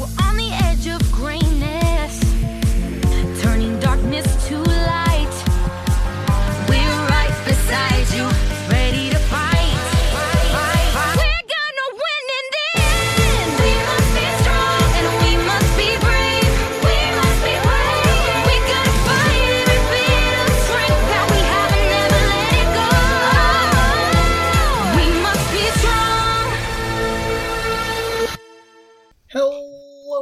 We're on the edge of grayness, turning darkness to light. We're right beside you, ready to fight. We're gonna win in the end. We must be strong and we must be brave. We must be brave. We gotta fight every bit of strength that we have and never let it go. We must be strong. Hello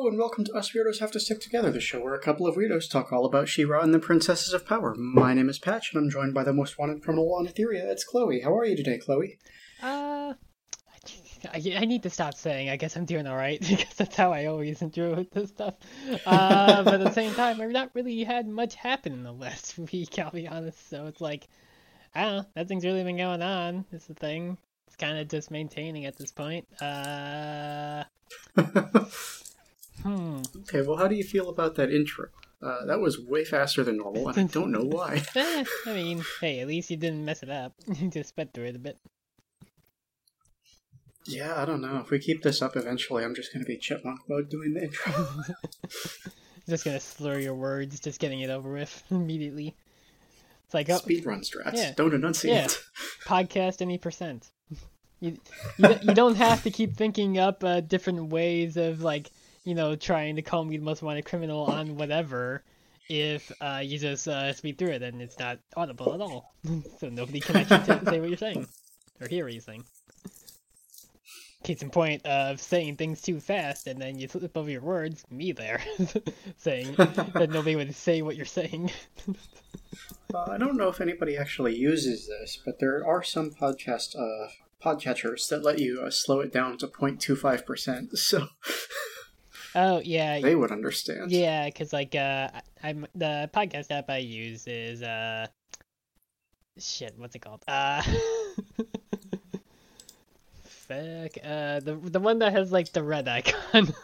and welcome to Us Weirdos Have to Stick Together, the show where a couple of weirdos talk all about She-Ra and the Princesses of Power. My name is Patch, and I'm joined by the most wanted criminal on Etheria. It's Chloe. How are you today, Chloe? I need to stop saying I guess I'm doing alright, because that's how I always enjoy with this stuff. But at the same time, I've not really had much happen in the last week, I'll be honest. So it's like, I don't know, nothing's really been going on, is the thing. It's kind of just maintaining at this point. Okay, well, how do you feel about that intro? That was way faster than normal, and I don't know why. I mean, hey, at least you didn't mess it up. You just sped through it a bit. Yeah, I don't know. If we keep this up eventually, I'm just going to be chipmunk mode doing the intro. Just gonna slur your words, just getting it over with immediately. It's like, oh, Speedrun strats. Yeah. Don't enunciate. Yeah. Podcast any percent. You don't have to keep thinking up different ways of, like, you know, trying to call me the most wanted criminal on whatever. If you just speed through it, then it's not audible at all. So nobody can actually say what you're saying or hear what you're saying. Case in point of saying things too fast and then you slip over your words, me there, saying that nobody would say what you're saying. I don't know if anybody actually uses this, but there are some podcatchers that let you slow it down to 0.25%, so... Oh, yeah. They would understand. Yeah, because, like, I'm the podcast app I use is, shit, what's it called? Fuck, the one that has, like, the red icon.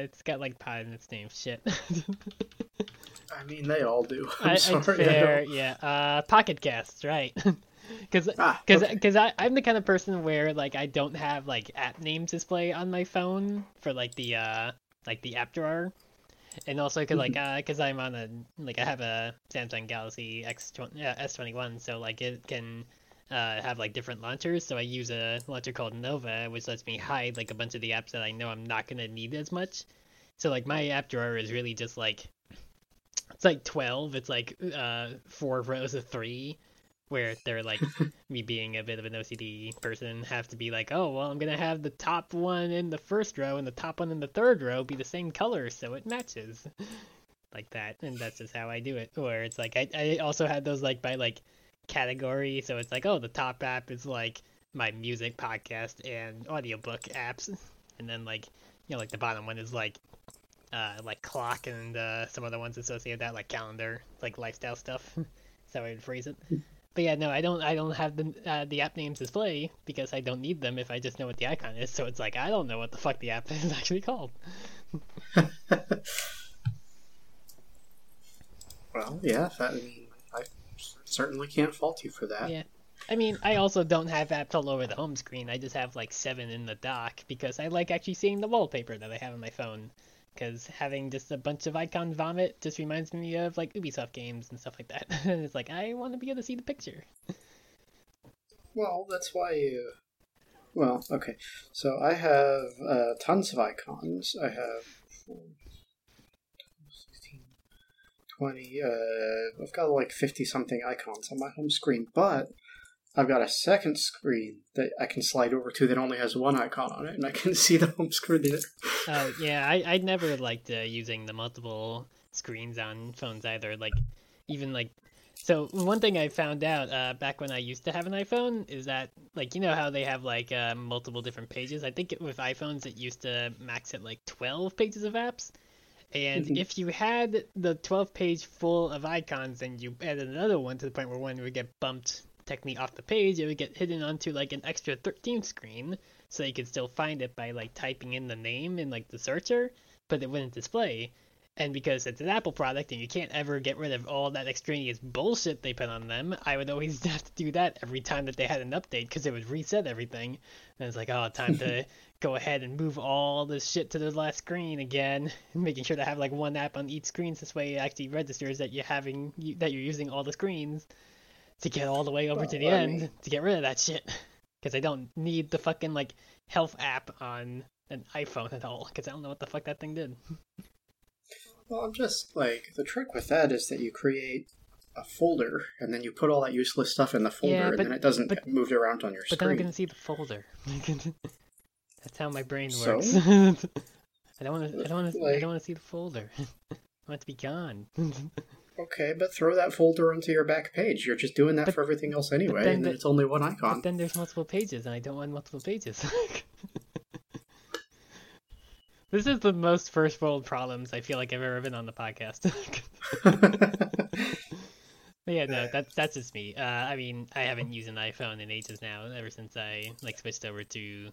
It's got, like, pod in its name, shit. I mean, they all do. I'm sorry. Fair, yeah. Pocket Casts, right. Because okay. I'm the kind of person where, like, I don't have, like, app names display on my phone for, like, the app drawer. And also, because I'm on a, like, I have a Samsung Galaxy S21, so, like, it can have, like, different launchers. So I use a launcher called Nova, which lets me hide, like, a bunch of the apps that I know I'm not going to need as much. So, like, my app drawer is really just, like, it's, like, 12. It's, like, 4 rows of 3. Where they're like, me being a bit of an OCD person, have to be like, oh, well, I'm going to have the top one in the first row and the top one in the third row be the same color so it matches. Like that. And that's just how I do it. Or it's like, I also have those, like, by, like, category. So it's like, oh, the top app is, like, my music, podcast, and audiobook apps. And then, like, you know, like, the bottom one is, like clock and some other ones associated with that, like calendar, like lifestyle stuff. That's how I would phrase it. But yeah, no, I don't have the app names display because I don't need them if I just know what the icon is. So it's like, I don't know what the fuck the app is actually called. Well, yeah, I certainly can't fault you for that. Yeah. I mean, I also don't have apps all over the home screen. I just have like 7 in the dock because I like actually seeing the wallpaper that I have on my phone. Because having just a bunch of icon vomit just reminds me of, like, Ubisoft games and stuff like that. And it's like, I want to be able to see the picture. Well, that's why you... Well, okay. So I have tons of icons. I have 4, 16, 20... I've got, like, 50-something icons on my home screen. But I've got a second screen that I can slide over to that only has 1 icon on it, and I can see the home screen there. Oh, yeah, I never liked using the multiple screens on phones either. Like, even like, so one thing I found out back when I used to have an iPhone is that, like, you know how they have, like, multiple different pages? I think with iPhones it used to max at, like, 12 pages of apps. And if you had the 12 page full of icons and you added another one to the point where one would get bumped technically off the page, it would get hidden onto, like, an extra 13th screen, so you could still find it by, like, typing in the name in, like, the searcher, but it wouldn't display. And because it's an Apple product and you can't ever get rid of all that extraneous bullshit they put on them, I would always have to do that every time that they had an update because it would reset everything. And it's like, oh, time to go ahead and move all this shit to the last screen again, making sure to have like one app on each screen. This way it actually registers that you're using all the screens to get all the way over to the end to get rid of that shit. Because I don't need the fucking like health app on an iPhone at all because I don't know what the fuck that thing did. Well, I'm just, like, the trick with that is that you create a folder, and then you put all that useless stuff in the folder, and then it doesn't get moved around on your screen. But then I'm going to see the folder. That's how my brain works. So? I don't want to see the folder. I want it to be gone. Okay, but throw that folder onto your back page. You're just doing that for everything else anyway, and then it's only one icon. But then there's multiple pages, and I don't want multiple pages. This is the most first world problems I feel like I've ever been on the podcast. But yeah, no, that's just me. I mean, I haven't used an iPhone in ages now, ever since I like switched over to...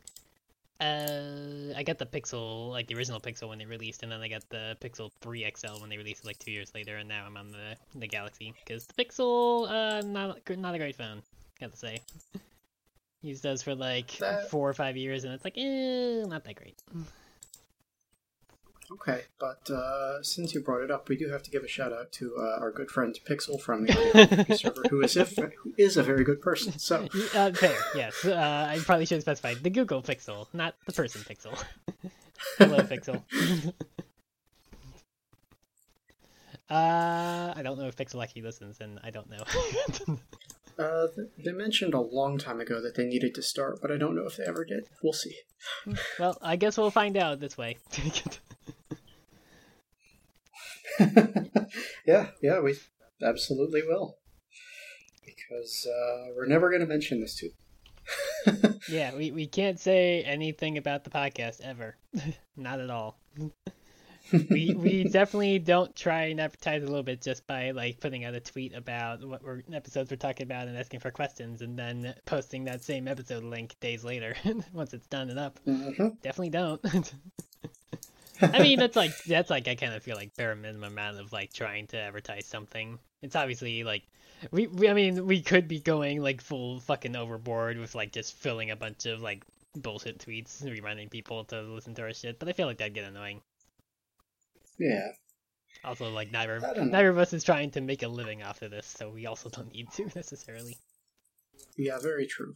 I got the Pixel, like the original Pixel when they released, and then I got the Pixel 3 XL when they released it like 2 years later, and now I'm on the Galaxy. Because the Pixel, not a great phone, gotta say. Used those for like 4 or 5 years, and it's like, not that great. Okay, but since you brought it up, we do have to give a shout-out to our good friend Pixel from the server, who is a very good person. So fair, yes. I probably should have specified the Google Pixel, not the person Pixel. Hello, Pixel. I don't know if Pixel actually listens, and I don't know. They mentioned a long time ago that they needed to start, but I don't know if they ever did. We'll see. Well, I guess we'll find out this way. yeah, we absolutely will. Because we're never going to mention this to them. Yeah, we can't say anything about the podcast ever. Not at all. we definitely don't try and advertise a little bit just by like putting out a tweet about what episodes we're talking about and asking for questions and then posting that same episode link days later once it's done and up. Mm-hmm. Definitely don't. I mean, that's like I kind of feel like bare minimum amount of like trying to advertise something. It's obviously like we could be going like full fucking overboard with like just filling a bunch of like bullshit tweets and reminding people to listen to our shit, but I feel like that'd get annoying. Yeah. Also, like, neither of us is trying to make a living off of this, so we also don't need to, necessarily. Yeah, very true.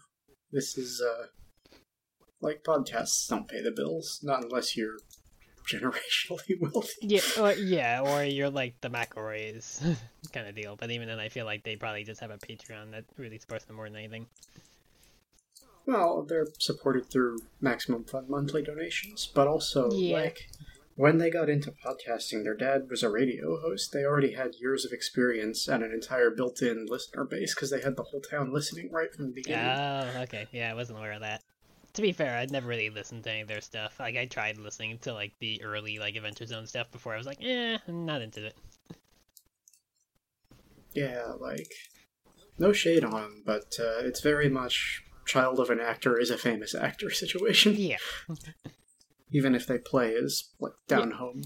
This is, like, podcasts don't pay the bills, not unless you're generationally wealthy. Or you're, like, the McElroys kind of deal, but even then I feel like they probably just have a Patreon that really supports them more than anything. Well, they're supported through maximum fund monthly donations, but also, when they got into podcasting, their dad was a radio host. They already had years of experience and an entire built-in listener base because they had the whole town listening right from the beginning. Oh, okay. Yeah, I wasn't aware of that. To be fair, I'd never really listened to any of their stuff. Like, I tried listening to, like, the early, like, Adventure Zone stuff before. I was like, I'm not into it. Yeah, like, no shade on them, but it's very much child of an actor is a famous actor situation. Yeah. Even if they play as like down home,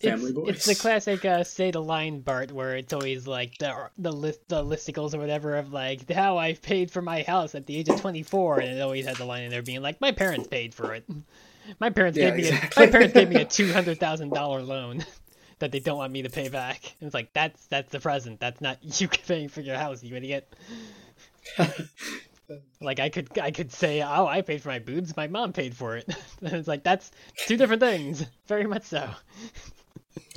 family boys. It's the classic say the line Bart, where it's always like the listicles or whatever of like how I paid for my house at the age of 24, and it always has a line in there being like my parents paid for it. My parents gave me a $200,000 loan that they don't want me to pay back. And it's like that's the present. That's not you paying for your house, you idiot. Like I could say, oh, I paid for my boobs. My mom paid for it. And it's like that's two different things, very much so.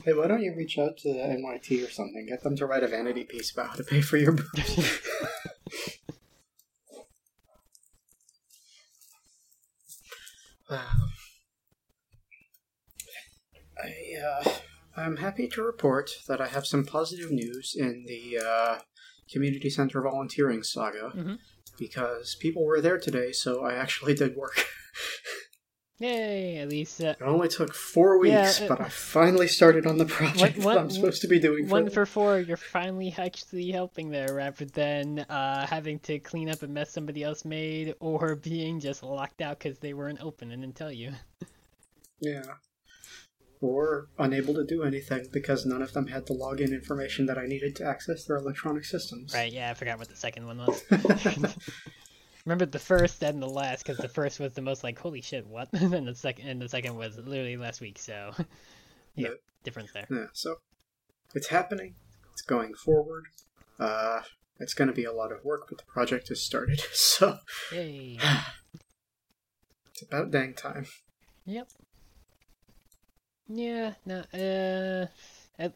Hey, why don't you reach out to the NYT or something? Get them to write a vanity piece about how to pay for your boobs. Wow. I'm happy to report that I have some positive news in the community center volunteering saga. Mm-hmm. Because people were there today, so I actually did work. Yay, at least... it only took 4 weeks, but I finally started on the project that I'm supposed to be doing. You're finally actually helping there, rather than having to clean up a mess somebody else made, or being just locked out because they weren't open and didn't tell you. Yeah. were unable to do anything because none of them had the login information that I needed to access their electronic systems. Right, yeah, I forgot what the second one was. Remember the first and the last, because the first was the most like, holy shit, what? and the second was literally last week, so yeah, no. Difference there. Yeah, so it's happening. It's going forward. It's going to be a lot of work, but the project has started, so yay. It's about dang time. Yep. Yeah, no, at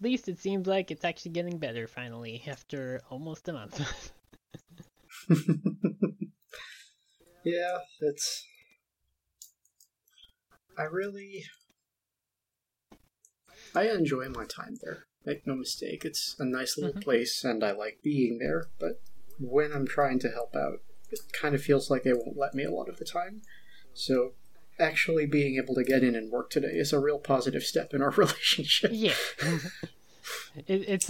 least it seems like it's actually getting better finally after almost a month. Yeah, I enjoy my time there. Make no mistake, it's a nice little place and I like being there, but when I'm trying to help out, it kind of feels like they won't let me a lot of the time. So actually being able to get in and work today is a real positive step in our relationship. Yeah. It's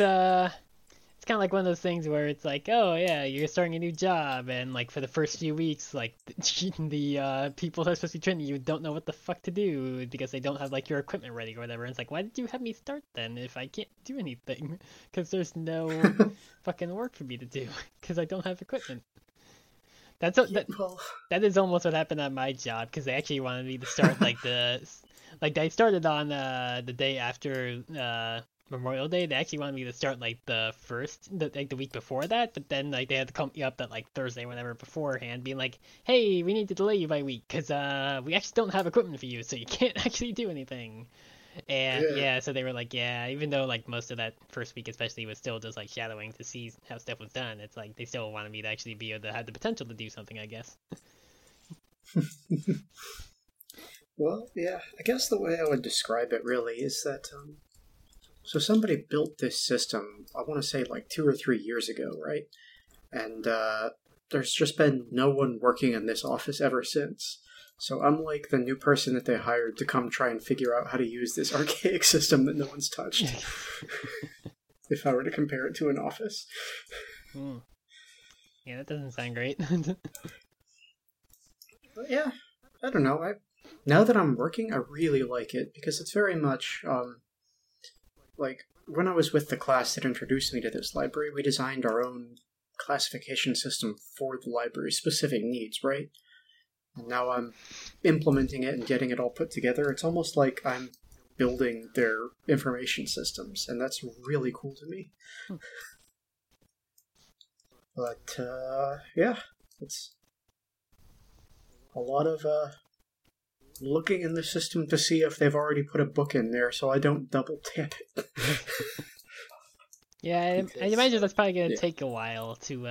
kind of like one of those things where it's like, oh yeah, you're starting a new job, and like for the first few weeks, like the people that are supposed to be training you don't know what the fuck to do because they don't have like your equipment ready or whatever. And it's like, why did you have me start then if I can't do anything? Because there's no fucking work for me to do because I don't have equipment. That is almost what happened at my job, because they actually wanted me to start they started on the day after Memorial Day. They actually wanted me to start like the week before that, but then like they had to call me up that like Thursday or whatever beforehand, being like, hey, we need to delay you by a week because we actually don't have equipment for you, so you can't actually do anything. And yeah, so they were like, yeah, even though like most of that first week especially was still just like shadowing to see how stuff was done, it's like they still wanted me to actually be able to have the potential to do something, I guess. Well, yeah, I guess the way I would describe it really is that so somebody built this system, I want to say like 2 or 3 years ago, right? And there's just been no one working in this office ever since. So I'm like the new person that they hired to come try and figure out how to use this archaic system that no one's touched. If I were to compare it to an office. Mm. Yeah, that doesn't sound great. But yeah, I don't know. Now that I'm working, I really like it because it's very much like when I was with the class that introduced me to this library, we designed our own classification system for the library's specific needs, right? And now I'm implementing it and getting it all put together. It's almost like I'm building their information systems, and that's really cool to me. Hmm. But, yeah, it's a lot of looking in the system to see if they've already put a book in there so I don't double tap it. Yeah, I imagine that's probably going to take a while to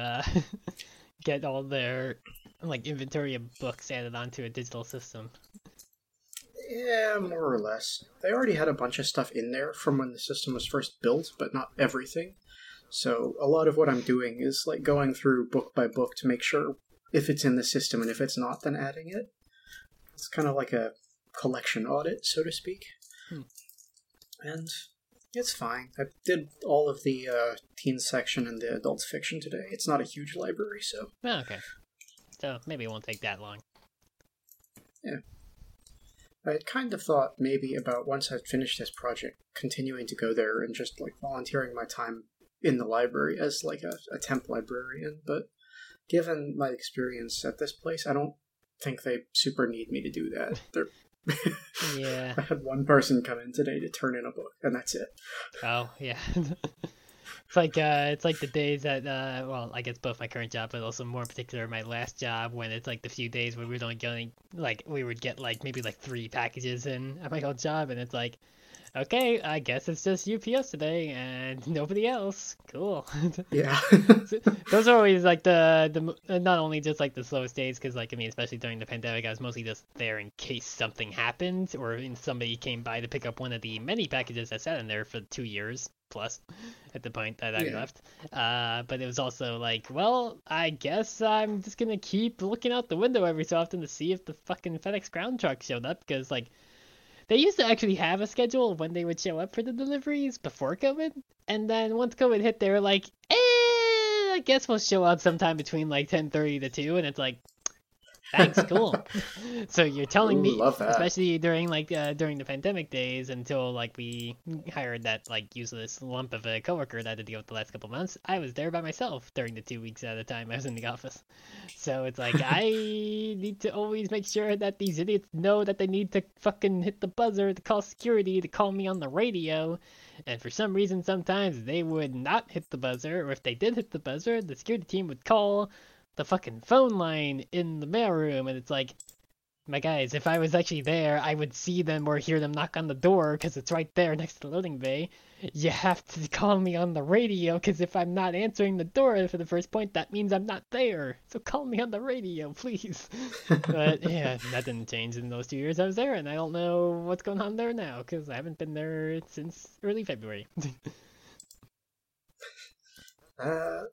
get all their like inventory of books added onto a digital system. Yeah, more or less. They already had a bunch of stuff in there from when the system was first built, but not everything. So a lot of what I'm doing is like going through book by book to make sure if it's in the system, and if it's not, then adding it. It's kind of like a collection audit, so to speak. Hmm. And it's fine. I did all of the teen section and the adult fiction today. It's not a huge library, so... Oh, okay. So maybe it won't take that long. Yeah. I kind of thought maybe about once I'd finished this project, continuing to go there and just like volunteering my time in the library as like a temp librarian, but given my experience at this place, I don't think they super need me to do that. Yeah. I had one person come in today to turn in a book, and that's it. Oh, yeah. It's like the days that, well, I guess both my current job, but also more in particular my last job, when it's like the few days where we were only getting, like, we would get like maybe like 3 packages in at my old job, and it's like, okay, I guess it's just UPS today and nobody else. Cool. Yeah. Those are always like the not only just like the slowest days, because like, I mean, especially during the pandemic, I was mostly just there in case something happened, or if somebody came by to pick up one of the many packages that sat in there for 2 years plus at the point that I left. But it was also like, well, I guess I'm just going to keep looking out the window every so often to see if the fucking FedEx ground truck showed up, because like, they used to actually have a schedule of when they would show up for the deliveries before COVID, and then once COVID hit, they were like, I guess we'll show up sometime between like 10:30 to 2, and it's like, Thanks, cool. So you're telling me, especially during the pandemic days, until like we hired that like useless lump of a coworker that I had to deal with the last couple months, I was there by myself during the 2 weeks at a time I was in the office. So it's like, I need to always make sure that these idiots know that they need to fucking hit the buzzer to call security to call me on the radio. And for some reason, sometimes they would not hit the buzzer, or if they did hit the buzzer, the security team would call the fucking phone line in the mailroom, and it's like, my guys, if I was actually there, I would see them or hear them knock on the door, because it's right there next to the loading bay. You have to call me on the radio, because if I'm not answering the door for the first point, that means I'm not there. So call me on the radio, please. But yeah, that didn't change in those 2 years I was there, and I don't know what's going on there now, because I haven't been there since early February. I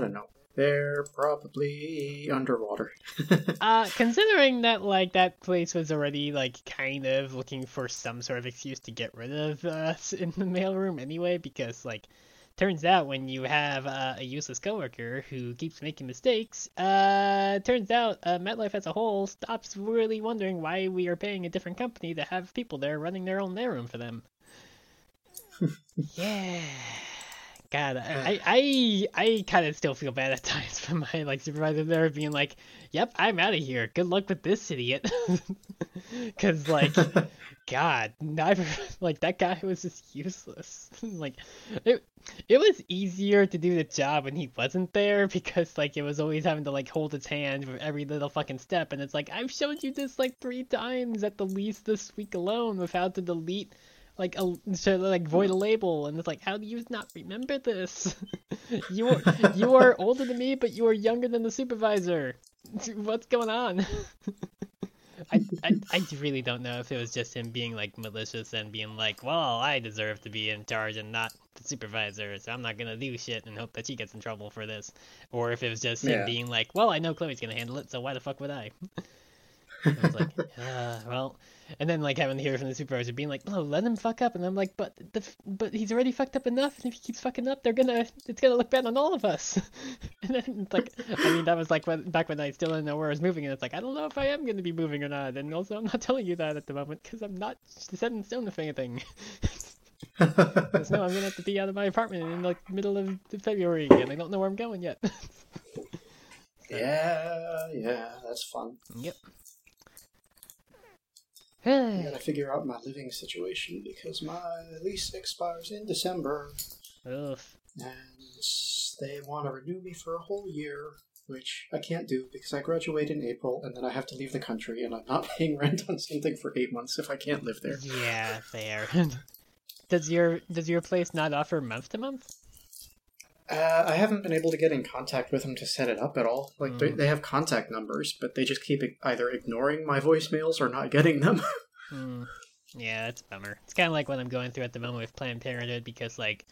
don't know. They're probably underwater. Considering that, like, that place was already, like, kind of looking for some sort of excuse to get rid of us in the mailroom anyway, because, like, turns out when you have a useless coworker who keeps making mistakes, turns out MetLife as a whole stops really wondering why we are paying a different company to have people there running their own mailroom for them. Yeah. God, I kind of still feel bad at times for my, like, supervisor there being like, yep, I'm out of here. Good luck with this idiot. Because, like, God, that guy was just useless. Like, it was easier to do the job when he wasn't there, because, like, it was always having to, like, hold his hand for every little fucking step. And it's like, I've showed you this, like, 3 times at the least this week alone with how to delete... void a label, and it's like, how do you not remember this? you are older than me, but you are younger than the supervisor. What's going on? I really don't know if it was just him being, like, malicious and being like, well, I deserve to be in charge and not the supervisor, so I'm not gonna do shit and hope that she gets in trouble for this. Or if it was just him being like, well, I know Chloe's gonna handle it, so why the fuck would I? I was like, well, and then, like, having to hear from the supervisor being like, "No, let him fuck up," and I'm like, but he's already fucked up enough, and if he keeps fucking up, it's gonna look bad on all of us. And then it's like, I mean, that was like back when I still didn't know where I was moving, and it's like, I don't know if I am gonna be moving or not, and also I'm not telling you that at the moment because I'm not set in stone with anything. So I'm gonna have to be out of my apartment in like middle of February, and I don't know where I'm going yet. So, yeah, that's fun. Yep. I gotta figure out my living situation because my lease expires in December. Oof. And they want to renew me for a whole year, which I can't do because I graduate in April and then I have to leave the country, and I'm not paying rent on something for 8 months if I can't live there. Yeah, fair. Does your place not offer month to month? I haven't been able to get in contact with them to set it up at all. Like, they have contact numbers, but they just keep either ignoring my voicemails or not getting them. Yeah, that's a bummer. It's kind of like what I'm going through at the moment with Planned Parenthood, because, like,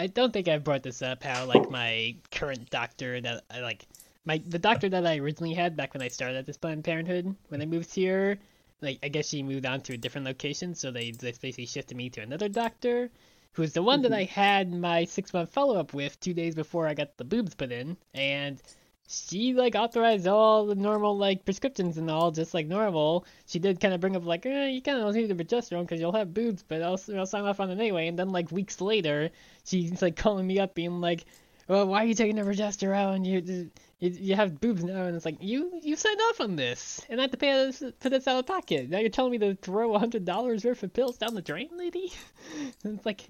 I don't think I've brought this up, how, like, my current doctor that I, like, the doctor that I originally had back when I started at this Planned Parenthood, when I moved here, like, I guess she moved on to a different location, so they basically shifted me to another doctor, who's the one that I had my 6-month follow-up with 2 days before I got the boobs put in, and she, like, authorized all the normal, like, prescriptions and all, just like normal. She did kind of bring up, like, you kind of need the progesterone because you'll have boobs, but I'll sign off on it anyway, and then, like, weeks later, she's, like, calling me up being like, well, why are you taking the progesterone? You have boobs now, and it's like, you signed off on this, and I have to put this out of pocket. Now you're telling me to throw $100 worth of pills down the drain, lady? And it's like,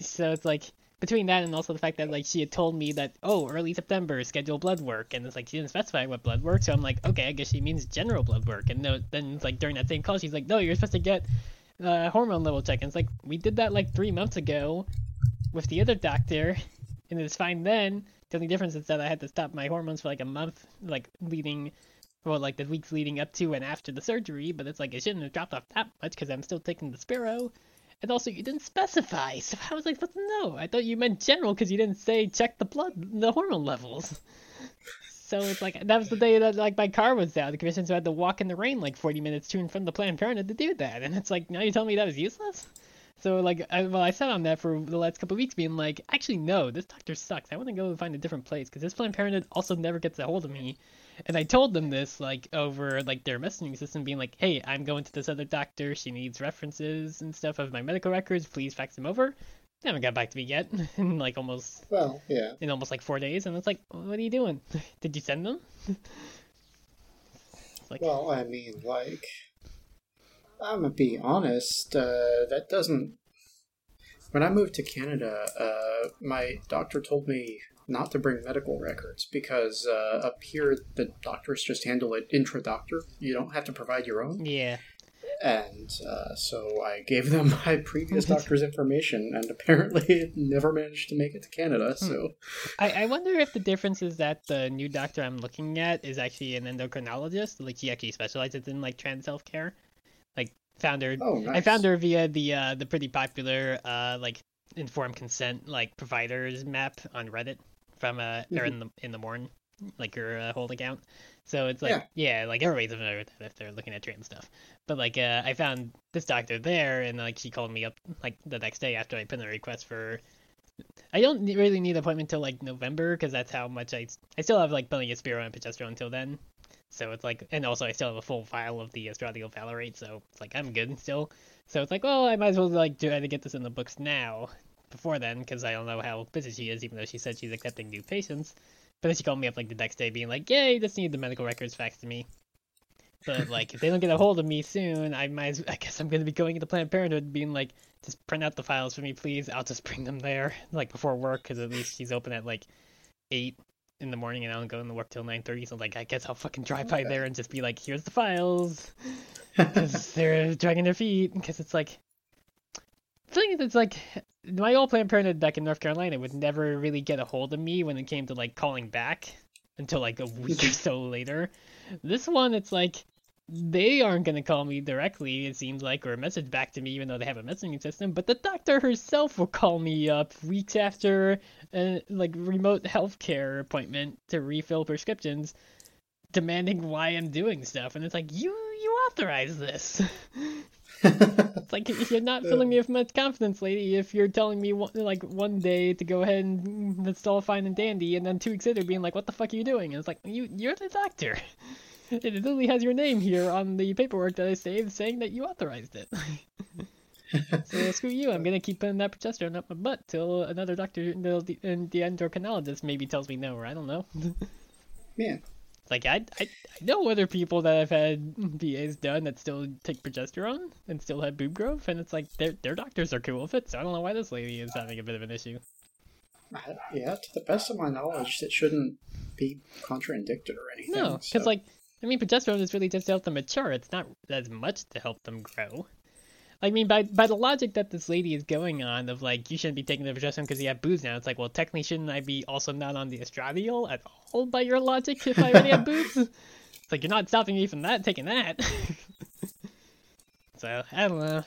so it's like, between that and also the fact that, like, she had told me that, early September, schedule blood work, and it's like, she didn't specify what blood work, so I'm like, okay, I guess she means general blood work, and no, then it's like, during that same call, she's like, no, you're supposed to get hormone level check, and it's like, we did that, like, 3 months ago with the other doctor, and it was fine then. The only difference is that I had to stop my hormones for like a month, like the weeks leading up to and after the surgery, but it's like it shouldn't have dropped off that much because I'm still taking the Spiro. And also, you didn't specify, so how was I supposed to know? I thought you meant general because you didn't say check the hormone levels. So it's like, that was the day that, like, my car was out. The commission, so I had to walk in the rain like 40 minutes to and from the Planned Parenthood to do that. And it's like, now you're telling me that was useless? So, like, I sat on that for the last couple of weeks being like, actually, no, this doctor sucks. I want to go and find a different place because this Planned Parenthood also never gets a hold of me. And I told them this, like, over, like, their messaging system, being like, hey, I'm going to this other doctor. She needs references and stuff of my medical records. Please fax them over. They haven't got back to me yet in, like, almost... Well, yeah. In almost, like, 4 days. And it's like, what are you doing? Did you send them? It's like, well, I mean, like... I'm going to be honest. That doesn't... When I moved to Canada, my doctor told me not to bring medical records because up here the doctors just handle it intra-doctor. You don't have to provide your own. Yeah. And so I gave them my previous doctor's information, and apparently it never managed to make it to Canada. So I wonder if the difference is that the new doctor I'm looking at is actually an endocrinologist. Like, she actually specializes in, like, trans healthcare. Like, found her. Oh, nice. I found her via the pretty popular like, informed consent, like, providers map on Reddit from or in the morning, like, your hold account. So it's like, yeah, like, everybody's familiar with that if they're looking at trans stuff. But, like, I found this doctor there, and, like, she called me up, like, the next day after I put in a request for... I don't really need an appointment till, like, November, because that's how much I still have, like, plenty of Spiro and progesterone until then. So it's like, and also I still have a full vial of the estradiol valerate, so it's like, I'm good still. So it's like, well, I might as well, like, try to get this in the books now, before then, because I don't know how busy she is, even though she said she's accepting new patients. But then she called me up, like, the next day being like, yay, just need the medical records faxed to me. But, like, if they don't get a hold of me soon, I guess I'm going to be going into Planned Parenthood being like, just print out the files for me, please. I'll just bring them there, like, before work, because at least she's open at, like, 8 in the morning, and I don't go into work till 9:30, so, like, I guess I'll fucking drive by there and just be like, here's the files, because they're dragging their feet, because it's like... The thing is, it's like, my old Planned Parenthood back in North Carolina would never really get a hold of me when it came to, like, calling back until, like, a week or so later. This one, it's like, they aren't going to call me directly, it seems like, or message back to me, even though they have a messaging system, but the doctor herself will call me up weeks after a, like, remote healthcare appointment to refill prescriptions, demanding why I'm doing stuff, and it's like, you authorized this. It's like, you're not filling me with much confidence, lady, if you're telling me, like, one day to go ahead and it's all fine and dandy, and then 2 weeks later being like, what the fuck are you doing? And it's like, you're the doctor. It literally has your name here on the paperwork that I saved saying that you authorized it. So screw you, I'm going to keep putting that progesterone up my butt till another doctor, the endocrinologist, maybe tells me no, or I don't know. Yeah. Like, I know other people that have had VAs done that still take progesterone and still have boob growth, and it's like, their doctors are cool with it, so I don't know why this lady is having a bit of an issue. Yeah, to the best of my knowledge, it shouldn't be contradicted or anything. No, because, like, I mean, progesterone is really just to help them mature. It's not as much to help them grow. I mean, by the logic that this lady is going on of, like, you shouldn't be taking the progesterone because you have boobs now. It's like, well, technically, shouldn't I be also not on the estradiol at all by your logic if I already have boobs? It's like, you're not stopping me from that, taking that. So, I don't know.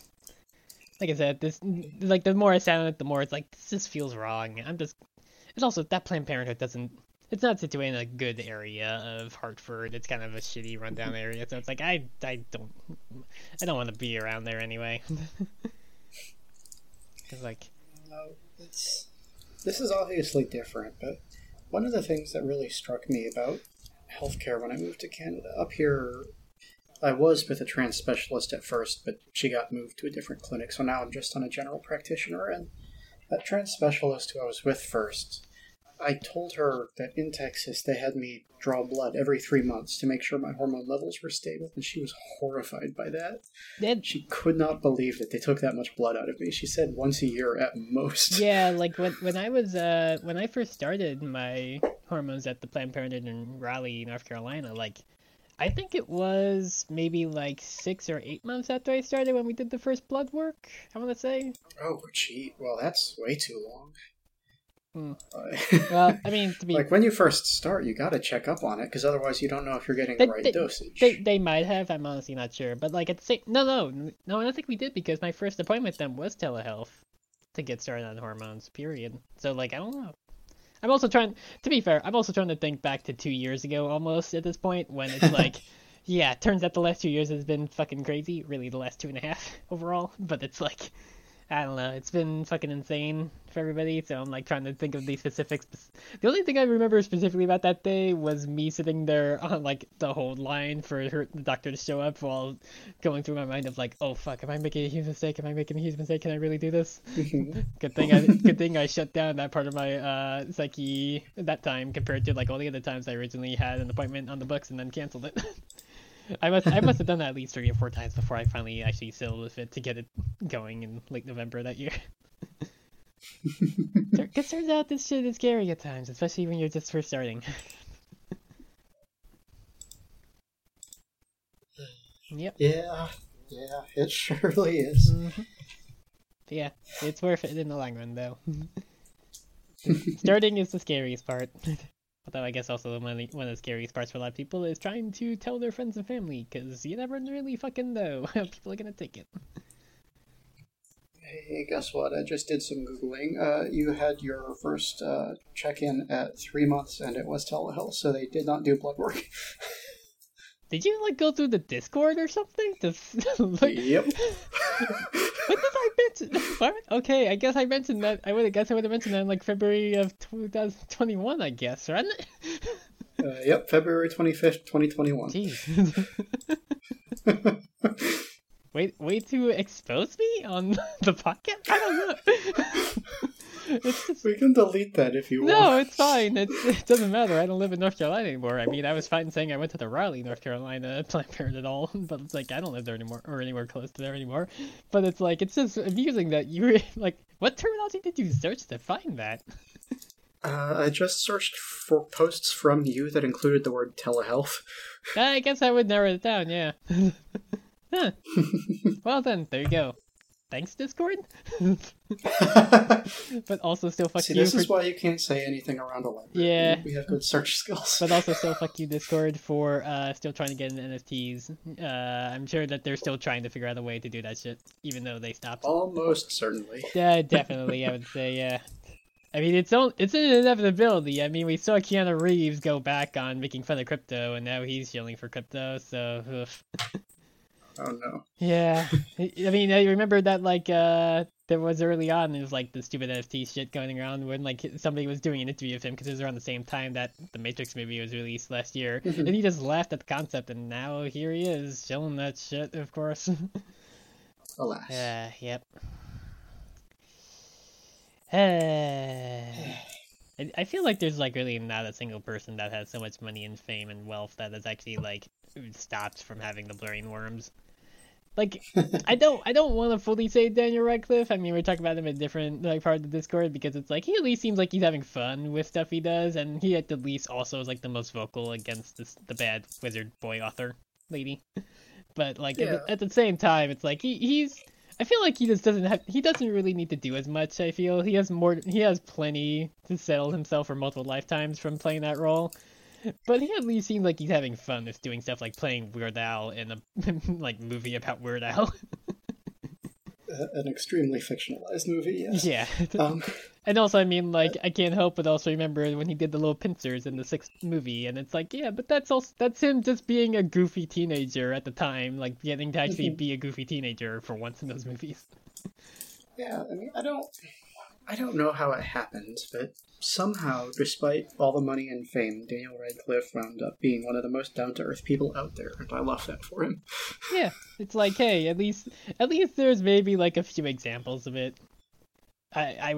Like I said, this, like, the more I sound it, the more it's like, this just feels wrong. It's also, that Planned Parenthood it's not situated in a good area of Hartford. It's kind of a shitty, rundown area, so it's like, I don't want to be around there anyway. It's like, this is obviously different, but one of the things that really struck me about healthcare when I moved to Canada, up here, I was with a trans specialist at first, but she got moved to a different clinic, so now I'm just on a general practitioner, and that trans specialist who I was with first, I told her that in Texas they had me draw blood every 3 months to make sure my hormone levels were stable, and she was horrified by that. She could not believe that they took that much blood out of me. She said once a year at most. Yeah, like when I was when I first started my hormones at the Planned Parenthood in Raleigh, North Carolina, like I think it was maybe like 6 or 8 months after I started when we did the first blood work, I want to say. Oh, gee, well that's way too long. Well, I mean, to be... like when you first start, you gotta check up on it because otherwise, you don't know if you're getting the right dosage. They might have. I'm honestly not sure, but like it's no. I don't think we did because my first appointment with them was telehealth to get started on hormones. Period. So like I don't know. I'm also trying. To be fair, I'm also trying to think back to 2 years ago almost at this point when it's like, yeah, turns out the last 2 years has been fucking crazy. Really, the last 2.5 overall. But it's like. I don't know. It's been fucking insane for everybody, so I'm like trying to think of the specifics. The only thing I remember specifically about that day was me sitting there on like the hold line for the doctor to show up, while going through my mind of like, oh fuck, am I making a huge mistake? Can I really do this? Good thing I shut down that part of my psyche that time compared to like all the other times I originally had an appointment on the books and then canceled it. I must have done that at least 3 or 4 times before I finally actually settled with it to get it going in late November that year. Because turns out this shit is scary at times, especially when you're just first starting. Yep. Yeah, it surely is. Mm-hmm. Yeah, it's worth it in the long run, though. Starting is the scariest part. Although I guess also one of the scariest parts for a lot of people is trying to tell their friends and family, because you never really fucking know how people are going to take it. Hey, guess what? I just did some Googling. You had your first check-in at 3 months, and it was telehealth, so they did not do blood work. Did you, like, go through the Discord or something? Yep. What did I mention? What? Okay, I guess I mentioned that. I would have mentioned that in, like, February of 2021, I guess, right? Yep, February 25th, 2021. Jeez. Way to expose me on the podcast? I don't know. We can delete that if you want. No, it's fine. It doesn't matter. I don't live in North Carolina anymore. I mean, I was fine saying I went to the Raleigh, North Carolina Planned Parenthood at all, but it's like I don't live there anymore or anywhere close to there anymore. But it's like it's just amusing that you were like, what terminology did you search to find that? I just searched for posts from you that included the word telehealth. I guess I would narrow it down. Yeah. Huh. Well then, there you go. Thanks, Discord. But also still fuck you. See, this is why you can't say anything around a library. Yeah. We have good search skills. But also still fuck you, Discord, for still trying to get into NFTs. I'm sure that they're still trying to figure out a way to do that shit, even though they stopped. Almost certainly. Yeah, definitely, I would say, yeah. I mean, it's an inevitability. I mean, we saw Keanu Reeves go back on making fun of crypto, and now he's yelling for crypto, so... Oh no. Yeah. I mean, I remember that, like, there was early on, it was, like, the stupid NFT shit going around when, like, somebody was doing an interview of him because it was around the same time that the Matrix movie was released last year. And he just laughed at the concept, and now here he is, showing that shit, of course. Alas. Yep. I feel like there's, like, really not a single person that has so much money and fame and wealth that has actually, like, stopped from having the blurring worms. Like, I don't want to fully say Daniel Radcliffe. I mean, we're talking about him in a different, like, part of the Discord, because it's like, he at least seems like he's having fun with stuff he does, and he at the least also is, like, the most vocal against the bad wizard boy author lady. But, like, yeah. at the same time, it's like, he's... I feel like he just doesn't really need to do as much, I feel. He has plenty to settle himself for multiple lifetimes from playing that role. But he at least seems like he's having fun with doing stuff like playing Weird Al in a, like, movie about Weird Al. An extremely fictionalized movie, yes. Yeah. And also, I mean, like, I can't help but also remember when he did the little pincers in the 6th movie, and it's like, yeah, but that's him just being a goofy teenager at the time, like, getting to actually be a goofy teenager for once in those movies. Yeah, I mean, I don't know how it happened, but somehow, despite all the money and fame, Daniel Radcliffe wound up being one of the most down-to-earth people out there, and I love that for him. Yeah, it's like, hey, at least there's maybe, like, a few examples of it. Now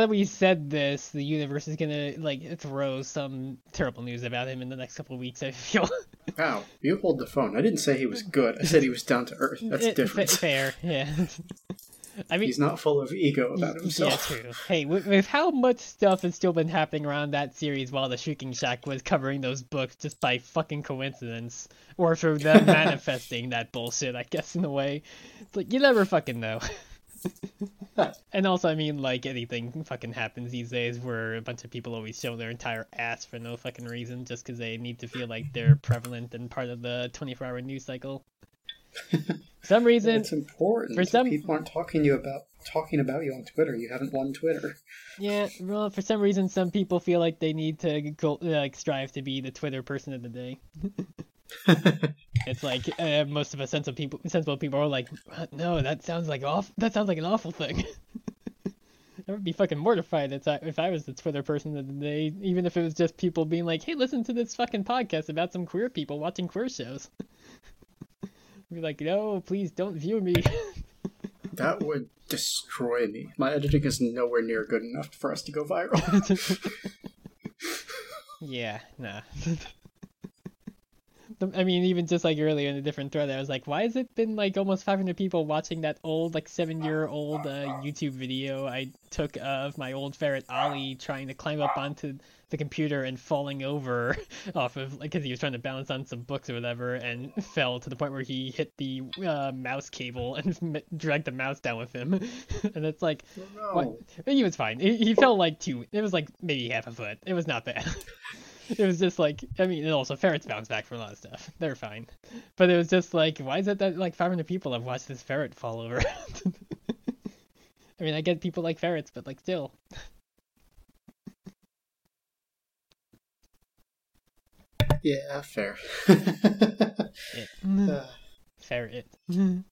that we said this, the universe is gonna, like, throw some terrible news about him in the next couple of weeks, I feel. Wow, you hold the phone. I didn't say he was good. I said he was down-to-earth. That's different. Fair, yeah. I mean, he's not full of ego about himself. Yeah, true. Hey, with how much stuff has still been happening around that series while the Shrieking Shack was covering those books just by fucking coincidence, or through them manifesting that bullshit, I guess, in a way. It's like, you never fucking know. And also, I mean, like, anything fucking happens these days where a bunch of people always show their entire ass for no fucking reason just because they need to feel like they're prevalent and part of the 24-hour news cycle. Some reason it's important. For some people aren't talking about you on Twitter. You haven't won Twitter. Yeah, well, for some reason, some people feel like they need to go, like, strive to be the Twitter person of the day. It's like most of us sensible people are like, no, that sounds like an awful thing. I would be fucking mortified if I was the Twitter person of the day, even if it was just people being like, hey, listen to this fucking podcast about some queer people watching queer shows. I'd be like, no, please don't view me. That would destroy me. My editing is nowhere near good enough for us to go viral. Yeah, nah. I mean, even just like earlier in a different thread, I was like, why has it been like almost 500 people watching that old, like 7-year-old YouTube video I took of my old ferret Ollie trying to climb up onto the computer and falling over off of, like, because he was trying to balance on some books or whatever and fell to the point where he hit the mouse cable and dragged the mouse down with him. And it's like, oh, no. He was fine. He fell like it was like maybe half a foot. It was not bad. It was just like, I mean, and also ferrets bounce back from a lot of stuff. They're fine. But it was just like, why is it that like 500 people have watched this ferret fall over? I mean, I get people like ferrets, but like still. Yeah, fair. Ferret.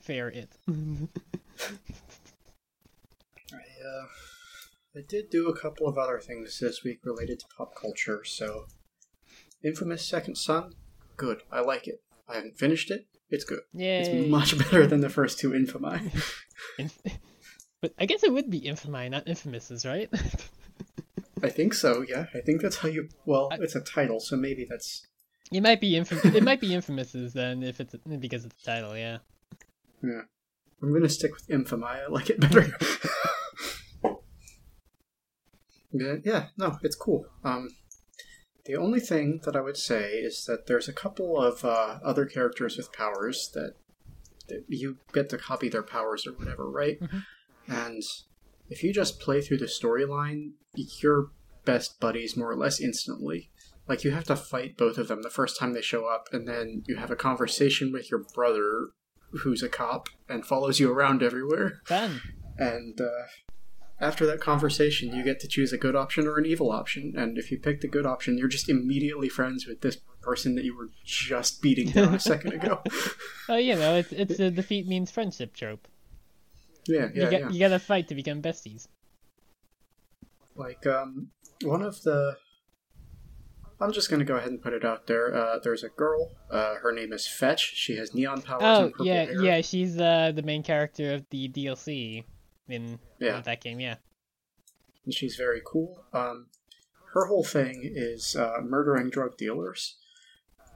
Ferret. I did do a couple of other things this week related to pop culture, so... Infamous Second Son, good. I like it. I haven't finished it. It's good. Yay. It's much better than the first two Infami. But I guess it would be Infami, not Infamouses, right? I think so, yeah. I think that's how you... Well, it's a title, so maybe that's... It might be Infamouses, then, if it's because of the title, yeah. Yeah. I'm going to stick with Infami. I like it better. Yeah, no, it's cool. The only thing that I would say is that there's a couple of other characters with powers that you get to copy their powers or whatever, right? Mm-hmm. And if you just play through the storyline, you're best buddies more or less instantly. Like, you have to fight both of them the first time they show up, and then you have a conversation with your brother, who's a cop, and follows you around everywhere. Fun. And, after that conversation, you get to choose a good option or an evil option, and if you pick the good option, you're just immediately friends with this person that you were just beating down a second ago. Oh, you know, it's a defeat means friendship trope. Yeah, yeah. You gotta fight to become besties. Like, one of the... I'm just gonna go ahead and put it out there. There's a girl. Her name is Fetch. She has neon powers and purple hair. Oh, yeah, she's the main character of the DLC. In that game, yeah. And she's very cool. Her whole thing is murdering drug dealers.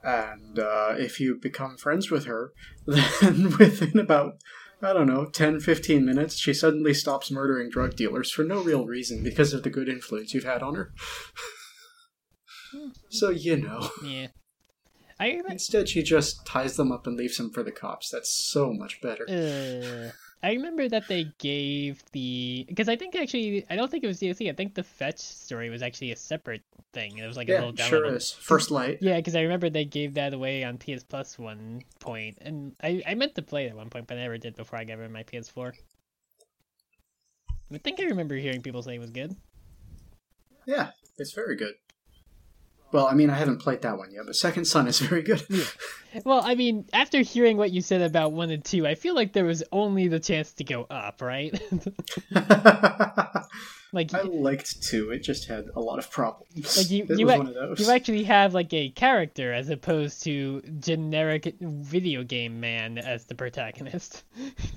And if you become friends with her, then within about, 10-15 minutes, she suddenly stops murdering drug dealers for no real reason because of the good influence you've had on her. So, you know. Yeah. Instead, she just ties them up and leaves them for the cops. That's so much better. I remember that they gave because I think actually, I don't think it was DLC. I think the Fetch story was actually a separate thing. It was like a little download. Sure is. First Light. Yeah, because I remember they gave that away on PS Plus one point. And I meant to play it at one point, but I never did before I got rid of my PS4. I think I remember hearing people say it was good. Yeah, it's very good. Well, I mean, I haven't played that one yet, but Second Son is very good. Yeah. Well, I mean, after hearing what you said about 1 and 2, I feel like there was only the chance to go up, right? Like, I liked 2. It just had a lot of problems. Like it was one of those. You actually have, like, a character as opposed to generic video game man as the protagonist.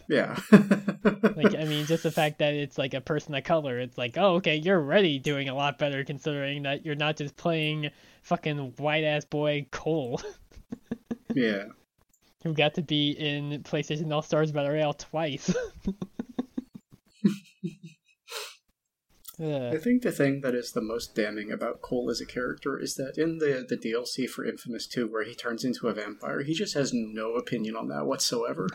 Yeah. Like, I mean, just the fact that it's, like, a person of color. It's like, oh, okay, you're already doing a lot better considering that you're not just playing fucking white-ass boy Cole. Yeah. Who got to be in PlayStation All-Stars Battle Royale twice. I think the thing that is the most damning about Cole as a character is that in the DLC for Infamous 2, where he turns into a vampire, he just has no opinion on that whatsoever.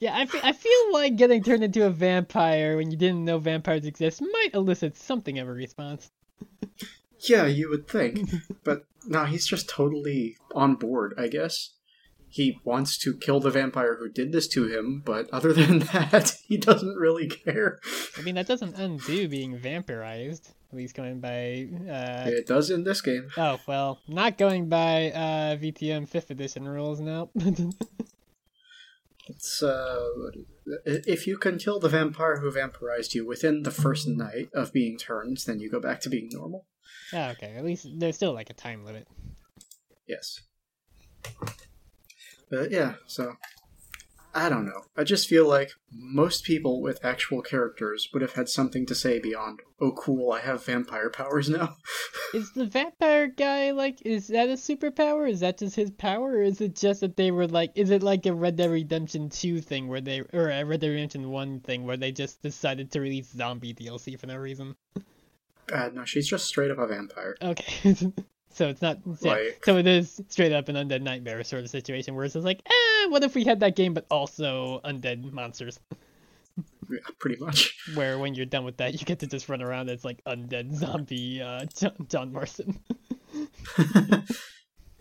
Yeah, I feel like getting turned into a vampire when you didn't know vampires exist might elicit something of a response. Yeah, you would think. But no, he's just totally on board, I guess. He wants to kill the vampire who did this to him, but other than that, he doesn't really care. I mean, that doesn't undo being vampirized. At least going by... It does in this game. Oh, well, not going by VTM 5th edition rules now. It's, if you can kill the vampire who vampirized you within the first night of being turned, then you go back to being normal. Oh, okay. At least there's still, like, a time limit. Yes. But, yeah, so... I don't know. I just feel like most people with actual characters would have had something to say beyond, oh cool, I have vampire powers now. Is the vampire guy, like, is that a superpower? Is that just his power? Or is it just that they were like, is it like a Red Dead Redemption 2 thing where they, or a Red Dead Redemption 1 thing where they just decided to release zombie DLC for no reason? No, she's just straight up a vampire. Okay. So it's not, like, so it is straight up an Undead Nightmare sort of situation where it's just like, what if we had that game but also undead monsters? Yeah, pretty much. Where when you're done with that, you get to just run around as like undead zombie John Marston.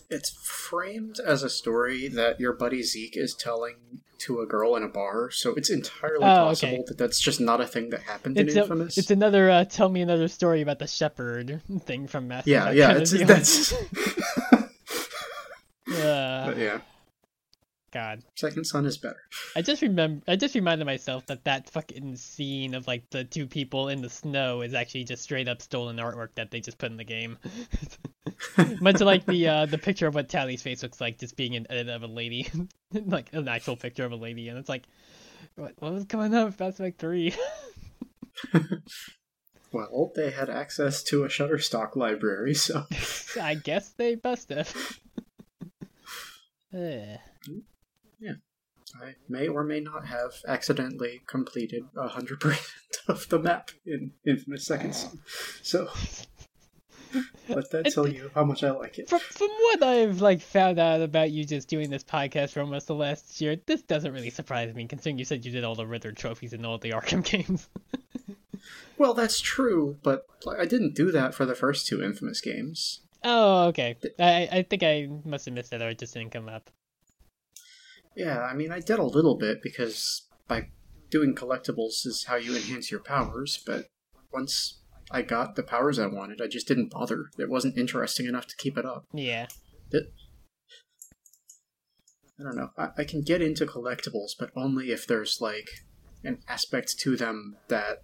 It's framed as a story that your buddy Zeke is telling to a girl in a bar, so it's entirely possible that that's just not a thing that happened in Infamous. It's another tell me another story about the shepherd thing from Matthew. Yeah, that's... But yeah. God. Second Son is better. I just reminded myself that fucking scene of like the two people in the snow is actually just straight up stolen artwork that they just put in the game. Much like the picture of what Tally's face looks like, just being an edit of a lady, like an actual picture of a lady, and it's like, what was going on with Mass Effect 3? Well, they had access to a Shutterstock library, so I guess they must have. Yeah, I may or may not have accidentally completed 100% of the map in Infamous Second Son. So, let that tell you how much I like it. From what I've like found out about you just doing this podcast for almost the last year, this doesn't really surprise me, considering you said you did all the Ritter trophies and all the Arkham games. Well, that's true, but I didn't do that for the first two Infamous games. Oh, okay. I think I must have missed that, or it just didn't come up. Yeah, I mean, I did a little bit, because by doing collectibles is how you enhance your powers, but once I got the powers I wanted, I just didn't bother. It wasn't interesting enough to keep it up. Yeah. I don't know. I can get into collectibles, but only if there's, like, an aspect to them that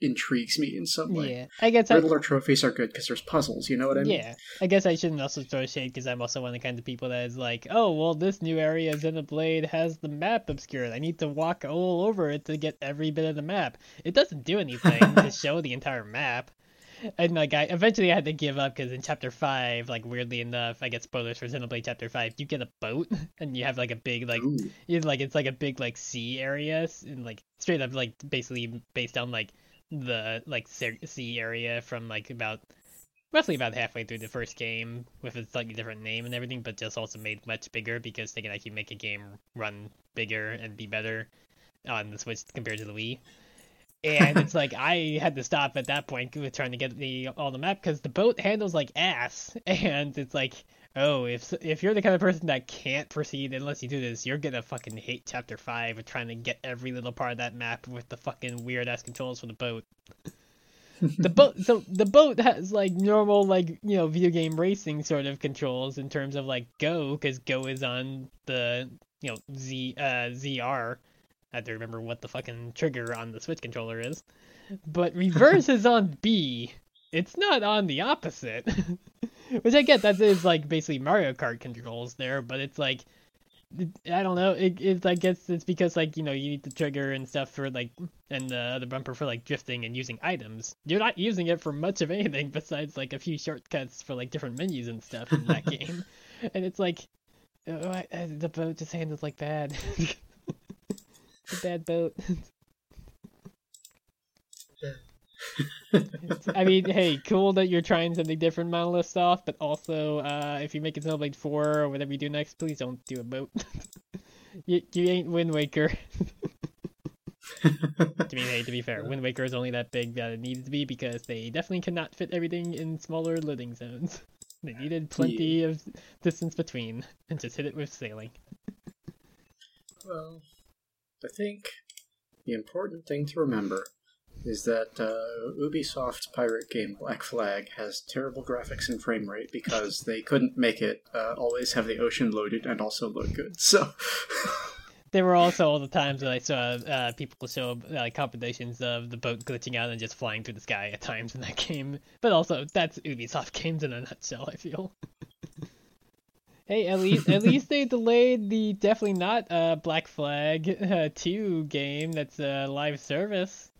intrigues me in some way. Yeah, I guess Riddler trophies are good because there's puzzles, you know what I mean? Yeah, I guess I shouldn't also throw shade because I'm also one of the kind of people that is like, oh, well, this new area in the Blade has the map obscured. I need to walk all over it to get every bit of the map. It doesn't do anything to show the entire map. And like, I eventually had to give up because in Chapter 5, like, weirdly enough, I get spoilers for Xenoblade Chapter 5, you get a boat and you have like a big like, it's like a big like sea area and like straight up like basically based on like the like sea area from like about roughly about halfway through the first game with a slightly different name and everything, but just also made much bigger because they can actually make a game run bigger and be better on the Switch compared to the Wii. And it's like I had to stop at that point with trying to get all the map because the boat handles like ass, and it's like, oh, if you're the kind of person that can't proceed unless you do this, you're gonna fucking hate Chapter 5 with trying to get every little part of that map with the fucking weird-ass controls for the boat. So the boat has, like, normal, like, you know, video game racing sort of controls in terms of, like, Go, because Go is on the, you know, ZR. I have to remember what the fucking trigger on the Switch controller is. But reverse is on B. It's not on the opposite. Which I get, that is like basically Mario Kart controls there, but it's like, I don't know, it's I guess it's because like, you know, you need the trigger and stuff for like, and the other bumper for like drifting and using items. You're not using it for much of anything besides like a few shortcuts for like different menus and stuff in that game. And it's like, oh, the boat just handles like bad. The bad boat. I mean, hey, cool that you're trying something different, Monolith Soft, but also, if you make it Xenoblade 4 or whatever you do next, please don't do a boat. you ain't Wind Waker. I mean, hey, to be fair, Wind Waker is only that big that it needed to be because they definitely cannot fit everything in smaller living zones. They needed plenty of distance between, and just hit it with sailing. Well, I think the important thing to remember is that Ubisoft's pirate game Black Flag has terrible graphics and frame rate because they couldn't make it always have the ocean loaded and also look good, so... There were also all the times that I saw people show compilations of the boat glitching out and just flying through the sky at times in that game. But also, that's Ubisoft games in a nutshell, I feel. Hey, at least they delayed the definitely not Black Flag 2 game that's live service.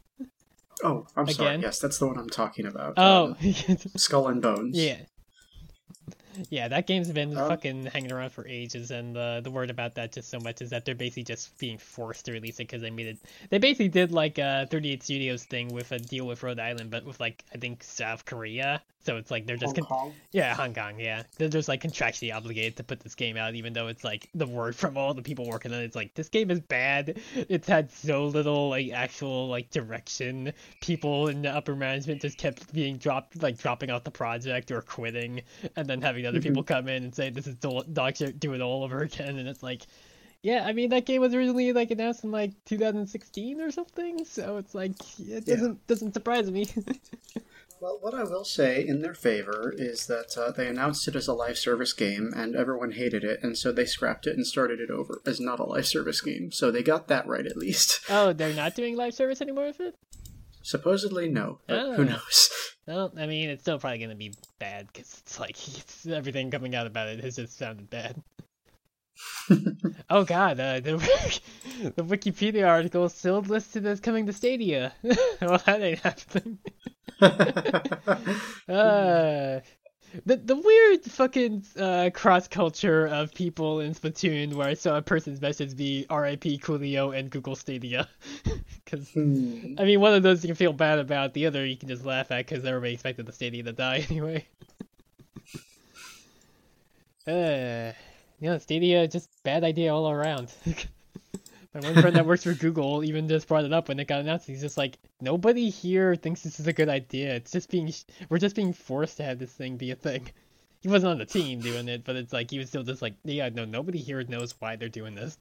Oh, I'm again. Sorry. Yes, that's the one I'm talking about. Oh. Skull and Bones. Yeah. Yeah, that game's been fucking hanging around for ages, and the word about that just so much is that they're basically just being forced to release it because they made it. They basically did like a 38 Studios thing with a deal with Rhode Island, but with like I think South Korea. So it's like they're just Hong Kong. Yeah, they're just like contractually obligated to put this game out, even though it's like the word from all the people working on it. It's like this game is bad. It's had so little like actual like direction. People in the upper management just kept being dropping off the project or quitting, and then having other people come in and say this is dog shit, do it all over again. And it's like, yeah, I mean that game was originally like announced in like 2016 or something, so it's like it doesn't surprise me. Well, what I will say in their favor is that they announced it as a live service game and everyone hated it, and so they scrapped it and started it over as not a live service game, so they got that right at least. Oh, they're not doing live service anymore with it? Supposedly no, but who knows. Well, I mean, it's still probably going to be bad, because it's like, everything coming out about it has just sounded bad. Oh god, the Wikipedia article is still listed as coming to Stadia. Well, that ain't happening. The weird fucking cross-culture of people in Splatoon where I saw a person's message be R.I.P. Coolio and Google Stadia. Because, I mean, one of those you can feel bad about, the other you can just laugh at because everybody expected the Stadia to die anyway. You know, Stadia, just bad idea all around. My one friend that works for Google even just brought it up when it got announced. He's just like, nobody here thinks this is a good idea. It's just we're just being forced to have this thing be a thing. He wasn't on the team doing it, but it's like, he was still just like, yeah, no, nobody here knows why they're doing this.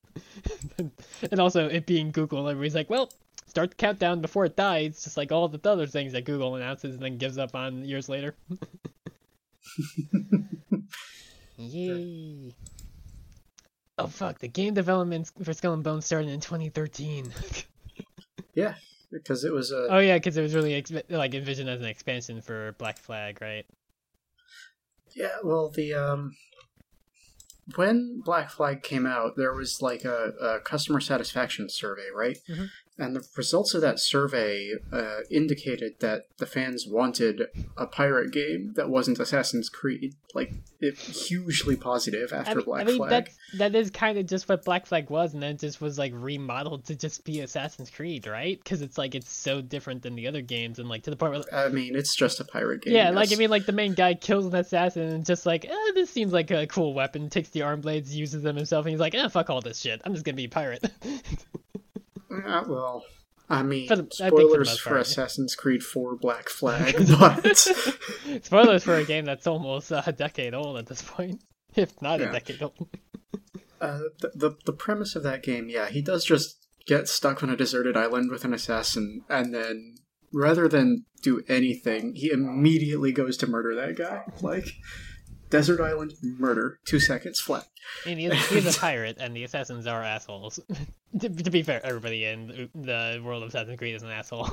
And also, it being Google, everybody's like, well, start the countdown before it dies, just like all the other things that Google announces and then gives up on years later. Yay. Oh fuck, the game development for Skull and Bones started in 2013. Yeah, because it was a... Oh yeah, because it was really envisioned as an expansion for Black Flag, right? Yeah, well, the... When Black Flag came out, there was like a customer satisfaction survey, right? Mm-hmm. And the results of that survey indicated that the fans wanted a pirate game that wasn't Assassin's Creed. Like, it hugely positive after Black Flag. That is kind of just what Black Flag was, and then it just was, like, remodeled to just be Assassin's Creed, right? Because it's, like, it's so different than the other games, and, like, to the point where... I mean, it's just a pirate game. Yeah, yes. Like, I mean, like, the main guy kills an assassin and just, like, this seems like a cool weapon, takes the arm blades, uses them himself, and he's like, fuck all this shit. I'm just gonna be a pirate. Well, I mean, spoilers for Assassin's Creed 4 Black Flag, but... Spoilers for a game that's almost a decade old at this point, if not a decade old. The premise of that game, he does just get stuck on a deserted island with an assassin, and then, rather than do anything, he immediately goes to murder that guy. Like, desert island, murder, 2 seconds, flat. And he's a pirate, and the assassins are assholes. To be fair, everybody in the world of Assassin's Creed is an asshole.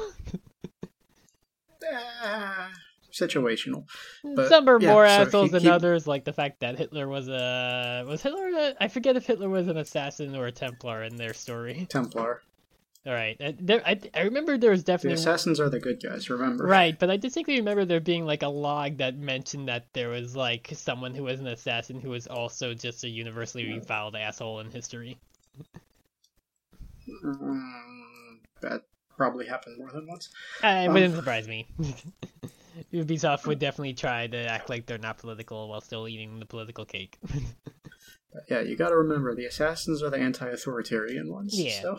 Situational. But, some are more assholes than others, like the fact that Hitler was a... Was Hitler a... I forget if Hitler was an assassin or a Templar in their story. Templar. All right. I remember there was definitely... The assassins are the good guys, remember? Right, but I distinctly remember there being, like, a log that mentioned that there was, like, someone who was an assassin who was also just a universally reviled asshole in history. That probably happened more than once. It wouldn't surprise me. Ubisoft would definitely try to act like they're not political while still eating the political cake. Yeah, you gotta remember, the assassins are the anti-authoritarian ones, so...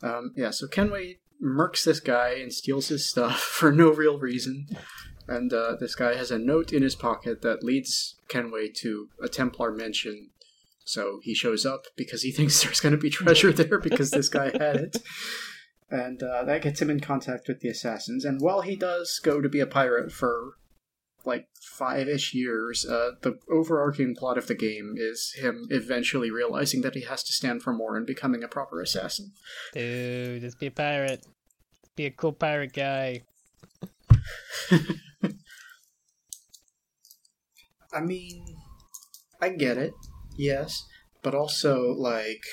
So Kenway murks this guy and steals his stuff for no real reason. And this guy has a note in his pocket that leads Kenway to a Templar mansion. So he shows up because he thinks there's going to be treasure there because this guy had it. And that gets him in contact with the assassins. And while he does go to be a pirate for like 5-ish years, the overarching plot of the game is him eventually realizing that he has to stand for more and becoming a proper assassin. Dude, just be a pirate. Just be a cool pirate guy. I mean, I get it, yes, but also, like,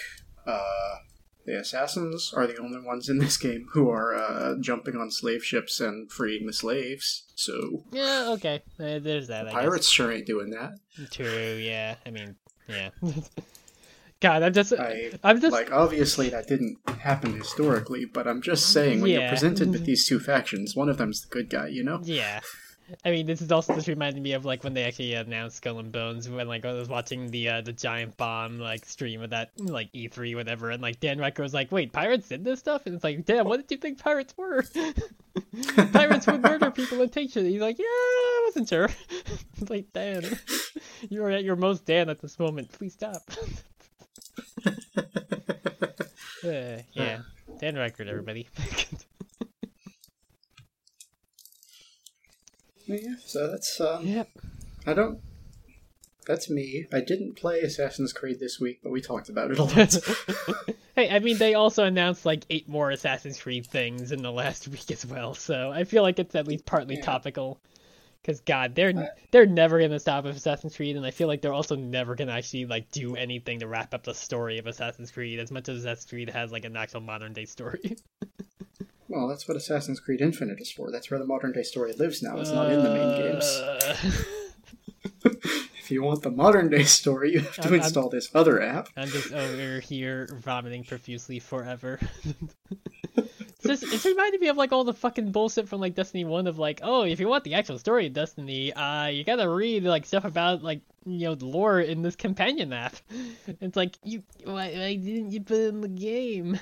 the assassins are the only ones in this game who are jumping on slave ships and freeing the slaves, so... Yeah, okay, there's that, I guess. Pirates sure ain't doing that. True, yeah, I mean, yeah. God, I'm just like, obviously that didn't happen historically, but I'm just saying, when you're presented with these two factions, one of them's the good guy, you know? Yeah. I mean, this is also just reminding me of, like, when they actually announced Skull and Bones, when, like, I was watching the Giant Bomb, like, stream of that, like, E3, whatever, and, like, Dan Recker was like, wait, pirates did this stuff? And it's like, Dan, what did you think pirates were? Pirates would murder people and take shit. He's like, yeah, I wasn't sure. It's like, Dan, you are at your most Dan at this moment. Please stop. Yeah, Dan Record, everybody. Yeah, so that's yep. That's me. I didn't play Assassin's Creed this week, but we talked about it a lot. Hey, I mean, they also announced like 8 more Assassin's Creed things in the last week as well, so I feel like it's at least partly topical. Because, God, they're never going to stop with Assassin's Creed, and I feel like they're also never going to actually, like, do anything to wrap up the story of Assassin's Creed, as much as Assassin's Creed has, like, an actual modern-day story. Well, that's what Assassin's Creed Infinite is for. That's where the modern-day story lives now. It's not in the main games. If you want the modern-day story, you have to install this other app. I'm just over here vomiting profusely forever. It's reminded me of, like, all the fucking bullshit from, like, Destiny 1 of, like, oh, if you want the actual story of Destiny, you gotta read, like, stuff about, like, you know, lore in this companion app. It's like, why didn't you put it in the game?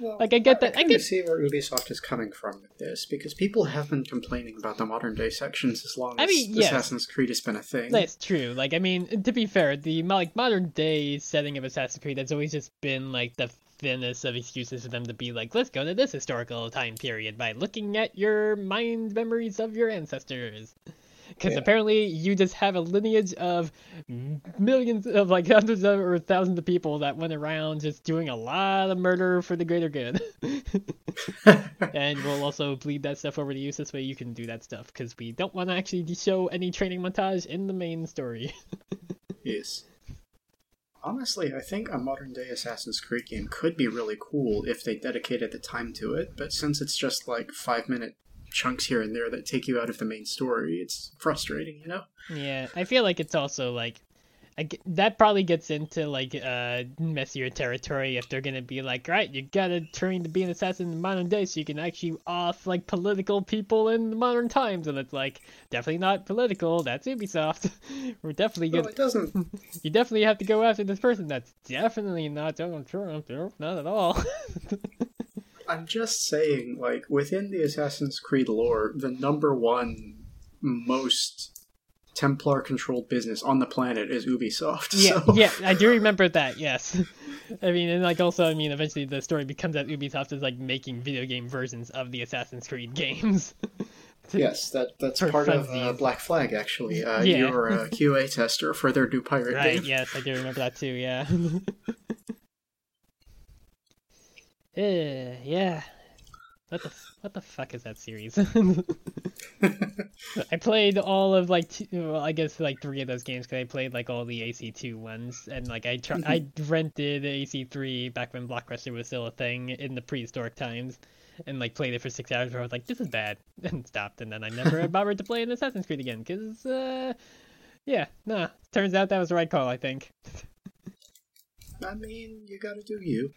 Well, like, I get that. I can see where Ubisoft is coming from with this, because people have been complaining about the modern-day sections as long as Assassin's Creed has been a thing. That's true. Like, I mean, to be fair, the, like, modern-day setting of Assassin's Creed has always just been, like, the thinness of excuses for them to be like, let's go to this historical time period by looking at your mind memories of your ancestors. Because apparently you just have a lineage of millions of, like, hundreds of or thousands of people that went around just doing a lot of murder for the greater good. And we'll also bleed that stuff over to you, so this way you can do that stuff, because we don't want to actually show any training montage in the main story. Yes. Honestly, I think a modern-day Assassin's Creed game could be really cool if they dedicated the time to it, but since it's just, like, 5-minute chunks here and there that take you out of the main story, it's frustrating, you know? Yeah, I feel like it's also, like, that probably gets into, like, messier territory if they're gonna be like, right, you gotta train to be an assassin in the modern day so you can actually off, like, political people in the modern times, and it's like, definitely not political, that's Ubisoft. We're definitely gonna... No, it doesn't. You definitely have to go after this person. That's definitely not Donald Trump, not at all. I'm just saying, like, within the Assassin's Creed lore, the number one most... Templar-controlled business on the planet is Ubisoft. Yeah, so. Yeah, I do remember that, yes. I mean, and, like, also, I mean, eventually the story becomes that Ubisoft is, like, making video game versions of the Assassin's Creed games. Yes, that's part of Black Flag, actually. You were a QA tester for their new pirate game. Right, yes, I do remember that, too, yeah. Yeah. What the fuck is that series? I played all of, like, I guess 3 of those games, because I played, like, all the AC2 ones, and, like, I rented AC3 back when Blockbuster was still a thing in the prehistoric times, and, like, played it for 6 hours where I was like, this is bad, and stopped, and then I never bothered to play an Assassin's Creed again, because, turns out that was the right call, I think. I mean, you gotta do you.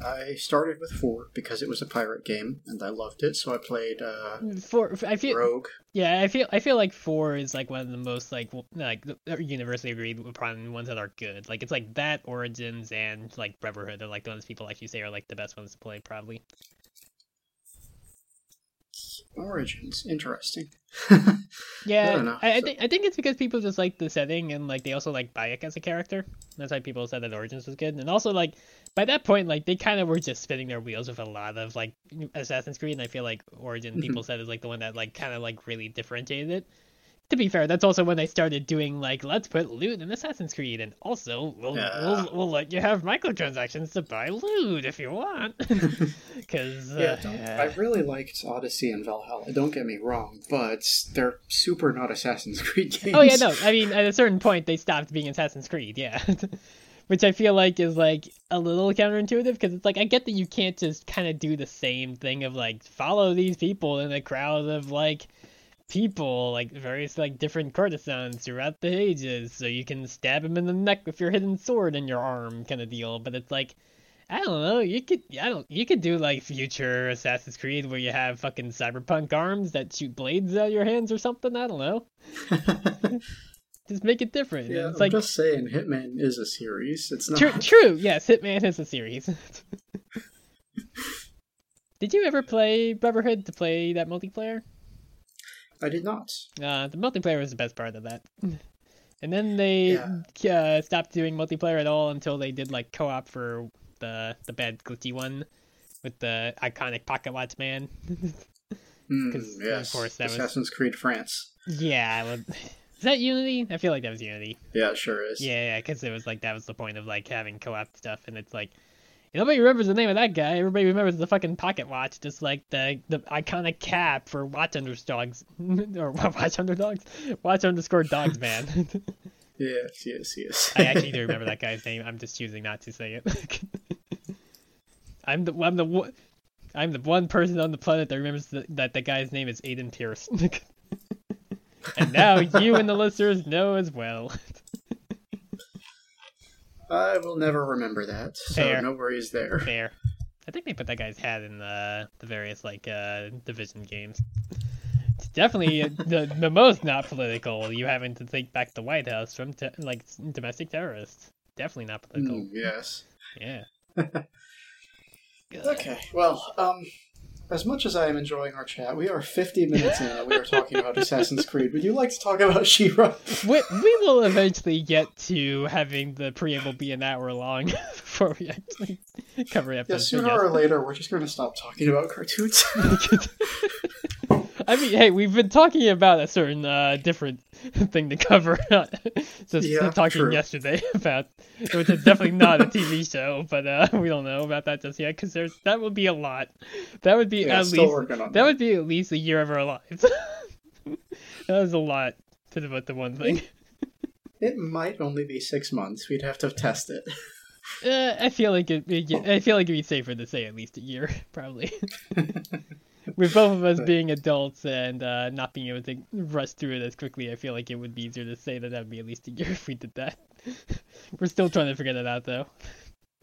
I started with 4 because it was a pirate game and I loved it, so I played 4. I feel Rogue. Yeah, I feel like 4 is like one of the most like universally agreed upon ones that are good. Like, it's like that, Origins, and like Brotherhood are like the ones people actually say are like the best ones to play, probably. Origins, interesting. Yeah, I think it's because people just like the setting, and like they also like Bayek as a character. That's why people said that Origins was good. And also, like, by that point, like they kind of were just spinning their wheels with a lot of like Assassin's Creed, and I feel like Origin people said is like the one that like kind of like really differentiated it. To be fair, that's also when they started doing like, let's put loot in Assassin's Creed, and also we'll let you have microtransactions to buy loot if you want. Because I really liked Odyssey and Valhalla. Don't get me wrong, but they're super not Assassin's Creed games. Oh yeah, no, I mean at a certain point they stopped being Assassin's Creed, yeah. Which I feel like is like a little counterintuitive, because it's like I get that you can't just kind of do the same thing of like follow these people in a crowd of like. People like various like different courtesans throughout the ages, so you can stab him in the neck with your hidden sword in your arm, kind of deal. But it's like, I don't know, you could do like future Assassin's Creed where you have fucking cyberpunk arms that shoot blades out of your hands or something. I don't know. Just make it different. Yeah, it's I'm just saying, Hitman is a series. It's not true. Yes, Hitman is a series. Did you ever play Brotherhood to play that multiplayer? I did not. The multiplayer was the best part of that. And then they stopped doing multiplayer at all until they did like co-op for the bad glitchy one with the iconic pocket watch man. Yes, of course, that Assassin's Creed France. Yeah, is that Unity? I feel like that was Unity. Yeah, it sure is. Yeah, because it was like that was the point of like having co-op stuff, and it's like. Nobody remembers the name of that guy. Everybody remembers the fucking pocket watch, just like the iconic cap for watch underdogs. Or watch underdogs? Watch underscore dogs, man. Yes. I actually do remember that guy's name. I'm just choosing not to say it. I'm the one person on the planet that remembers that the guy's name is Aiden Pierce. And now you and the listeners know as well. I will never remember that, so no worries there. Fair. I think they put that guy's hat in the various like division games. It's definitely the most not political. You having to take back the White House from like domestic terrorists. Definitely not political. Yes. Yeah. Okay. Well, as much as I am enjoying our chat, we are 50 minutes in and we are talking about Assassin's Creed. Would you like to talk about She-Ra? We will eventually get to having the preamble be an hour long before we actually cover it up. Yeah, sooner or later, we're just going to stop talking about cartoons. I mean, hey, we've been talking about a certain different thing to cover. Yesterday about it was definitely not a TV show, but we don't know about that just yet because that would be a lot. That would be would be at least a year of our lives. That was a lot to devote to one thing. It might only be 6 months. We'd have to test it. I feel like it'd be safer to say at least a year, probably. With both of us being adults and not being able to rush through it as quickly, I feel like it would be easier to say that would be at least a year if we did that. We're still trying to figure that out, though.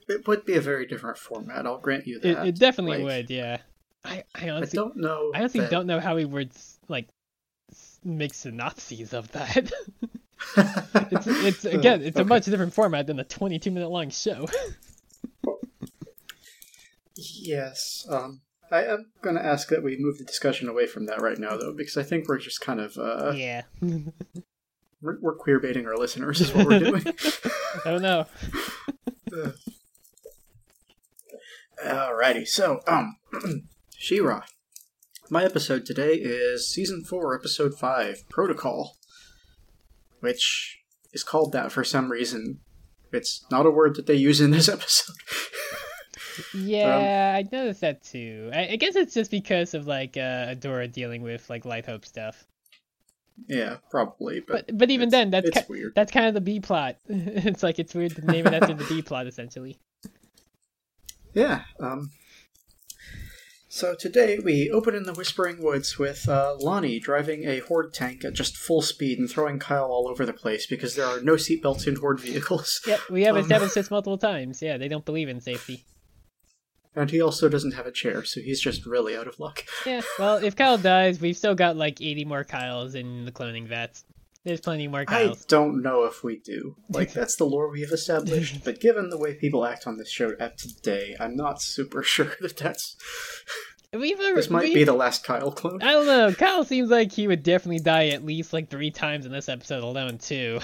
It would be a very different format, I'll grant you that. It definitely would, yeah. I honestly don't know how we would, like, make synopses of that. it's a much different format than a 22-minute-long show. Yes, I am going to ask that we move the discussion away from that right now, though, because I think we're just kind of... we're queerbaiting our listeners is what we're doing. Oh, no. Alrighty, so, She-Ra. My episode today is Season 4, Episode 5, Protocol, which is called that for some reason. It's not a word that they use in this episode. Yeah, I noticed that too. I guess it's just because of like Adora dealing with like Light Hope stuff. Yeah, probably. But even then, that's weird. That's kind of the B plot. It's like it's weird to name it after the B plot, essentially. Yeah. So today we open in the Whispering Woods with Lonnie driving a Horde tank at just full speed and throwing Kyle all over the place because there are no seatbelts in Horde vehicles. Yep, we have established this multiple times. Yeah, they don't believe in safety. And he also doesn't have a chair, so he's just really out of luck. Yeah, well, if Kyle dies, we've still got like 80 more Kyles in the cloning vats. There's plenty more Kyles. I don't know if we do. Like, that's the lore we have established, but given the way people act on this show today, I'm not super sure that that's... This might be the last Kyle clone. I don't know. Kyle seems like he would definitely die at least like 3 times in this episode alone, too.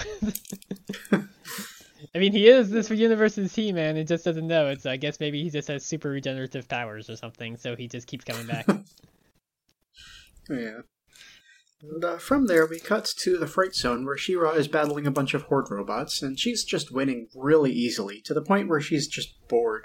I mean, he is this universe's He-Man. It just doesn't know it. So I guess maybe he just has super regenerative powers or something. So he just keeps coming back. Yeah. And from there, we cut to the Fright Zone, where She-Ra is battling a bunch of Horde robots, and she's just winning really easily, to the point where she's just bored.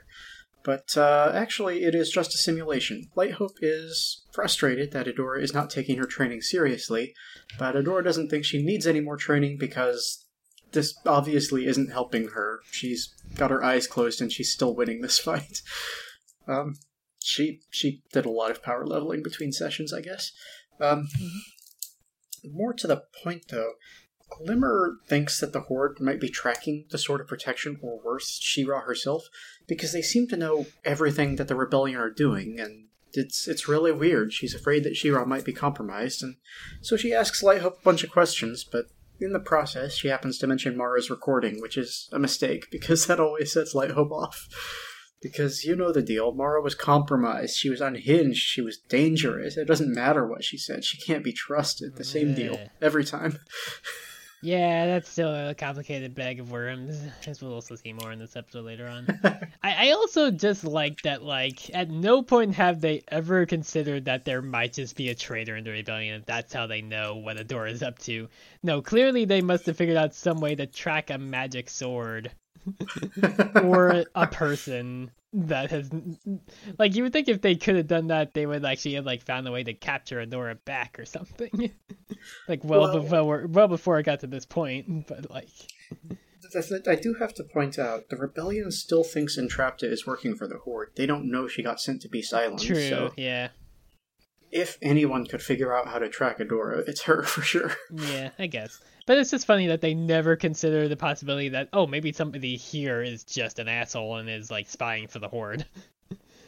But actually, it is just a simulation. Light Hope is frustrated that Adora is not taking her training seriously, but Adora doesn't think she needs any more training because this obviously isn't helping her. She's got her eyes closed and she's still winning this fight. She did a lot of power leveling between sessions, I guess. More to the point, though, Glimmer thinks that the Horde might be tracking the Sword of Protection, or worse, She-Ra herself, because they seem to know everything that the Rebellion are doing, and it's really weird. She's afraid that She-Ra might be compromised, and so she asks Light Hope a bunch of questions, but in the process, she happens to mention Mara's recording, which is a mistake, because that always sets Light Hope off. Because you know the deal, Mara was compromised, she was unhinged, she was dangerous, it doesn't matter what she said, she can't be trusted, the same deal, every time. Yeah, that's still a complicated bag of worms, as we'll also see more in this episode later on. I also just like that, like, at no point have they ever considered that there might just be a traitor in the Rebellion, if that's how they know what Adora is up to. No, clearly they must have figured out some way to track a magic sword. Or a person that has, like, you would think if they could have done that, they would actually have like found a way to capture Adora back or something. Like well before it got to this point, but like. I do have to point out, the Rebellion still thinks Entrapta is working for the Horde. They don't know she got sent to Beast Island. True. So yeah. If anyone could figure out how to track Adora, it's her for sure. Yeah, I guess. But it's just funny that they never consider the possibility that, oh, maybe somebody here is just an asshole and is, like, spying for the Horde.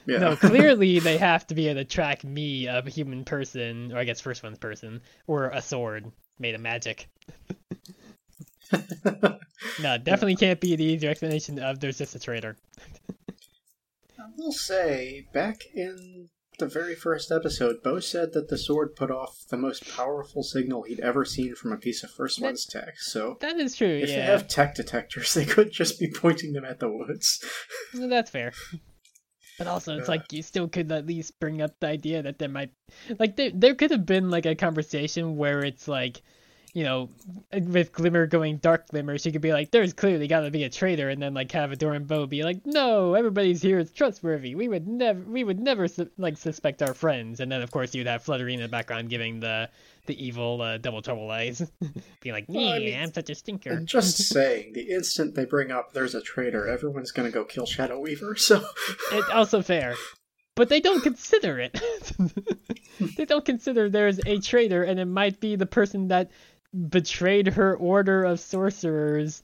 Yeah. No, clearly they have to be able to track me, a human person, or I guess first one's person, or a sword made of magic. No, definitely can't be the easier explanation of there's just a traitor. I will say, back in the very first episode, Bow said that the sword put off the most powerful signal he'd ever seen from a piece of First One's tech, so that is true. If they have tech detectors, they could just be pointing them at the woods. Well, that's fair. But also, it's like, you still could at least bring up the idea that there might, like, there could have been, like, a conversation where it's like, you know, with Glimmer going Dark Glimmer, she could be like, there's clearly gotta be a traitor, and then, like, have Adora and Bow be like, no, everybody's here, it's trustworthy, we would never suspect our friends, and then, of course, you'd have Flutterina in the background giving the evil Double Trouble eyes, being like, well, I mean, I'm such a stinker. I'm just saying, the instant they bring up there's a traitor, everyone's gonna go kill Shadow Weaver, so... It's also fair. But they don't consider it. They don't consider there's a traitor, and it might be the person that betrayed her order of sorcerers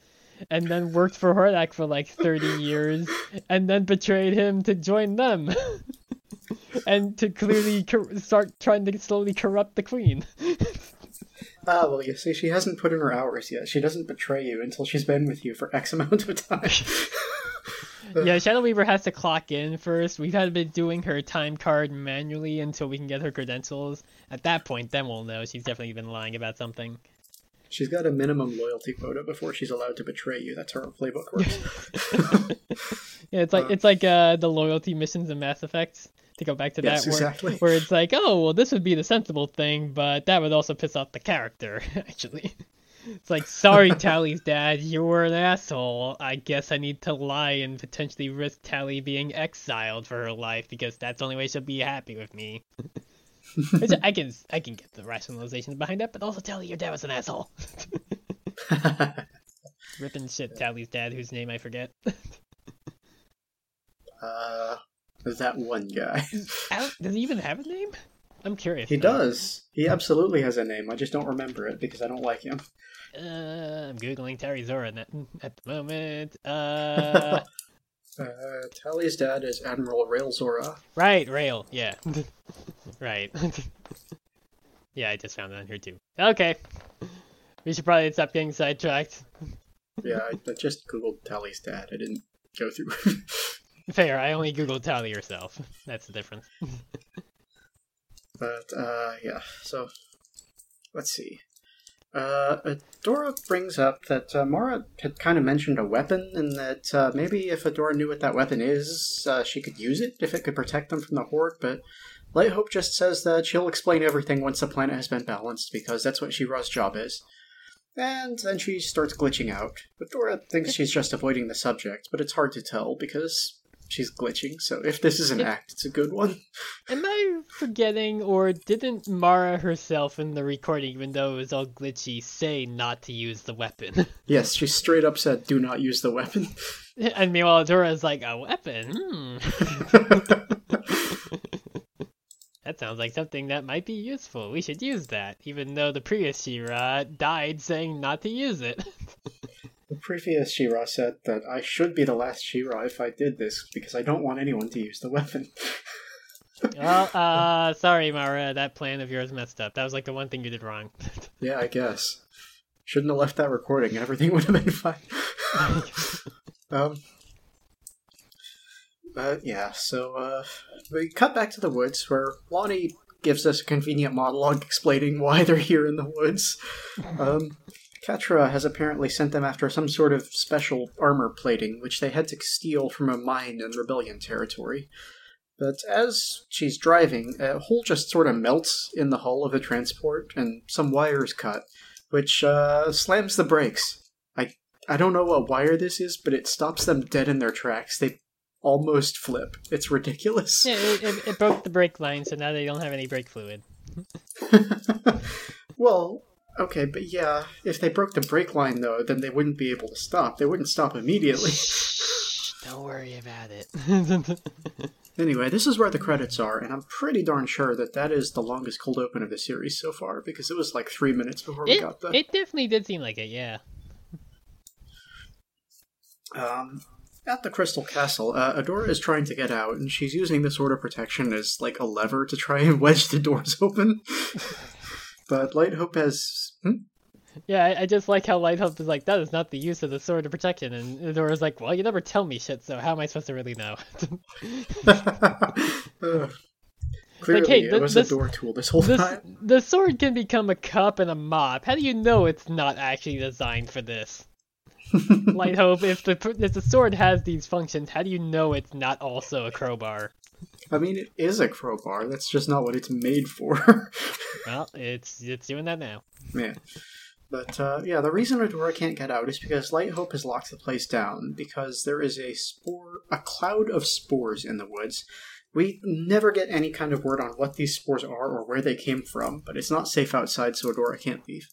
and then worked for Hordak for like 30 years and then betrayed him to join them and to clearly start trying to slowly corrupt the queen. Well, you see, she hasn't put in her hours yet. She doesn't betray you until she's been with you for X amount of time. Yeah, Shadow Weaver has to clock in first. We've had to be doing her time card manually until we can get her credentials. At that point, then we'll know she's definitely been lying about something. She's got a minimum loyalty quota before she's allowed to betray you. That's how her playbook works. Yeah, it's like the loyalty missions in Mass Effect. To go back to that, exactly. Where it's like, oh, well, this would be the sensible thing, but that would also piss off the character, actually. It's like, sorry, Tally's dad, you were an asshole. I guess I need to lie and potentially risk Tally being exiled for her life because that's the only way she'll be happy with me. Which I can get the rationalization behind that, but also Tally, your dad was an asshole. Ripping shit, Tally's dad, whose name I forget. That one guy. Does he even have a name? I'm curious. He does. He absolutely has a name. I just don't remember it because I don't like him. I'm Googling Terry Zorin at the moment. Tally's dad is Admiral Rail Zora. Right, Rail, yeah. Right. Yeah, I just found it on here too. Okay. We should probably stop getting sidetracked. Yeah, I just Googled Tally's dad. I didn't go through. Fair, I only Googled Tally herself. That's the difference. But, yeah, so let's see. Adora brings up that Mara had kind of mentioned a weapon, and that maybe if Adora knew what that weapon is, she could use it if it could protect them from the Horde, but Light Hope just says that she'll explain everything once the planet has been balanced, because that's what She-Ra's job is. And then she starts glitching out. Adora thinks she's just avoiding the subject, but it's hard to tell because she's glitching, so if this is an act, it's a good one. Am I forgetting, or didn't Mara herself in the recording, even though it was all glitchy, say not to use the weapon? Yes, she straight up said, do not use the weapon. And meanwhile, Adora's like, a weapon? That sounds like something that might be useful. We should use that, even though the previous She-Ra died saying not to use it. The previous She-Ra said that I should be the last She-Ra if I did this, because I don't want anyone to use the weapon. Well, sorry, Mara, that plan of yours messed up. That was like the one thing you did wrong. Yeah, I guess. Shouldn't have left that recording. Everything would have been fine. But yeah, so we cut back to the woods, where Lonnie gives us a convenient monologue explaining why they're here in the woods. Catra has apparently sent them after some sort of special armor plating, which they had to steal from a mine in Rebellion territory. But as she's driving, a hole just sort of melts in the hull of the transport, and some wires cut, which slams the brakes. I don't know what wire this is, but it stops them dead in their tracks. They almost flip. It's ridiculous. Yeah, it broke the brake line, so now they don't have any brake fluid. Well, okay, but yeah, if they broke the brake line, though, then they wouldn't be able to stop. They wouldn't stop immediately. Shh, don't worry about it. Anyway, this is where the credits are, and I'm pretty darn sure that is the longest cold open of the series so far, because it was like 3 minutes before we got that. It definitely did seem like it, yeah. At the Crystal Castle, Adora is trying to get out, and she's using this sort of protection as, like, a lever to try and wedge the doors open. But Light Hope has... Yeah, I just like how Light Hope is like, that is not the use of the sword of protection, and Adora's like, well, you never tell me shit, so how am I supposed to really know? Clearly, like, hey, it was a door tool this whole time. The sword can become a cup and a mop. How do you know it's not actually designed for this? Light Hope, if the sword has these functions, how do you know it's not also a crowbar? I mean, it is a crowbar. That's just not what it's made for. Well, it's doing that now. Yeah. But, yeah, the reason Adora can't get out is because Light Hope has locked the place down, because there is a cloud of spores in the woods. We never get any kind of word on what these spores are or where they came from, but it's not safe outside, so Adora can't leave.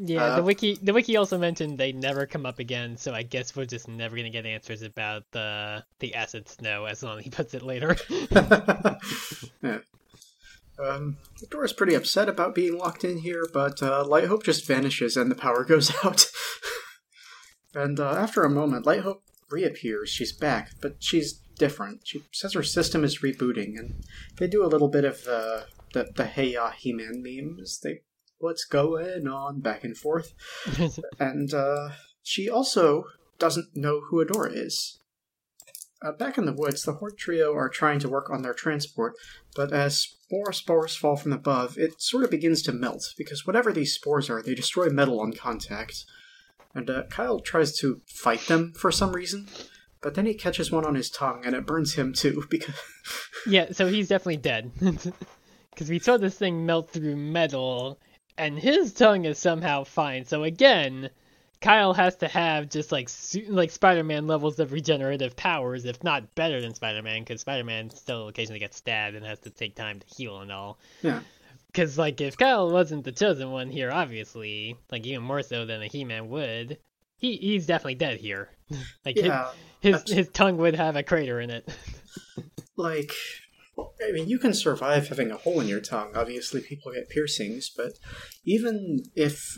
Yeah, the wiki also mentioned they never come up again, so I guess we're just never going to get answers about the acid snow, as Lonnie puts it later. Yeah. Adora's pretty upset about being locked in here, but Light Hope just vanishes and the power goes out. And after a moment, Light Hope reappears. She's back, but she's different. She says her system is rebooting, and they do a little bit of the Hey Ya He-Man memes. They... what's going on, back and forth. And she also doesn't know who Adora is. Back in the woods, the Horde trio are trying to work on their transport, but as more spores fall from above, it sort of begins to melt, because whatever these spores are, they destroy metal on contact. And Kyle tries to fight them for some reason, but then he catches one on his tongue, and it burns him too, because... Yeah, so he's definitely dead. Because we saw this thing melt through metal... and his tongue is somehow fine. So again, Kyle has to have just like Spider-Man levels of regenerative powers, if not better than Spider-Man, because Spider-Man still occasionally gets stabbed and has to take time to heal and all. Yeah. Because like if Kyle wasn't the chosen one here, obviously, like even more so than a He-Man would, he's definitely dead here. Like yeah, his tongue would have a crater in it. Like. I mean, you can survive having a hole in your tongue. Obviously, people get piercings, but even if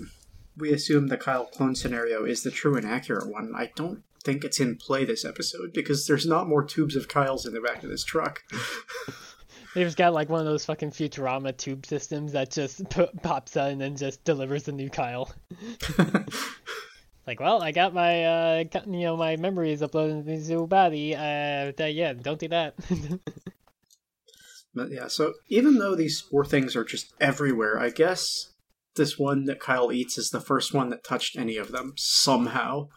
we assume the Kyle clone scenario is the true and accurate one, I don't think it's in play this episode, because there's not more tubes of Kyle's in the back of this truck. They've just got, like, one of those fucking Futurama tube systems that just pops out and then just delivers the new Kyle. Like, well, I got my, my memories uploaded into the new body. Yeah, don't do that. But yeah, so even though these four things are just everywhere, I guess this one that Kyle eats is the first one that touched any of them somehow.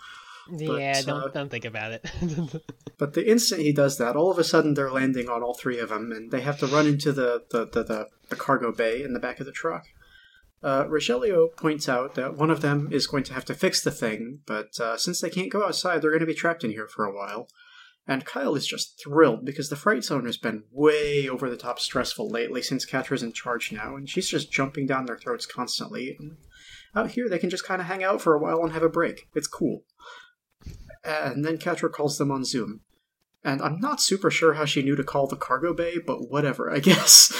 But, yeah, don't think about it. But the instant he does that, all of a sudden they're landing on all three of them, and they have to run into the cargo bay in the back of the truck. Rogelio points out that one of them is going to have to fix the thing, but since they can't go outside, they're going to be trapped in here for a while. And Kyle is just thrilled because the Fright Zone has been way over the top stressful lately since Catra's in charge now, and she's just jumping down their throats constantly. And out here, they can just kind of hang out for a while and have a break. It's cool. And then Catra calls them on Zoom. And I'm not super sure how she knew to call the cargo bay, but whatever, I guess.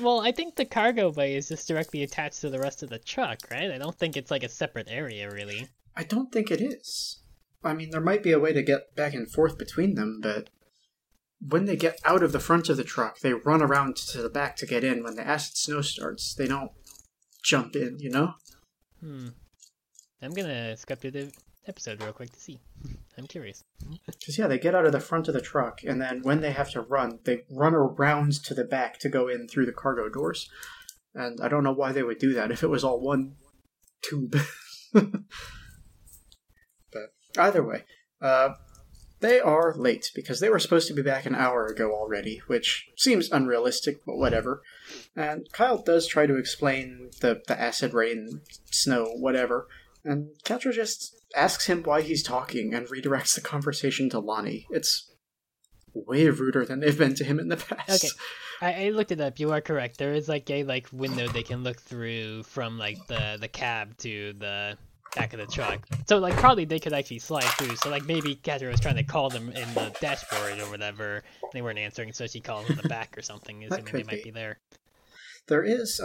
Well, I think the cargo bay is just directly attached to the rest of the truck, right? I don't think it's like a separate area, really. I don't think it is. I mean, there might be a way to get back and forth between them, but when they get out of the front of the truck, they run around to the back to get in. When the acid snow starts, they don't jump in, you know? I'm gonna skip through the episode real quick to see. I'm curious. Because, yeah, they get out of the front of the truck, and then when they have to run, they run around to the back to go in through the cargo doors. And I don't know why they would do that if it was all one tube. But either way, they are late because they were supposed to be back an hour ago already, which seems unrealistic, but whatever. And Kyle does try to explain the acid rain, snow, whatever, and Catra just asks him why he's talking and redirects the conversation to Lonnie. It's way ruder than they've been to him in the past. Okay, I looked it up. You are correct. There is like a window they can look through from like the cab to the back of the truck. So like probably they could actually slide through. So like maybe Catra was trying to call them in the dashboard or whatever. They weren't answering, so she called in the back or something. Assuming they might be there. There is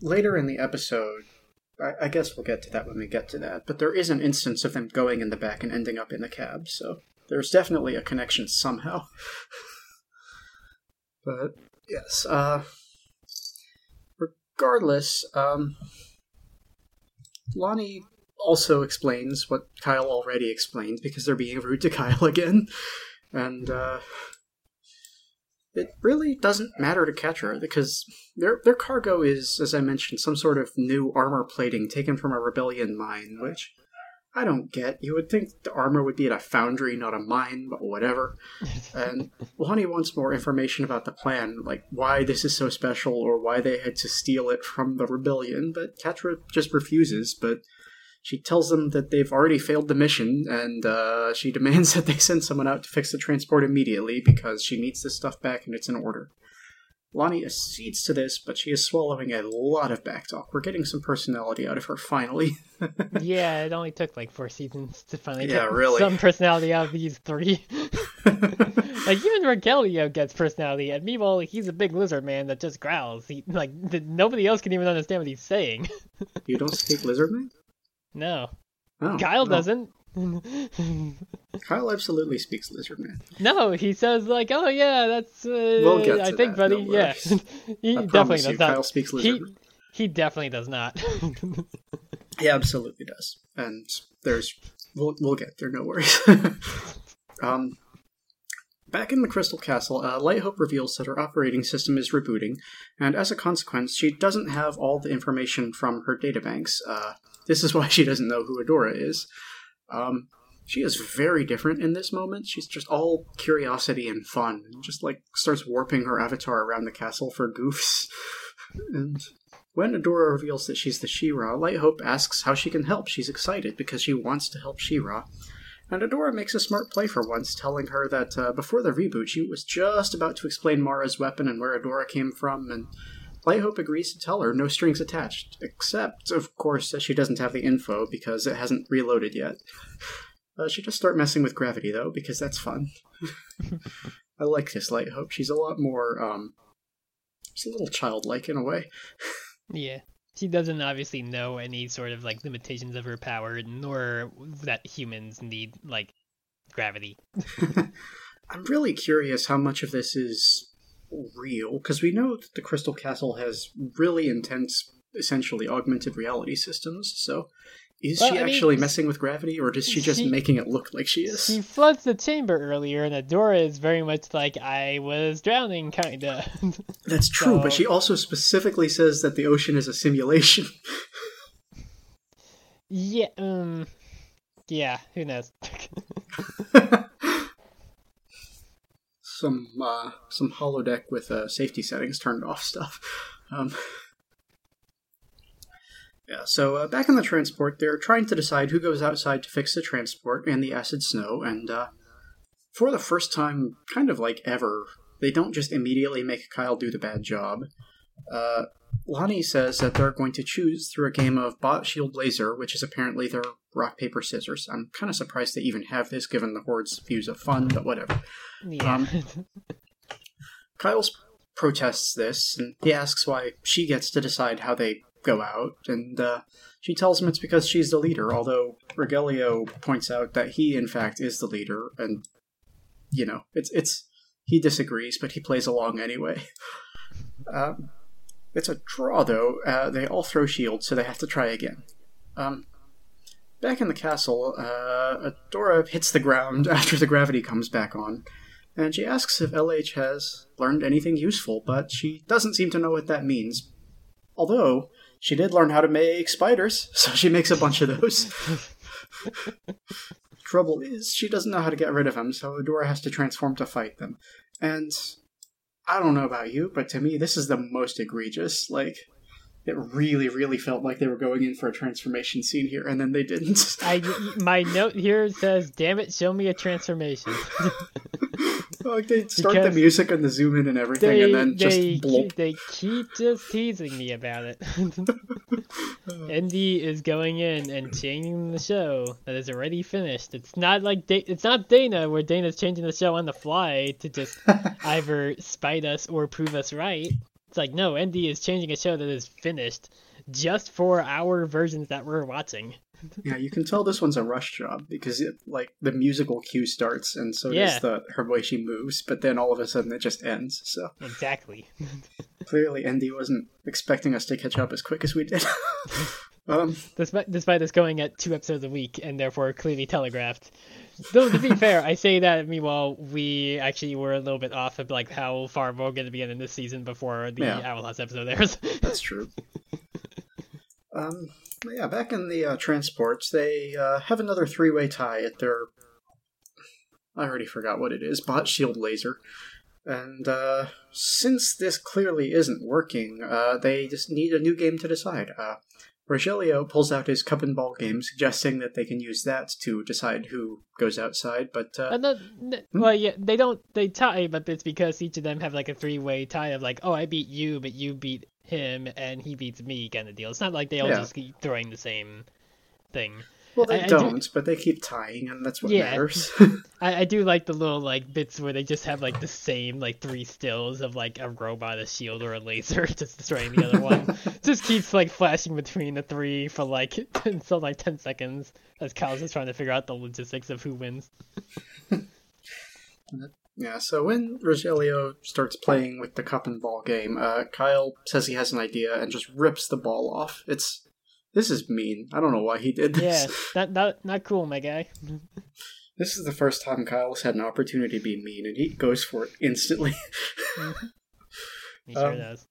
later in the episode. I guess we'll get to that when we get to that, but there is an instance of them going in the back and ending up in the cab, so there's definitely a connection somehow. But, yes, regardless, Lonnie also explains what Kyle already explained, because they're being rude to Kyle again, and, it really doesn't matter to Catra, because their cargo is, as I mentioned, some sort of new armor plating taken from a rebellion mine, which I don't get. You would think the armor would be at a foundry, not a mine, but whatever. And Lonnie wants more information about the plan, like why this is so special or why they had to steal it from the rebellion, but Catra just refuses, but she tells them that they've already failed the mission, and she demands that they send someone out to fix the transport immediately because she needs this stuff back and it's in order. Lonnie accedes to this, but she is swallowing a lot of backtalk. We're getting some personality out of her, finally. Yeah, it only took like 4 seasons to finally get some personality out of these 3. Like, even Rogelio gets personality, and meanwhile, he's a big lizard man that just growls. He, like, nobody else can even understand what he's saying. You don't speak lizard man? No. Oh, Kyle doesn't. Kyle absolutely speaks lizard man. No, he says like, oh yeah, that's we'll get to I think that, buddy, no yeah. He I definitely does you, not. Kyle speaks lizard man. He definitely does not. He absolutely does. And there's we'll get there, no worries. Back in the Crystal Castle, Light Hope reveals that her operating system is rebooting, and as a consequence, she doesn't have all the information from her databanks. This is why she doesn't know who Adora is. She is very different in this moment. She's just all curiosity and fun, and just like starts warping her avatar around the castle for goofs. And when Adora reveals that she's the She-Ra, Light Hope asks how she can help. She's excited because she wants to help She-Ra. And Adora makes a smart play for once, telling her that before the reboot, she was just about to explain Mara's weapon and where Adora came from, and Light Hope agrees to tell her, no strings attached, except, of course, that she doesn't have the info because it hasn't reloaded yet. She does start messing with gravity, though, because that's fun. I like this Light Hope. She's a lot more, she's a little childlike in a way. Yeah. She doesn't obviously know any sort of, like, limitations of her power, nor that humans need, like, gravity. I'm really curious how much of this is real, because we know that the Crystal Castle has really intense, essentially augmented reality systems, so Is she actually messing with gravity, or is she just making it look like she is? She floods the chamber earlier, and Adora is very much like, I was drowning, kinda. That's true, but she also specifically says that the ocean is a simulation. Yeah, yeah, who knows? Some holodeck with safety settings turned off stuff. Yeah, so back in the transport, they're trying to decide who goes outside to fix the transport and the acid snow, and for the first time, kind of like ever, they don't just immediately make Kyle do the bad job. Lonnie says that they're going to choose through a game of Bot Shield Laser, which is apparently their rock, paper, scissors. I'm kind of surprised they even have this, given the Horde's views of fun, but whatever. Yeah. Kyle protests this, and he asks why she gets to decide how they go out, and she tells him it's because she's the leader, although Rogelio points out that he, in fact, is the leader, and, you know, it's he disagrees, but he plays along anyway. It's a draw, though. They all throw shields, so they have to try again. Back in the castle, Adora hits the ground after the gravity comes back on, and she asks if LH has learned anything useful, but she doesn't seem to know what that means, although she did learn how to make spiders, so she makes a bunch of those. Trouble is, she doesn't know how to get rid of them, so Adora has to transform to fight them. And I don't know about you, but to me, this is the most egregious. Like, it really, really felt like they were going in for a transformation scene here, and then they didn't. My note here says, damn it, show me a transformation. Like they start because the music and the zoom in and everything, and then just bloop. They keep just teasing me about it. Indy is going in and changing the show that is already finished. It's not like it's not Dana, where Dana's changing the show on the fly to just either spite us or prove us right. It's like, no, Indy is changing a show that is finished just for our versions that we're watching. Yeah, you can tell this one's a rush job because, the musical cue starts, and so does her way she moves, but then all of a sudden it just ends, so. Exactly. Clearly, Andy wasn't expecting us to catch up as quick as we did. Despite us going at 2 episodes a week, and therefore clearly telegraphed. Though, to be fair, I say that, meanwhile, we actually were a little bit off of, how far we're going to be in this season before the Owl House episode airs. That's true. Yeah, back in the transports, they have another three-way tie at their, I already forgot what it is, Bot Shield Laser. And since this clearly isn't working, they just need a new game to decide. Rogelio pulls out his cup and ball game, suggesting that they can use that to decide who goes outside, but well, yeah, they tie, but it's because each of them have a three-way tie of I beat you, but you beat him, and he beats me kind of deal. It's not like they all just keep throwing the same thing. Well, they but they keep tying, and that's what matters. I do like the little, bits where they just have, the same, three stills of, a robot, a shield, or a laser just destroying the other one. Just keeps, flashing between the three for, 10 seconds as Kyle's just trying to figure out the logistics of who wins. Yeah, so when Rogelio starts playing with the cup and ball game, Kyle says he has an idea and just rips the ball off. This is mean. I don't know why he did this. Yeah, not cool, my guy. This is the first time Kyle's had an opportunity to be mean, and he goes for it instantly. He sure does.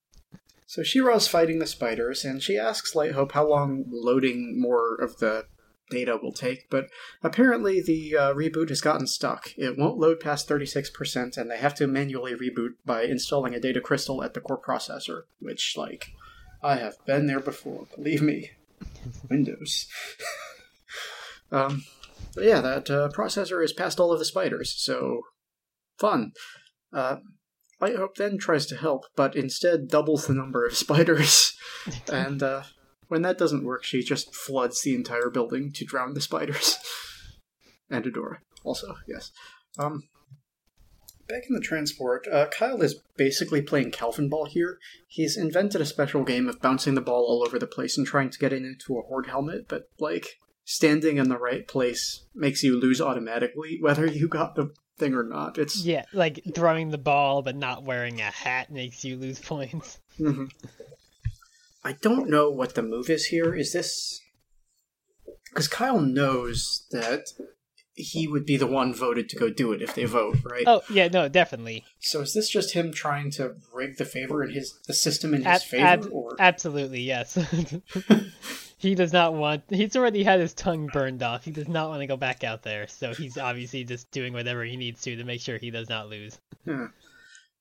So She-Ra's fighting the spiders, and she asks Light Hope how long loading more of the data will take, but apparently the reboot has gotten stuck. It won't load past 36%, and they have to manually reboot by installing a data crystal at the core processor, which, I have been there before, believe me. Windows. But yeah, that processor is past all of the spiders, so fun. Light Hope then tries to help, but instead doubles the number of spiders. And when that doesn't work, she just floods the entire building to drown the spiders. And Adora, also, yes. Back in the transport, Kyle is basically playing Calvin Ball here. He's invented a special game of bouncing the ball all over the place and trying to get it into a Horde helmet, but, standing in the right place makes you lose automatically, whether you got the thing or not. It's yeah, throwing the ball but not wearing a hat makes you lose points. Mm-hmm. I don't know what the move is here. Is this because Kyle knows that he would be the one voted to go do it if they vote, right? Oh, yeah, no, definitely. So is this just him trying to rig the favor in the system in his favor? Absolutely, yes. He does not want... He's already had his tongue burned off. He does not want to go back out there. So he's obviously just doing whatever he needs to make sure he does not lose. Yeah.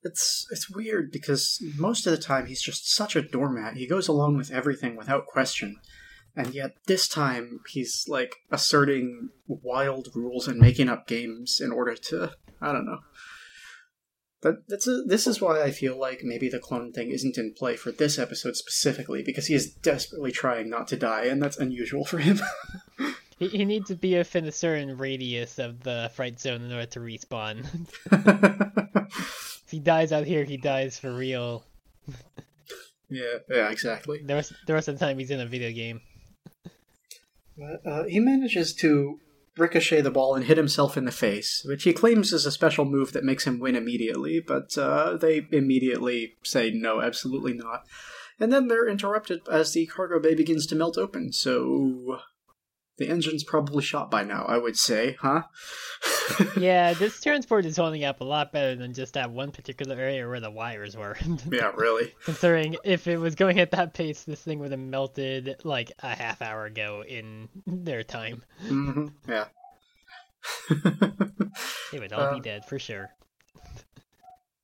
It's weird because most of the time he's just such a doormat. He goes along with everything without question. And yet this time he's, like, asserting wild rules and making up games in order to... I don't know. But this is why I feel like maybe the clone thing isn't in play for this episode specifically, because he is desperately trying not to die, and that's unusual for him. He needs to be within a certain radius of the fright zone in order to respawn. If he dies out here, he dies for real. Yeah, exactly. The rest of the time he's in a video game. He manages to ricochet the ball and hit himself in the face, which he claims is a special move that makes him win immediately, but they immediately say no, absolutely not. And then they're interrupted as the cargo bay begins to melt open, so the engine's probably shot by now, I would say, huh? Yeah, this transport is holding up a lot better than just that one particular area where the wires were. Yeah, really. Considering if it was going at that pace, this thing would have melted like a half hour ago in their time. Mm-hmm. Yeah. They would all be dead for sure.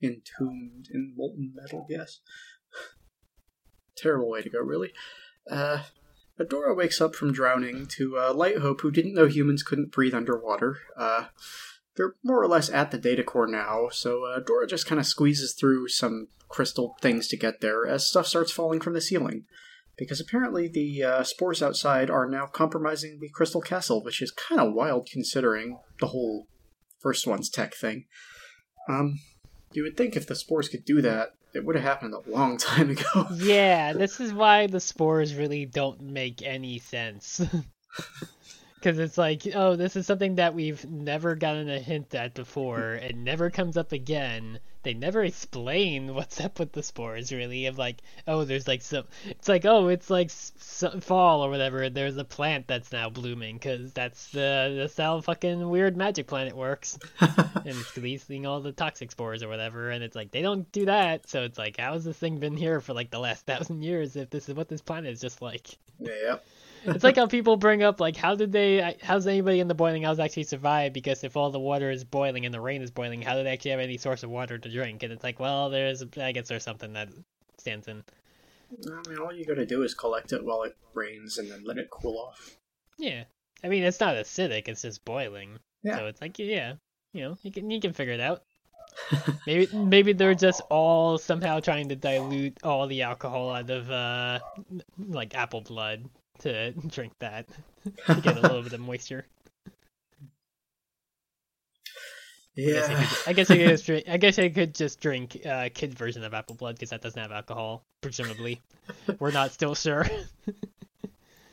Entombed in molten metal, yes. Terrible way to go, really. Adora wakes up from drowning to Light Hope, who didn't know humans couldn't breathe underwater. They're more or less at the data core now, so Adora just kind of squeezes through some crystal things to get there as stuff starts falling from the ceiling. Because apparently the spores outside are now compromising the crystal castle, which is kind of wild considering the whole first one's tech thing. You would think if the spores could do that, it would have happened a long time ago. Yeah, this is why the spores really don't make any sense. Because it's like, oh, this is something that we've never gotten a hint at before. It never comes up again. They never explain what's up with the spores, really. Of like, oh, there's like some... It's like, oh, it's like fall or whatever. There's a plant that's now blooming. Because that's how fucking weird Magic Planet works. And it's releasing all the toxic spores or whatever. And it's like, they don't do that. So it's like, how has this thing been here for like the last 1,000 years if this is what this planet is just like? Yeah. It's like how people bring up, like, how's anybody in the boiling house actually survive? Because if all the water is boiling and the rain is boiling, how do they actually have any source of water to drink? And it's like, well, there's something that stands in. I mean, all you gotta do is collect it while it rains and then let it cool off. Yeah. I mean, it's not acidic, it's just boiling. Yeah. So it's like, yeah, you know, you can figure it out. Maybe they're just all somehow trying to dilute all the alcohol out of, like, apple blood. To drink that to get a little bit of moisture. Yeah, I guess I could just drink kid version of apple blood because that doesn't have alcohol, presumably. We're not still sure.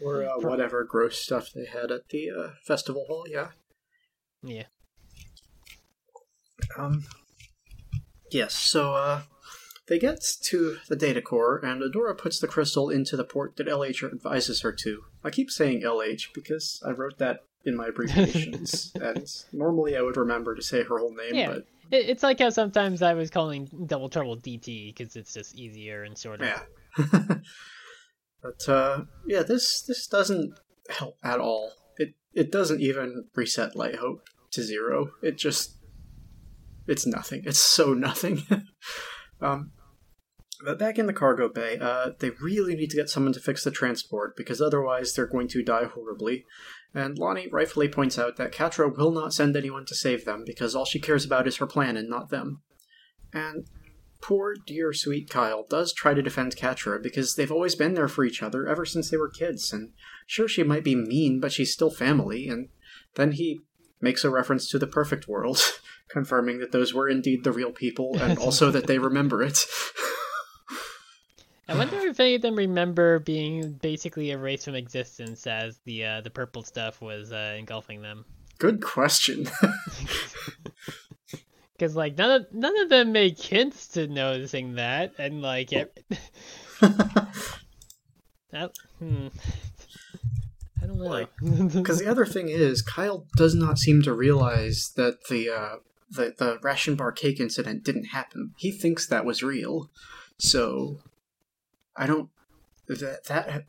Or whatever gross stuff they had at the festival hall. Yeah. Yeah. Yes. So. They get to the data core, and Adora puts the crystal into the port that LH advises her to. I keep saying LH because I wrote that in my abbreviations, and normally I would remember to say her whole name. Yeah, but... it's like how sometimes I was calling Double Trouble DT because it's just easier and shorter. Yeah, but yeah, this doesn't help at all. It doesn't even reset Light Hope to zero. It's nothing. It's so nothing. But back in the cargo bay, they really need to get someone to fix the transport, because otherwise they're going to die horribly. And Lonnie rightfully points out that Catra will not send anyone to save them, because all she cares about is her plan and not them. And poor, dear, sweet Kyle does try to defend Catra, because they've always been there for each other ever since they were kids, and sure, she might be mean, but she's still family, and then he makes a reference to the perfect world, confirming that those were indeed the real people, and also that they remember it. I wonder if any of them remember being basically erased from existence as the purple stuff was engulfing them. Good question. Because like none of them make hints to noticing that, and like I don't know. Because the other thing is, Kyle does not seem to realize that the ration bar cake incident didn't happen. He thinks that was real. So, I don't... That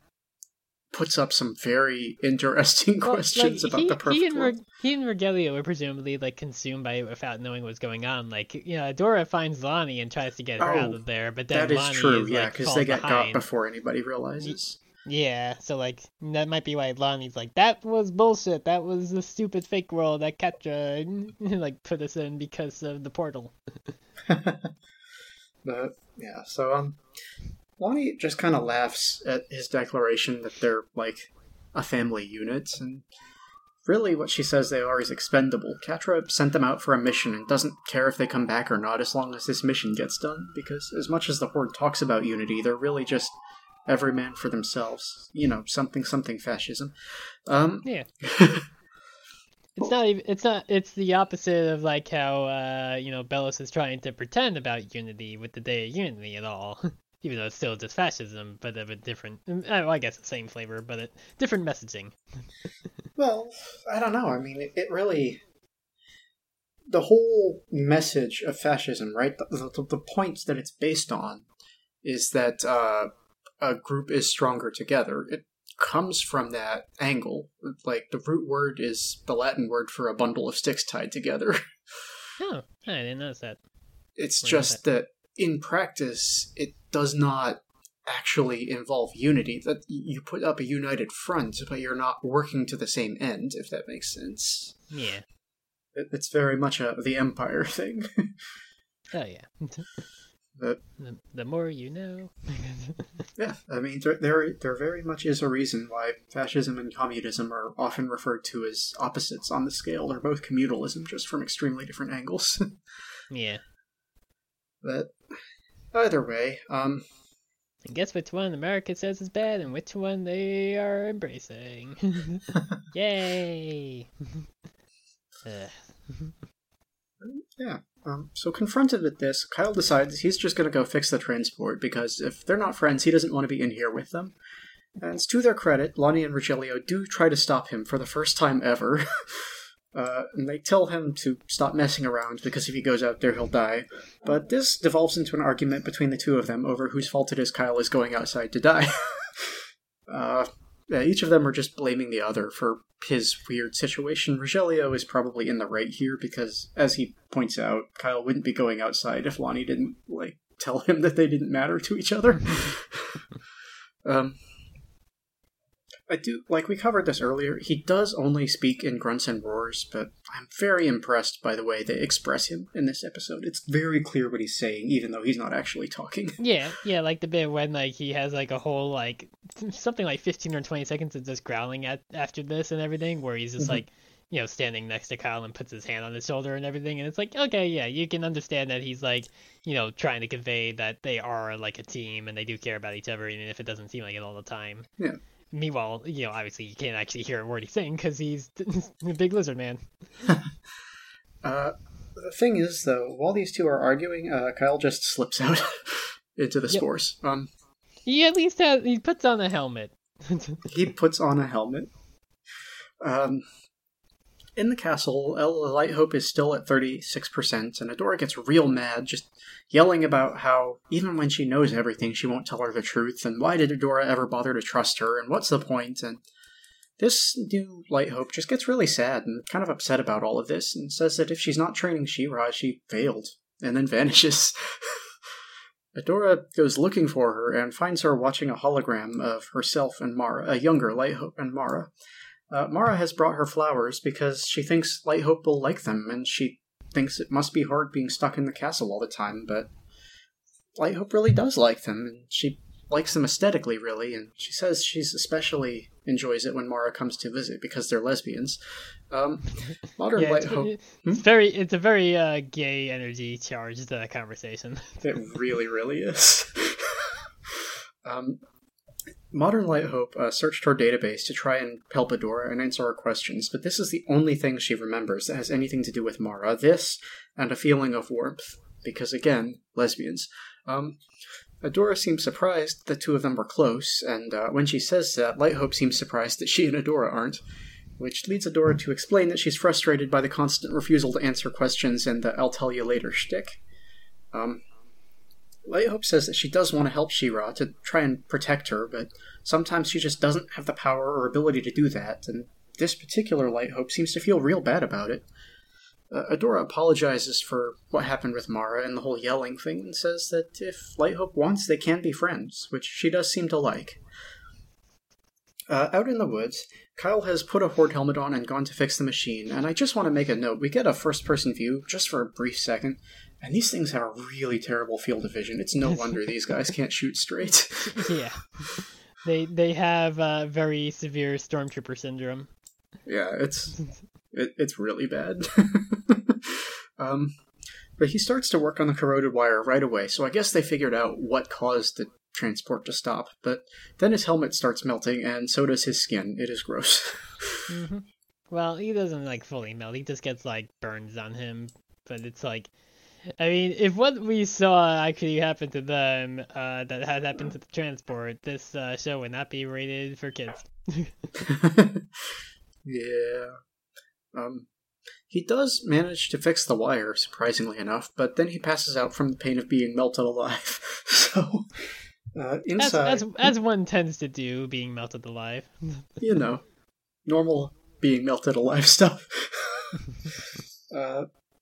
puts up some very interesting questions about the perfect world. He and Rogelio were presumably consumed by it without knowing what's going on. Adora finds Lonnie and tries to get her out of there, but then Lonnie is true, because they got caught before anybody realizes. Yeah, so that might be why Lonnie's that was bullshit. That was the stupid fake world that Catra put us in because of the portal. But yeah, so Lonnie just kind of laughs at his declaration that they're a family unit, and really what she says they are is expendable. Catra sent them out for a mission and doesn't care if they come back or not as long as this mission gets done, because as much as the Horde talks about unity, they're really just every man for themselves. Something fascism. Yeah. It's the opposite of how Bellows is trying to pretend about unity with the Day of Unity at all. Even though it's still just fascism, but of a different... I guess the same flavor, but a different messaging. Well, I don't know. I mean, it really... The whole message of fascism, right? The point that it's based on is that a group is stronger together. It comes from that angle. The root word is the Latin word for a bundle of sticks tied together. Oh, I didn't notice that. It's just that in practice, it does not actually involve unity. That you put up a united front, but you're not working to the same end, if that makes sense. Yeah. It's very much the Empire thing. Oh, yeah. The more you know. Yeah, I mean, there very much is a reason why fascism and communism are often referred to as opposites on the scale. They're both communalism, just from extremely different angles. Yeah. But... either way, and guess which one America says is bad and which one they are embracing. Yay! Yeah. So confronted with this, Kyle decides he's just going to go fix the transport, because if they're not friends, he doesn't want to be in here with them. And to their credit, Lonnie and Rogelio do try to stop him for the first time ever. And they tell him to stop messing around, because if he goes out there, he'll die. But this devolves into an argument between the two of them over whose fault it is Kyle is going outside to die. Each of them are just blaming the other for his weird situation. Rogelio is probably in the right here, because, as he points out, Kyle wouldn't be going outside if Lonnie didn't, tell him that they didn't matter to each other. I do, we covered this earlier, he does only speak in grunts and roars, but I'm very impressed by the way they express him in this episode. It's very clear what he's saying, even though he's not actually talking. Yeah, the bit when, he has, a whole, something 15 or 20 seconds of just growling after this and everything, where he's just, standing next to Kyle and puts his hand on his shoulder and everything, and it's okay, yeah, you can understand that he's, trying to convey that they are, a team, and they do care about each other, even if it doesn't seem like it all the time. Yeah. Meanwhile, obviously you can't actually hear a word he's saying because he's a big lizard man. The thing is, though, while these two are arguing, Kyle just slips out into the spores. He at least he puts on a helmet. He puts on a helmet. In the castle, Light Hope is still at 36%, and Adora gets real mad, just yelling about how, even when she knows everything, she won't tell her the truth, and why did Adora ever bother to trust her, and what's the point? And this new Light Hope just gets really sad and kind of upset about all of this, and says that if she's not training She-Ra, she failed, and then vanishes. Adora goes looking for her, and finds her watching a hologram of herself and Mara, a younger Light Hope and Mara. Mara has brought her flowers because she thinks Light Hope will like them, and she thinks it must be hard being stuck in the castle all the time, but Light Hope really does like them, and she likes them aesthetically, really, and she says she especially enjoys it when Mara comes to visit because they're lesbians. Modern Light Hope... It's a very gay energy charged conversation. It really, really is. Modern Light Hope searched her database to try and help Adora and answer her questions, but this is the only thing she remembers that has anything to do with Mara. This, and a feeling of warmth, because, again, lesbians. Adora seems surprised the two of them were close, and when she says that, Light Hope seems surprised that she and Adora aren't, which leads Adora to explain that she's frustrated by the constant refusal to answer questions and the I'll-tell-you-later shtick. Light Hope says that she does want to help She-Ra to try and protect her, but sometimes she just doesn't have the power or ability to do that, and this particular Light Hope seems to feel real bad about it. Adora apologizes for what happened with Mara and the whole yelling thing and says that if Light Hope wants, they can be friends, which she does seem to like. Out in the woods, Kyle has put a Horde helmet on and gone to fix the machine, and I just want to make a note. We get a first-person view just for a brief second, and these things have a really terrible field of vision. It's no wonder these guys can't shoot straight. Yeah. They have very severe Stormtrooper syndrome. Yeah, it's really bad. But he starts to work on the corroded wire right away, so I guess they figured out what caused the transport to stop. But then his helmet starts melting, and so does his skin. It is gross. Mm-hmm. Well, he doesn't, fully melt. He just gets, burns on him. But it's, I mean, if what we saw actually happened to them, that had happened to the transport, this show would not be rated for kids. Yeah. He does manage to fix the wire, surprisingly enough, but then he passes out from the pain of being melted alive. So, inside... As one tends to do, being melted alive. You know, normal being melted alive stuff.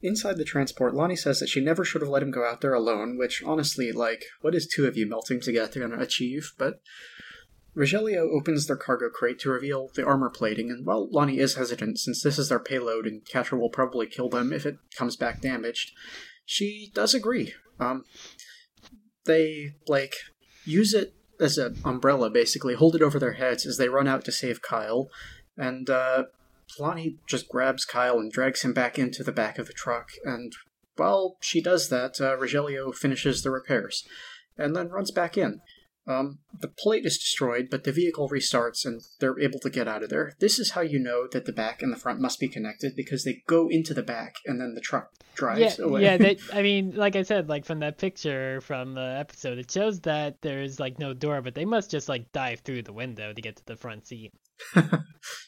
Inside the transport, Lonnie says that she never should have let him go out there alone, which, honestly, what is two of you melting together going to achieve? But... Rogelio opens their cargo crate to reveal the armor plating, and while Lonnie is hesitant, since this is their payload and Catra will probably kill them if it comes back damaged, she does agree. They, use it as an umbrella, basically, hold it over their heads as they run out to save Kyle, and Lonnie just grabs Kyle and drags him back into the back of the truck, and while she does that, Rogelio finishes the repairs, and then runs back in. The plate is destroyed, but the vehicle restarts and they're able to get out of there. This is how you know that the back and the front must be connected, because they go into the back and then the truck drives away. Yeah, I said, from that picture from the episode, it shows that there is, no door, but they must just, dive through the window to get to the front seat.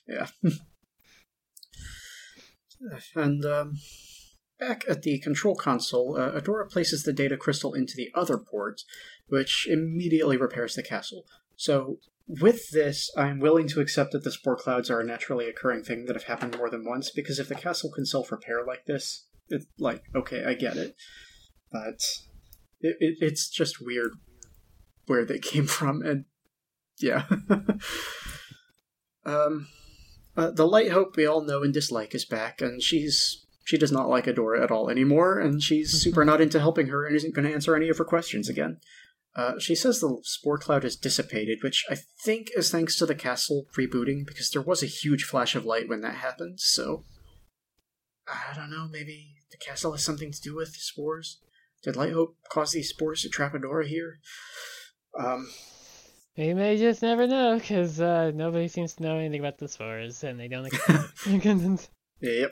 Yeah. And, back at the control console, Adora places the data crystal into the other port, which immediately repairs the castle. So, with this, I'm willing to accept that the spore clouds are a naturally occurring thing that have happened more than once, because if the castle can self-repair like this, it's okay, I get it. But it's just weird where they came from, and yeah. The Light Hope we all know and dislike is back, and she does not like Adora at all anymore, and she's super not into helping her and isn't going to answer any of her questions again. She says the spore cloud has dissipated, which I think is thanks to the castle rebooting, because there was a huge flash of light when that happened, so... I don't know, maybe the castle has something to do with spores? Did Light Hope cause these spores to trap Adora here? We may just never know, because nobody seems to know anything about the spores, and they don't accept. Yep.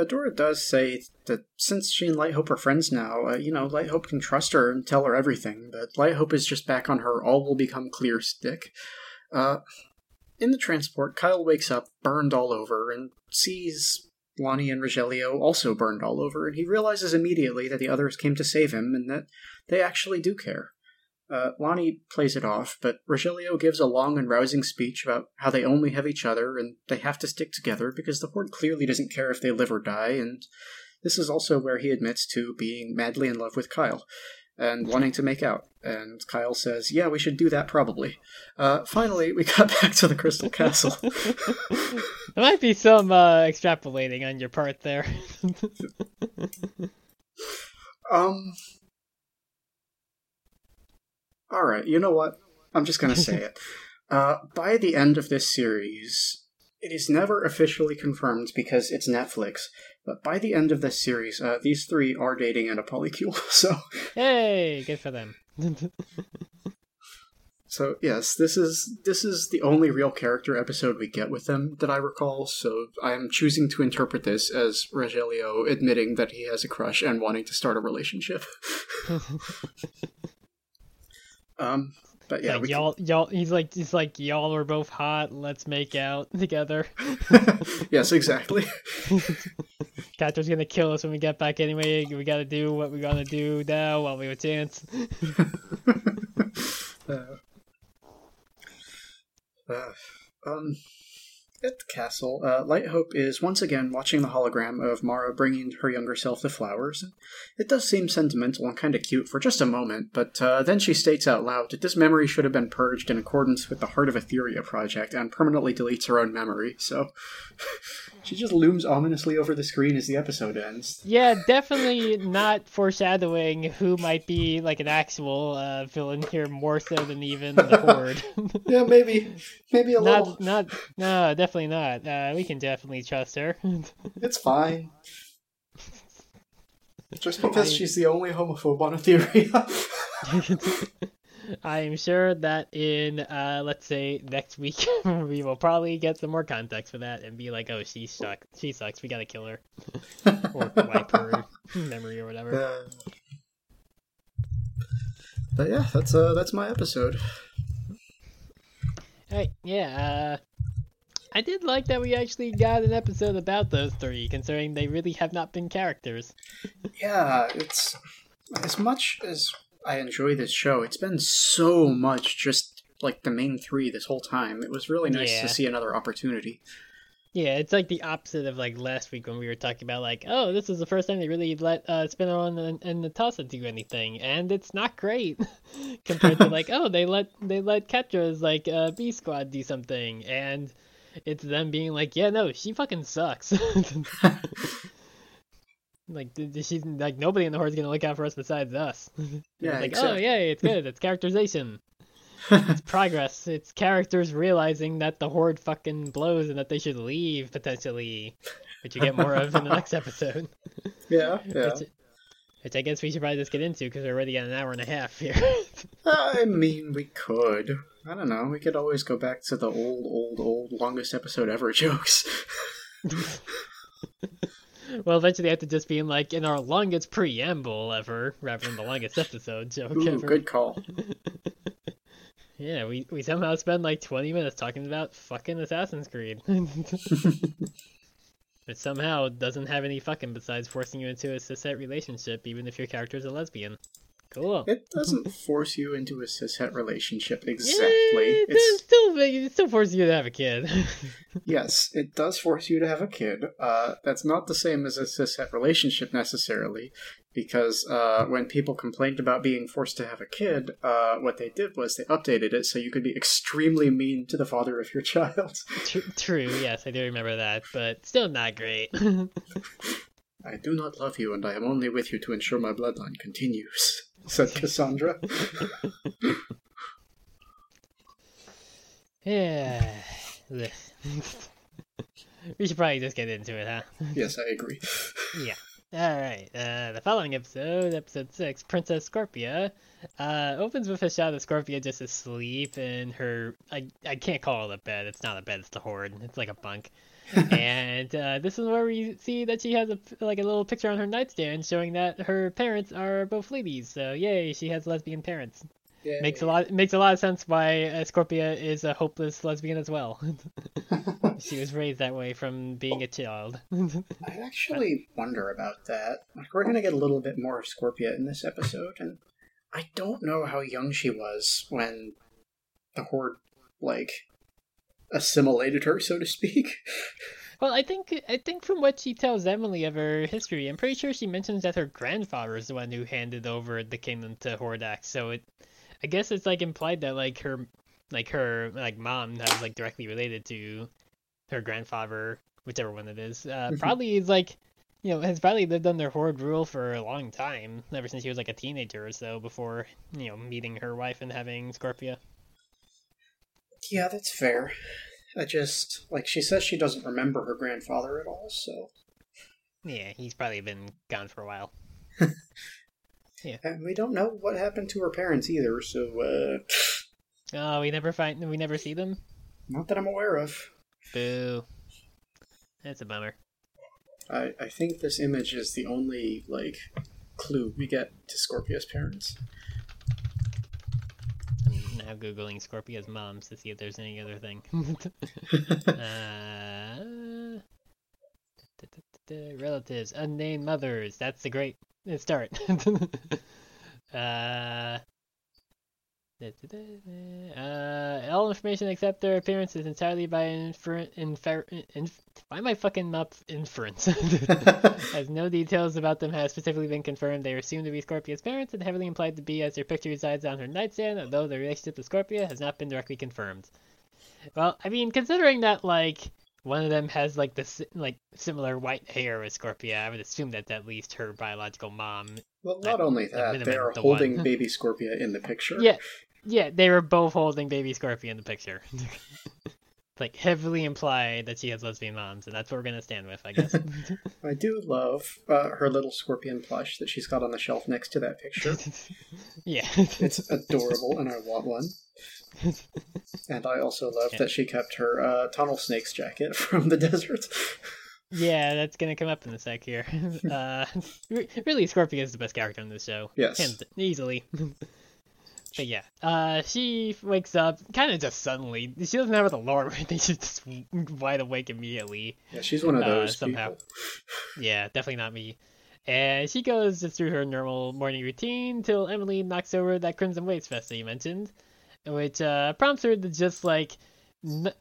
Adora does say that since she and Light Hope are friends now, Light Hope can trust her and tell her everything, but Light Hope is just back on her all will become clear stick. In the transport, Kyle wakes up, burned all over, and sees Lonnie and Rogelio also burned all over, and he realizes immediately that the others came to save him and that they actually do care. Lonnie plays it off, but Rogelio gives a long and rousing speech about how they only have each other and they have to stick together because the Horde clearly doesn't care if they live or die, and this is also where he admits to being madly in love with Kyle and wanting to make out. And Kyle says, yeah, we should do that probably. Finally, we got back to the Crystal Castle. There might be some extrapolating on your part there. Alright, you know what? I'm just going to say it. By the end of this series, it is never officially confirmed because it's Netflix, but by the end of this series, these three are dating in a polycule, so... Hey, good for them. So, yes, this is the only real character episode we get with them that I recall, so I'm choosing to interpret this as Rogelio admitting that he has a crush and wanting to start a relationship. But yeah, like, y'all. He's like, y'all are both hot. Let's make out together. Yes, exactly. Catra's gonna kill us when we get back anyway. We gotta do what we gotta do now while we have a chance. At the castle, Light Hope is once again watching the hologram of Mara bringing her younger self the flowers. It does seem sentimental and kind of cute for just a moment, but then she states out loud that this memory should have been purged in accordance with the Heart of Etheria project and permanently deletes her own memory, so she just looms ominously over the screen as the episode ends. Yeah, definitely not foreshadowing who might be like an actual villain here more so than even the Horde. Yeah, maybe a little. No, definitely. Definitely not. We can definitely trust her. It's fine. Just because she's the only homophobe on Etheria. I'm sure that in, let's say, next week, we will probably get some more context for that and be like, oh, she sucks, we gotta kill her. Or wipe her memory or whatever. But yeah, that's my episode. Alright, yeah, I did like that we actually got an episode about those three, considering they really have not been characters. Yeah, it's... As much as I enjoy this show, it's been so much just, like, the main three this whole time. It was really nice to see another opportunity. Yeah, it's like the opposite of, like, last week when we were talking about, like, oh, this is the first time they really let Spinner and Natasha do anything, and it's not great compared to, like, oh, they let Catra's, like, B-Squad do something, and... It's them being like, yeah, no, she fucking sucks. Like, she's like, nobody in the Horde is gonna look out for us besides us. Yeah, like, exactly. Oh, yeah, it's good. It's characterization. It's progress. It's characters realizing that the Horde fucking blows and that they should leave potentially, which you get more of in the next episode. Yeah. Which I guess we should probably just get into because we're already at an hour and a half here. I mean, we could. I don't know. We could always go back to the old longest episode ever jokes. Well, eventually, I have to just be in, like, in our longest preamble ever, rather than the longest episode joke ever. Good call. Yeah, we somehow spend like 20 minutes talking about fucking Assassin's Creed. It somehow doesn't have any fucking besides forcing you into a cishet relationship, even if your character is a lesbian. Cool. It doesn't force you into a cishet relationship exactly. Yeah, it still forces you to have a kid. Yes, it does force you to have a kid. That's not the same as a cishet relationship necessarily, because when people complained about being forced to have a kid, what they did was they updated it so you could be extremely mean to the father of your child. True. Yes, I do remember that, but still not great. I do not love you, and I am only with you to ensure my bloodline continues, said Cassandra. Yeah. We should probably just get into it, huh? Yes, I agree. Yeah. Alright, the following episode, episode 6, Princess Scorpia, opens with a shot of Scorpia just asleep in her, I can't call it a bed, it's not a bed, it's the Horde, it's like a bunk. And this is where we see that she has a little picture on her nightstand showing that her parents are both ladies. So yay, she has lesbian parents. Yay. Makes a lot of sense why Scorpia is a hopeless lesbian as well. She was raised that way from being a child. I actually wonder about that. Like, we're gonna get a little bit more of Scorpia in this episode, and I don't know how young she was when the Horde assimilated her, so to speak. Well, I think from what she tells Emily of her history, I'm pretty sure she mentions that her grandfather is the one who handed over the kingdom to Hordak. So I guess it's like implied that her mom that was like directly related to her grandfather, whichever one it is, probably is like, you know, has probably lived under Horde rule for a long time, ever since she was like a teenager or so before, you know, meeting her wife and having Scorpia. Yeah, that's fair. I just, like, she says she doesn't remember her grandfather at all, so... Yeah, he's probably been gone for a while. Yeah. And we don't know what happened to her parents either, so... Oh, we never see them? Not that I'm aware of. Boo. That's a bummer. I think this image is the only, clue we get to Scorpia's parents. now Googling Scorpia's moms to see if there's any other thing. Relatives, unnamed mothers. That's a great start. All information except their appearance is entirely by inference. As no details about them have specifically been confirmed, they are assumed to be Scorpia's parents and heavily implied to be, as their picture resides on her nightstand, although their relationship with Scorpia has not been directly confirmed. Well, I mean, considering that, like, one of them has, like, this, like, similar white hair with Scorpia, I would assume that's at least her biological mom. Well, not only that, they are holding baby Scorpia in the picture. Yeah, they were both holding baby Scorpia in the picture. Like, heavily implied that she has lesbian moms, and that's what we're going to stand with, I guess. I do love her little scorpion plush that she's got on the shelf next to that picture. Yeah. It's adorable, and I want one. And I also love that she kept her tunnel snake's jacket from the desert. Yeah, that's going to come up in a sec here. Really, Scorpia is the best character on this show. Yes. And easily. But yeah, she wakes up kind of just suddenly. She doesn't have the alarm or anything. She's just wide awake immediately. Yeah, she's one of those people. Yeah, definitely not me. And she goes just through her normal morning routine till Emily knocks over that Crimson Waves Fest that you mentioned, which prompts her to just, like,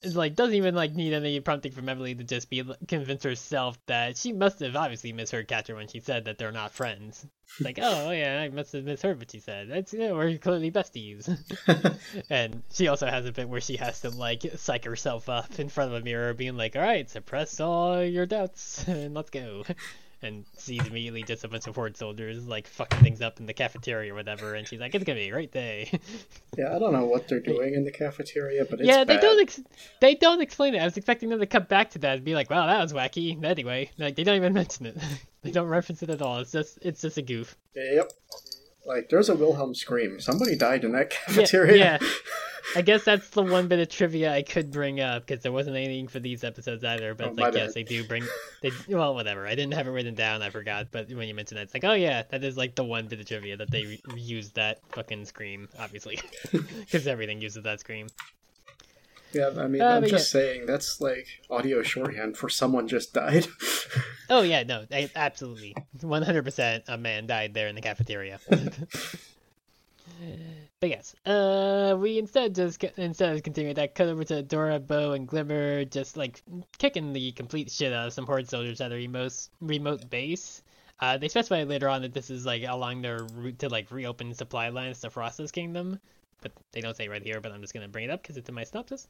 doesn't even, like, need any prompting from Emily to just be convince herself that she must have obviously misheard Catra when she said that they're not friends. It's like, oh yeah, I must have misheard what she said. That's, we're clearly besties. And she also has a bit where she has to, like, psych herself up in front of a mirror, being like, all right, suppress all your doubts and let's go. And sees immediately just a bunch of Horde soldiers, like, fucking things up in the cafeteria or whatever, and she's like, it's gonna be a great day. Yeah, I don't know what they're doing in the cafeteria, but it's bad. They don't explain it. I was expecting them to come back to that and be like, wow, that was wacky. Anyway, like, they don't even mention it. They don't reference it at all. It's just a goof. Yep. Like, there's a Wilhelm scream. Somebody died in that cafeteria. Yeah. I guess that's the one bit of trivia I could bring up, because there wasn't anything for these episodes either, but yes, they do bring... well, whatever. I didn't have it written down, I forgot, but when you mentioned that, it's like, oh yeah, that is, like, the one bit of trivia that they used that fucking scream, obviously. Because everything uses that scream. Yeah, I mean, I'm just saying, that's, like, audio shorthand for someone just died. Oh yeah, no, absolutely. 100% a man died there in the cafeteria. But yes, we instead of continuing that, cut over to Adora, Bow, and Glimmer, just, like, kicking the complete shit out of some Horde soldiers at a remote base. They specify later on that this is, like, along their route to, like, reopen supply lines to Frosta's Kingdom, but they don't say right here, but I'm just gonna bring it up because it's in my synopsis.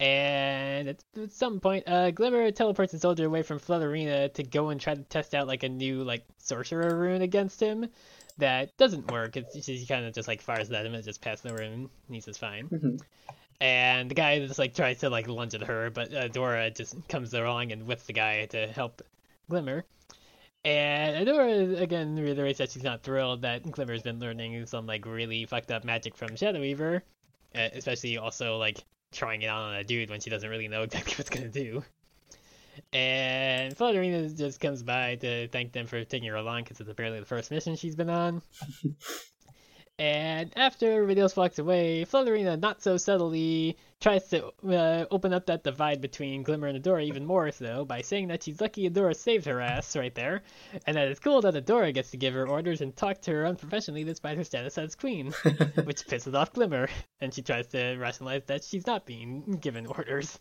And at some point, Glimmer teleports a soldier away from Flutterina to go and try to test out, like, a new, like, sorcerer rune against him. That doesn't work. She kind of just, like, fires at him and just passes the room, and he's just fine. Mm-hmm. And the guy just, like, tries to, like, lunge at her, but Adora just comes along and whips the guy to help Glimmer. And Adora, again, reiterates that she's not thrilled that Glimmer's been learning some, like, really fucked up magic from Shadow Weaver, especially also, like, trying it on a dude when she doesn't really know exactly what's gonna do. And Flutterina just comes by to thank them for taking her along, because it's apparently the first mission she's been on. And after everybody else walks away, Flutterina, not so subtly, tries to open up that divide between Glimmer and Adora even more so by saying that she's lucky Adora saved her ass right there, and that it's cool that Adora gets to give her orders and talk to her unprofessionally despite her status as queen, which pisses off Glimmer, and she tries to rationalize that she's not being given orders.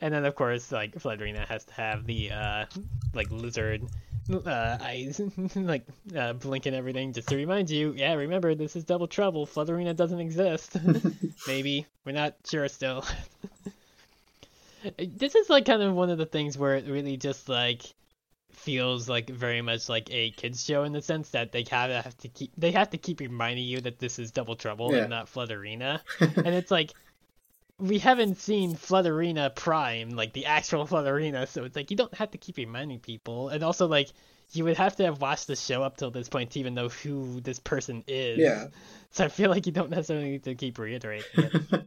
And then, of course, like, Flutterina has to have the, like, lizard eyes, like, blink and everything just to remind you, yeah, remember, this is Double Trouble. Flutterina doesn't exist. Maybe. We're not sure still. This is, like, kind of one of the things where it really just, like, feels like very much like a kids show in the sense that they have to keep reminding you that this is Double Trouble and not Flutterina. And it's like, we haven't seen Flutterina Prime, like, the actual Flutterina, so it's like, you don't have to keep reminding people. And also, like, you would have to have watched the show up till this point to even know who this person is. Yeah. So I feel like you don't necessarily need to keep reiterating it.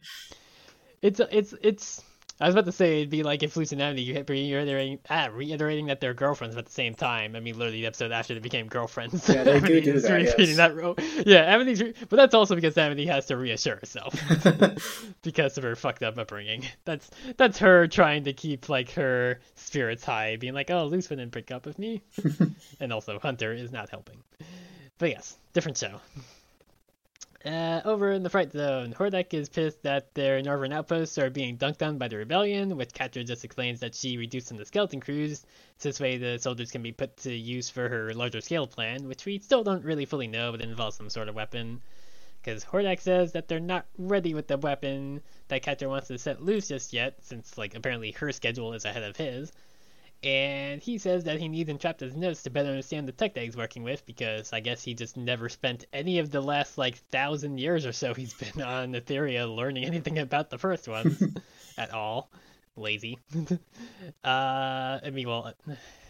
It's I was about to say, it'd be like if Lucy and Emily, you kept reiterating that they're girlfriends, but at the same time, I mean, literally the episode after they became girlfriends. Yeah, they do that, yes. Yeah, Emily's... But that's also because Emily has to reassure herself because of her fucked up upbringing. That's her trying to keep, like, her spirits high, being like, oh, Lucy wouldn't break up with me. And also, Hunter is not helping. But yes, different show. Over in the Fright Zone, Hordak is pissed that their northern outposts are being dunked on by the rebellion, which Catra just explains that she reduced them to skeleton crews, so this way the soldiers can be put to use for her larger scale plan, which we still don't really fully know, but it involves some sort of weapon. Because Hordak says that they're not ready with the weapon that Catra wants to set loose just yet, since, like, apparently her schedule is ahead of his. And he says that he needs Entrapta's notes to better understand the tech that he's working with, because I guess he just never spent any of the last, like, 1,000 years or so he's been on Etheria learning anything about the first ones at all. Lazy. I mean, well,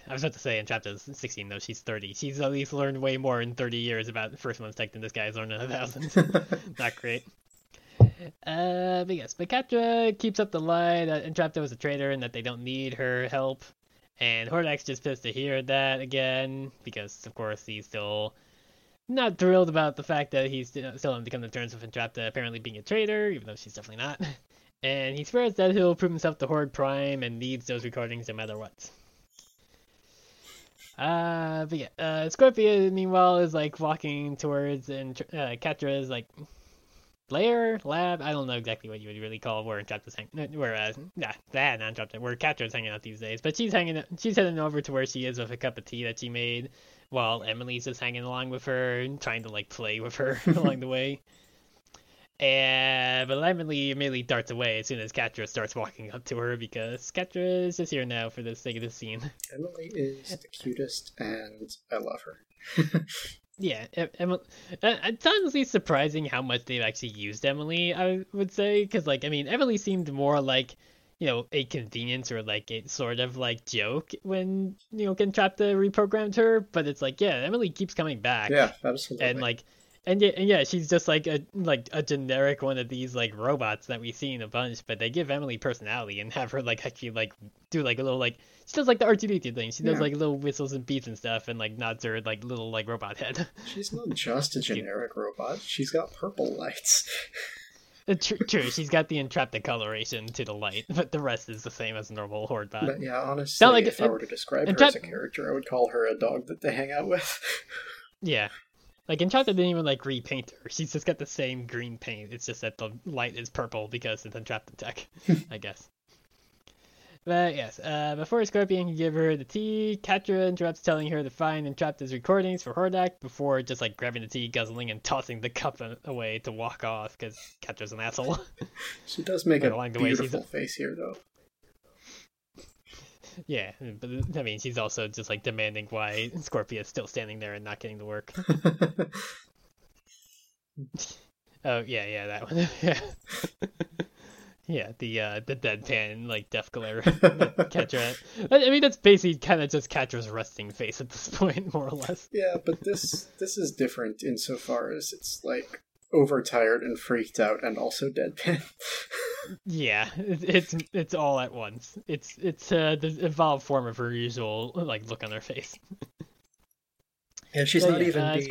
I was about to say Entrapta's 16, though. She's 30. She's at least learned way more in 30 years about the first one's tech than this guy's learned in 1,000. Not great. But yes, but Catra keeps up the lie that Entrapta was a traitor and that they don't need her help. And Hordak's just pissed to hear that again, because, of course, he's still not thrilled about the fact that he's still having to come to terms with Entrapta apparently being a traitor, even though she's definitely not. And he swears that he'll prove himself to Horde Prime and needs those recordings no matter what. But yeah, Scorpia, meanwhile, is, like, walking towards Catra's, like, lair, lab, I don't know exactly what you would really call where Entrapta's hanging, where Catra's hanging out these days, but she's heading over to where she is with a cup of tea that she made, while Emily's just hanging along with her, and trying to, like, play with her along the way. But Emily immediately darts away as soon as Catra starts walking up to her, because Catra is just here now for the sake of this scene. Emily is the cutest, and I love her. Yeah, it's honestly surprising how much they've actually used Emily, I would say, because, like, I mean, Emily seemed more like, you know, a convenience or, like, a sort of, like, joke when, you know, Entrapta reprogrammed her, but it's like, yeah, Emily keeps coming back. Yeah, absolutely. And, like, and yeah, she's just, like a generic one of these, like, robots that we see in a bunch, but they give Emily personality and have her, like, actually, like, do, like, a little, like, she does, like, the R2-D2 thing. She does, yeah, like, little whistles and beats and stuff and, like, nods her, like, little, like, robot head. She's not just a generic robot. She's got purple lights. True, she's got the Entrapta coloration to the light, but the rest is the same as a normal Horde bot. But, yeah, honestly, not like, if I were to describe her as a character, I would call her a dog that they hang out with. Yeah. Like, Entrapta didn't even, like, repaint her. She's just got the same green paint. It's just that the light is purple because it's Entrapta tech, I guess. But, yes, before Scorpion can give her the tea, Catra interrupts telling her to find Entrapta's recordings for Hordak before just, like, grabbing the tea, guzzling, and tossing the cup away to walk off, because Catra's an asshole. She does make a beautiful face here, though. Yeah, but I mean, she's also just, like, demanding why Scorpia's still standing there and not getting to work. Oh, yeah, that one. Yeah, yeah, the deadpan, like, death glare. Catra. I mean, that's basically kind of just Catra's resting face at this point, more or less. Yeah, but this is different insofar as it's, like, overtired and freaked out and also deadpan. Yeah, it's all at once. It's the evolved form of her usual, like, look on her face. Yeah, she's not even being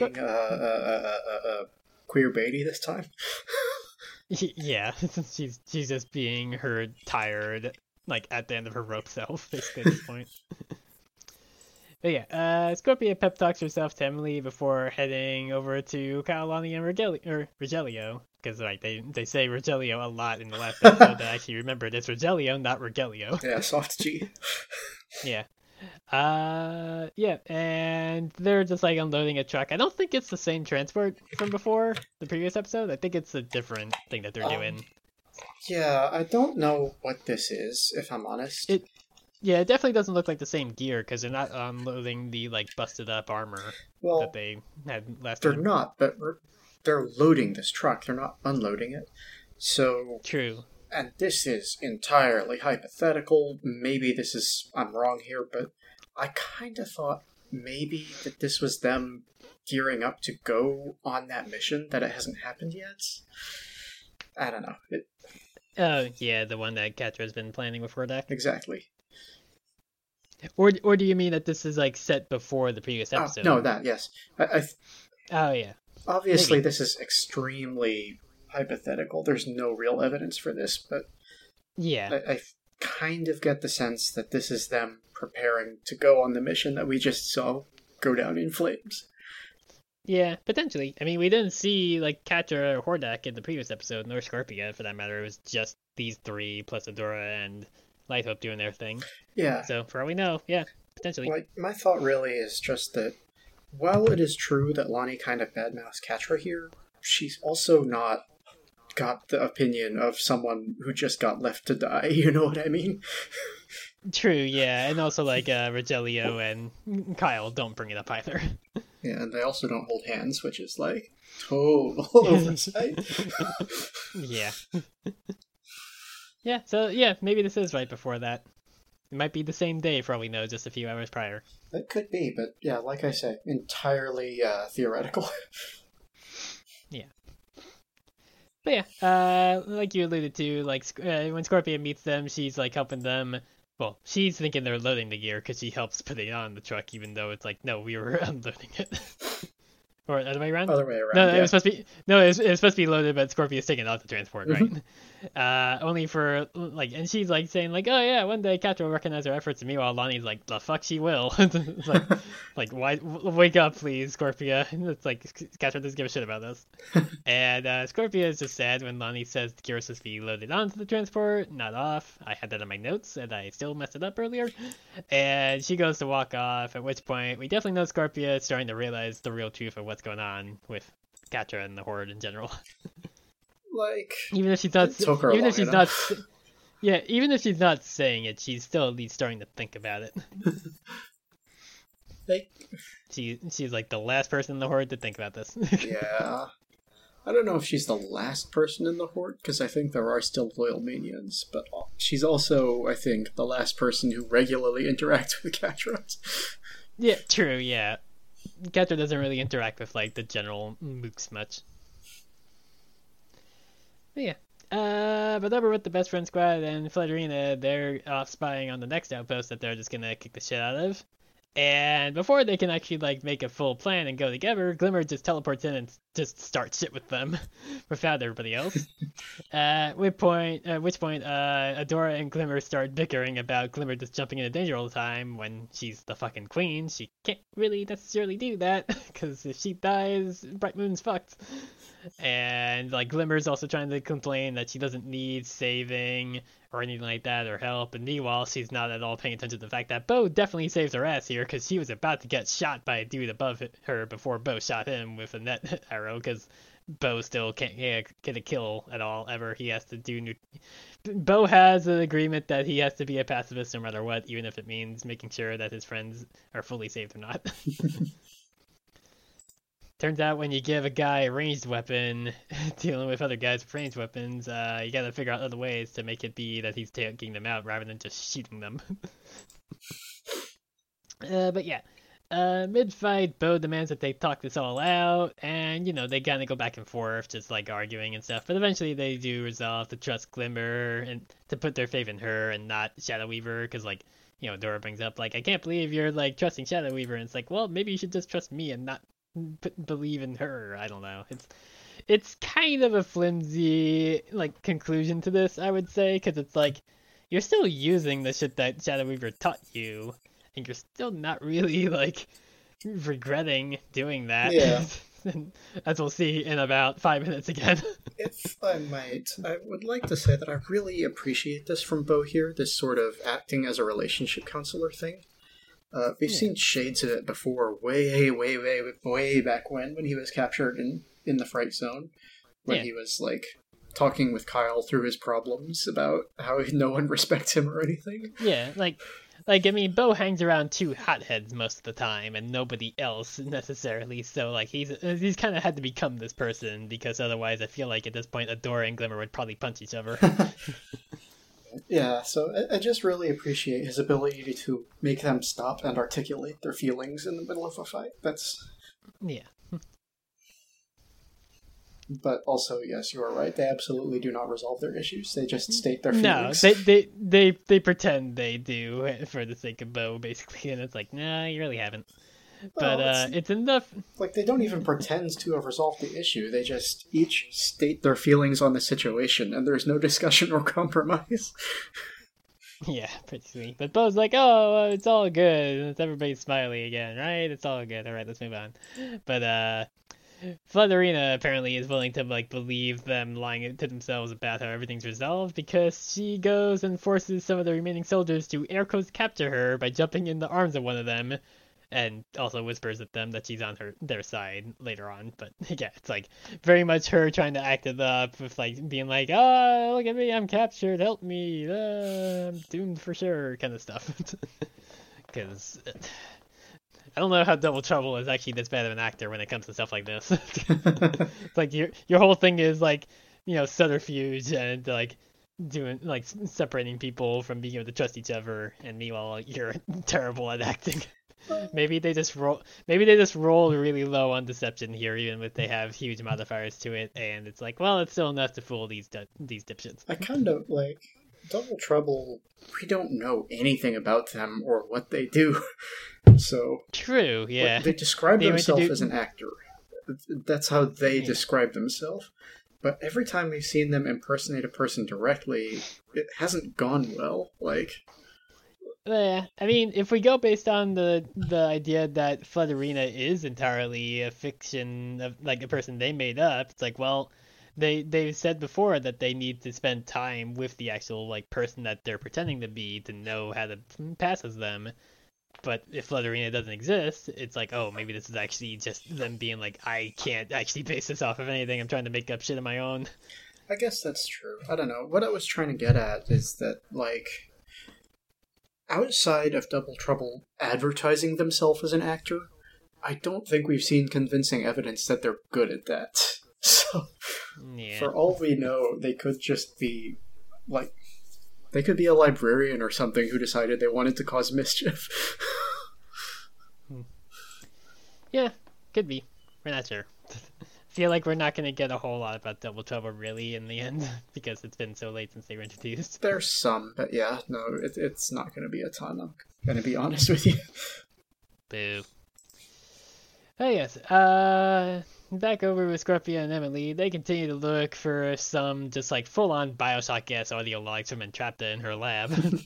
queer baity this time. Yeah, she's just being her tired, like, at the end of her rope self, basically, at this point. But yeah, Scorpia pep talks herself to Emily before heading over to Kyle, Lonnie, and Rogelio. Because, like, they say Rogelio a lot in the last episode that I actually remembered. It's Rogelio, not Rogelio. Yeah, soft G. Yeah. Yeah, and they're just, like, unloading a truck. I don't think it's the same transport from before, the previous episode. I think it's a different thing that they're doing. Yeah, I don't know what this is, if I'm honest. Yeah, it definitely doesn't look like the same gear, because they're not unloading the, like, busted-up armor that they had last time. They're not, but they're loading this truck. They're not unloading it. So true. And this is entirely hypothetical. Maybe I'm wrong here, but I kind of thought maybe that this was them gearing up to go on that mission, that it hasn't happened yet. I don't know. It, Oh, yeah, the one that Catra's been planning with Hordak. Exactly. Or do you mean that this is, like, set before the previous episode? No, that, yes. Oh, yeah. Obviously, This is extremely hypothetical. There's no real evidence for this, but yeah, I kind of get the sense that this is them preparing to go on the mission that we just saw go down in flames. Yeah, potentially. I mean, we didn't see, like, Catra or Hordak in the previous episode, nor Scorpia, for that matter. It was just these three, plus Adora and Light Hope doing their thing. Yeah. So, for all we know, yeah, potentially. Like, my thought really is just that, while it is true that Lonnie kind of badmouths Catra here, she's also not got the opinion of someone who just got left to die, you know what I mean? True, yeah, and also, like, Rogelio and Kyle don't bring it up either. Yeah, and they also don't hold hands, which is like total oversight. Yeah. Yeah, so yeah, maybe this is right before that. It might be the same day for all we know, just a few hours prior. It could be, but yeah, like I say, entirely theoretical. Yeah. But yeah, like you alluded to, like when Scorpia meets them, she's like helping them. Well, she's thinking they're loading the gear because she helps put it on the truck, even though it's like, no, we were unloading it. Or other way around? Other way around, no, yeah. It was supposed to be loaded, but Scorpia's taking it off the transport, right? Only for, like, and she's, like, saying, like, oh, yeah, one day Catra will recognize her efforts, and meanwhile Lonnie's like, the fuck she will. It's like, why, wake up, please, Scorpia. It's like, Catra doesn't give a shit about this. And Scorpia is just sad when Lonnie says the gear is supposed to be loaded onto the transport, not off. I had that in my notes, and I still messed it up earlier. And she goes to walk off, at which point we definitely know Scorpia is starting to realize the real truth of what's going on with Catra and the Horde in general. Like, even if she's not saying it, she's still at least starting to think about it. Like, she's like the last person in the Horde to think about this. Yeah, I don't know if she's the last person in the Horde, because I think there are still loyal minions, but she's also, I think, the last person who regularly interacts with Catra. Yeah, true. Yeah. Catra doesn't really interact with, like, the general mooks much. But yeah. But over with the best friend squad and Flutterina, they're off spying on the next outpost that they're just gonna kick the shit out of. And before they can actually, like, make a full plan and go together, Glimmer just teleports in and just starts shit with them without everybody else. At which point, Adora and Glimmer start bickering about Glimmer just jumping into danger all the time when she's the fucking queen. She can't really necessarily do that, because if she dies, Bright Moon's fucked. And, like, Glimmer's also trying to complain that she doesn't need saving or anything like that, or help, and meanwhile, she's not at all paying attention to the fact that Bow definitely saves her ass here, because she was about to get shot by a dude above her before Bow shot him with a net arrow, because Bow still can't get a kill at all, ever. He has to do Bow has an agreement that he has to be a pacifist no matter what, even if it means making sure that his friends are fully saved or not. Turns out when you give a guy a ranged weapon, dealing with other guys with ranged weapons, you gotta figure out other ways to make it be that he's taking them out rather than just shooting them. But yeah, mid-fight, Bow demands that they talk this all out, and, you know, they kinda go back and forth, just, like, arguing and stuff, but eventually they do resolve to trust Glimmer and to put their faith in her and not Shadow Weaver, because, like, you know, Dora brings up, like, I can't believe you're, like, trusting Shadow Weaver, and it's like, well, maybe you should just trust me and not believe in her. I don't know. It's kind of a flimsy, like, conclusion to this, I would say, because it's like, you're still using the shit that Shadow Weaver taught you, and you're still not really, like, regretting doing that. Yeah. As we'll see in about 5 minutes again. If I might, I would like to say that I really appreciate this from Bow here, this sort of acting as a relationship counselor thing. We've seen shades of it before, way back when he was captured in the Fright Zone, when he was, like, talking with Kyle through his problems about how no one respects him or anything. Yeah, like I mean, Bow hangs around two hotheads most of the time, and nobody else necessarily, so, like, he's kind of had to become this person, because otherwise I feel like at this point Adora and Glimmer would probably punch each other. Yeah, so I just really appreciate his ability to make them stop and articulate their feelings in the middle of a fight. That's... Yeah. But also, yes, you are right. They absolutely do not resolve their issues. They just state their feelings. No, they pretend they do for the sake of Bow, basically, and it's like, nah, you really haven't. Well, but it's enough. Like, they don't even pretend to have resolved the issue. They just each state their feelings on the situation, and there's no discussion or compromise. Yeah, pretty sweet. But Bo's like, oh, it's all good. It's everybody smiley again, right? It's all good. All right, let's move on. But Flutterina apparently is willing to like believe them lying to themselves about how everything's resolved, because she goes and forces some of the remaining soldiers to air quotes capture her by jumping in the arms of one of them, and also whispers at them that she's on their side later on. But yeah, it's like very much her trying to act it up with like being like, oh, look at me, I'm captured, help me, I'm doomed for sure kind of stuff. Because I don't know how Double Trouble is actually this bad of an actor when it comes to stuff like this. It's like your whole thing is like, you know, subterfuge and like doing like separating people from being able to trust each other, and meanwhile you're terrible at acting. Maybe they just roll really low on deception here, even if they have huge modifiers to it, and it's like, well, it's still enough to fool these dipshits. I kind of like Double Trouble. We don't know anything about them or what they do, so true. Yeah, they describe themselves as an actor. That's how they describe themselves. But every time we've seen them impersonate a person directly, it hasn't gone well. Like. Yeah, I mean, if we go based on the idea that Flutterina is entirely a fiction of like a person they made up, it's like, well, they've said before that they need to spend time with the actual like person that they're pretending to be to know how to pass as them. But if Flutterina doesn't exist, it's like, oh, maybe this is actually just them being like, I can't actually base this off of anything. I'm trying to make up shit on my own. I guess that's true. I don't know. What I was trying to get at is that like, outside of Double Trouble advertising themselves as an actor, I don't think we've seen convincing evidence that they're good at that. So, yeah. For all we know, they could just be, like, they could be a librarian or something who decided they wanted to cause mischief. Yeah, could be. We're not sure. Feel like we're not going to get a whole lot about Double Trouble really in the end, because it's been so late since they were introduced. There's some, but yeah, no, it's not going to be a ton. I'm going to be honest with you. Boo. Oh yes, back over with Scorpia and Emily. They continue to look for some just like full-on Bioshock-esque audio logs from Entrapta in her lab,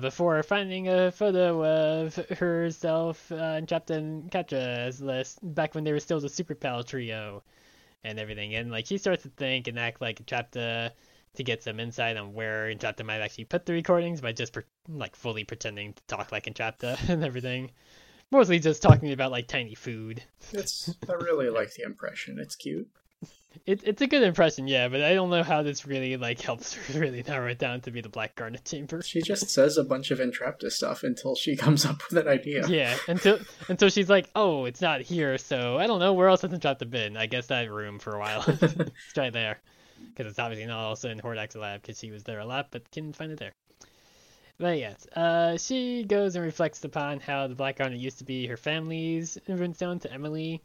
before finding a photo of herself, Entrapta and Catra as back when they were still the Super Pal trio and everything. And like she starts to think and act like Entrapta to get some insight on where Entrapta might actually put the recordings by just fully pretending to talk like Entrapta and everything. Mostly just talking about, like, tiny food. I really like the impression. It's cute. It's a good impression, yeah, but I don't know how this really, like, helps her really narrow it down to be the Black Garnet chamber. She just says a bunch of Entrapta stuff until she comes up with an idea. Yeah, until she's like, oh, it's not here, so I don't know, where else has Entrapta been? I guess that room for a while. Let's try there. Because it's obviously not also in Hordak's lab, because she was there a lot, but couldn't find it there. But yes, she goes and reflects upon how the Black Garnet used to be her family's, and runs down to Emily,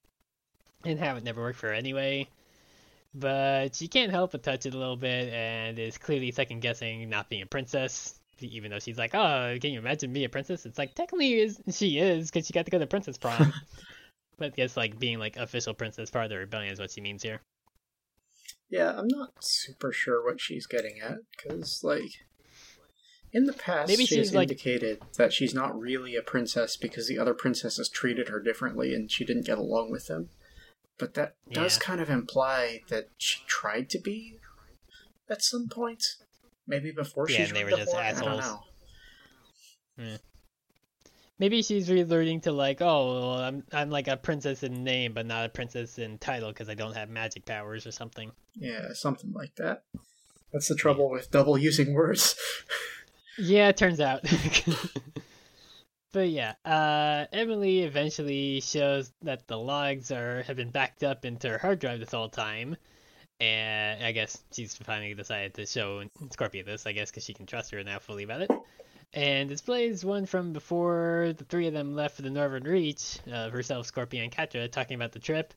and how it never worked for her anyway. But she can't help but touch it a little bit, and is clearly second-guessing not being a princess, even though she's like, oh, can you imagine me a princess? It's like, technically she is, because she got to go to Princess Prom. But I guess like, being like official princess part of the rebellion is what she means here. Yeah, I'm not super sure what she's getting at, because, like, in the past, she's indicated that she's not really a princess because the other princesses treated her differently and she didn't get along with them. But that does kind of imply that she tried to be at some point. Maybe before she joined the Horde, assholes. I don't know. Yeah. Maybe she's reverting to like, oh, well, I'm like a princess in name, but not a princess in title because I don't have magic powers or something. Yeah, something like that. That's the trouble with double using words. Yeah, it turns out. But yeah, Emily eventually shows that the logs have been backed up into her hard drive this whole time. And I guess she's finally decided to show Scorpia this, I guess, because she can trust her now fully about it. And displays one from before the three of them left for the Northern Reach, of herself, Scorpia, and Catra, talking about the trip.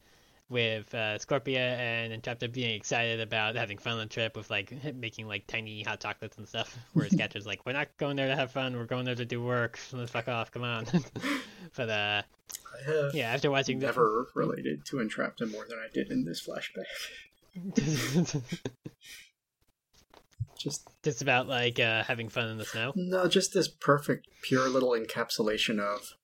with Scorpia and Entrapta being excited about having fun on the trip with, like, making, like, tiny hot chocolates and stuff, whereas Catra's like, we're not going there to have fun, we're going there to do work, fuck off, come on. But, yeah, after watching... never related to Entrapta more than I did in this flashback. Just about, like, having fun in the snow? No, just this perfect, pure little encapsulation of...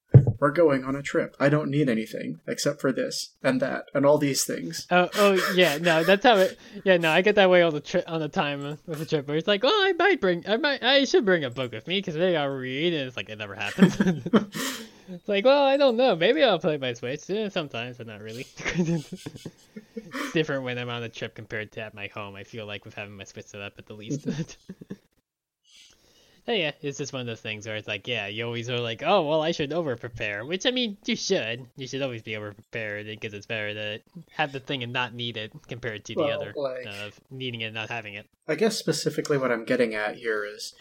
we're going on a trip. I don't need anything except for this and that and all these things. Oh, yeah, no, that's how it. Yeah, no, I get that way all the time with a trip. Where it's like, well, I should bring a book with me because maybe I'll read, and it's like it never happens. It's like, well, I don't know. Maybe I'll play my Switch sometimes, but not really. It's different when I'm on a trip compared to at my home. I feel like with having my Switch set up at the least. Hey, yeah, it's just one of those things where it's like, yeah, you always are like, oh, well, I should over-prepare, which, I mean, you should. You should always be over-prepared because it's better to have the thing and not need it compared to the other, like, of needing it and not having it. I guess specifically what I'm getting at here is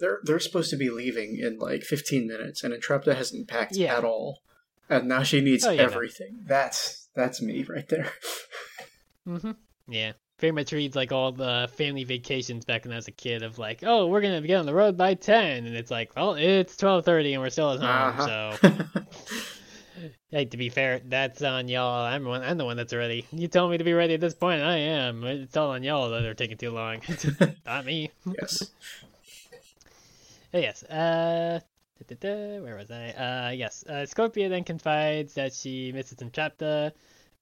they're supposed to be leaving in, like, 15 minutes, and Entrapta hasn't packed at all, and now she needs everything. No. That's me right there. Mm-hmm. Yeah. Very much reads like all the family vacations back when I was a kid of like, oh, we're going to get on the road by 10. And it's like, well, it's 12:30 and we're still at home. So, like, to be fair, that's on y'all. I'm the one that's ready. You told me to be ready at this point. I am. It's all on y'all that they're taking too long. Not me. Yes. Yes. Where was I? Yes. Scorpia then confides that she misses Entrapta,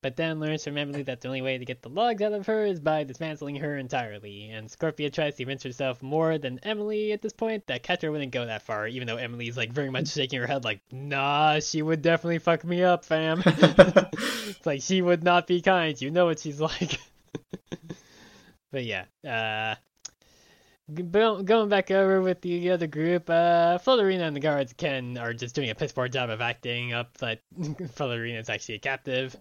but then learns from Emily that the only way to get the logs out of her is by dismantling her entirely. And Scorpia tries to convince herself more than Emily at this point that Catra wouldn't go that far, even though Emily's like very much shaking her head like, nah, she would definitely fuck me up, fam. It's like, she would not be kind. You know what she's like. But yeah, going back over with the other group, Flutterina and the guards are just doing a piss poor job of acting up that Flutterina's actually a captive.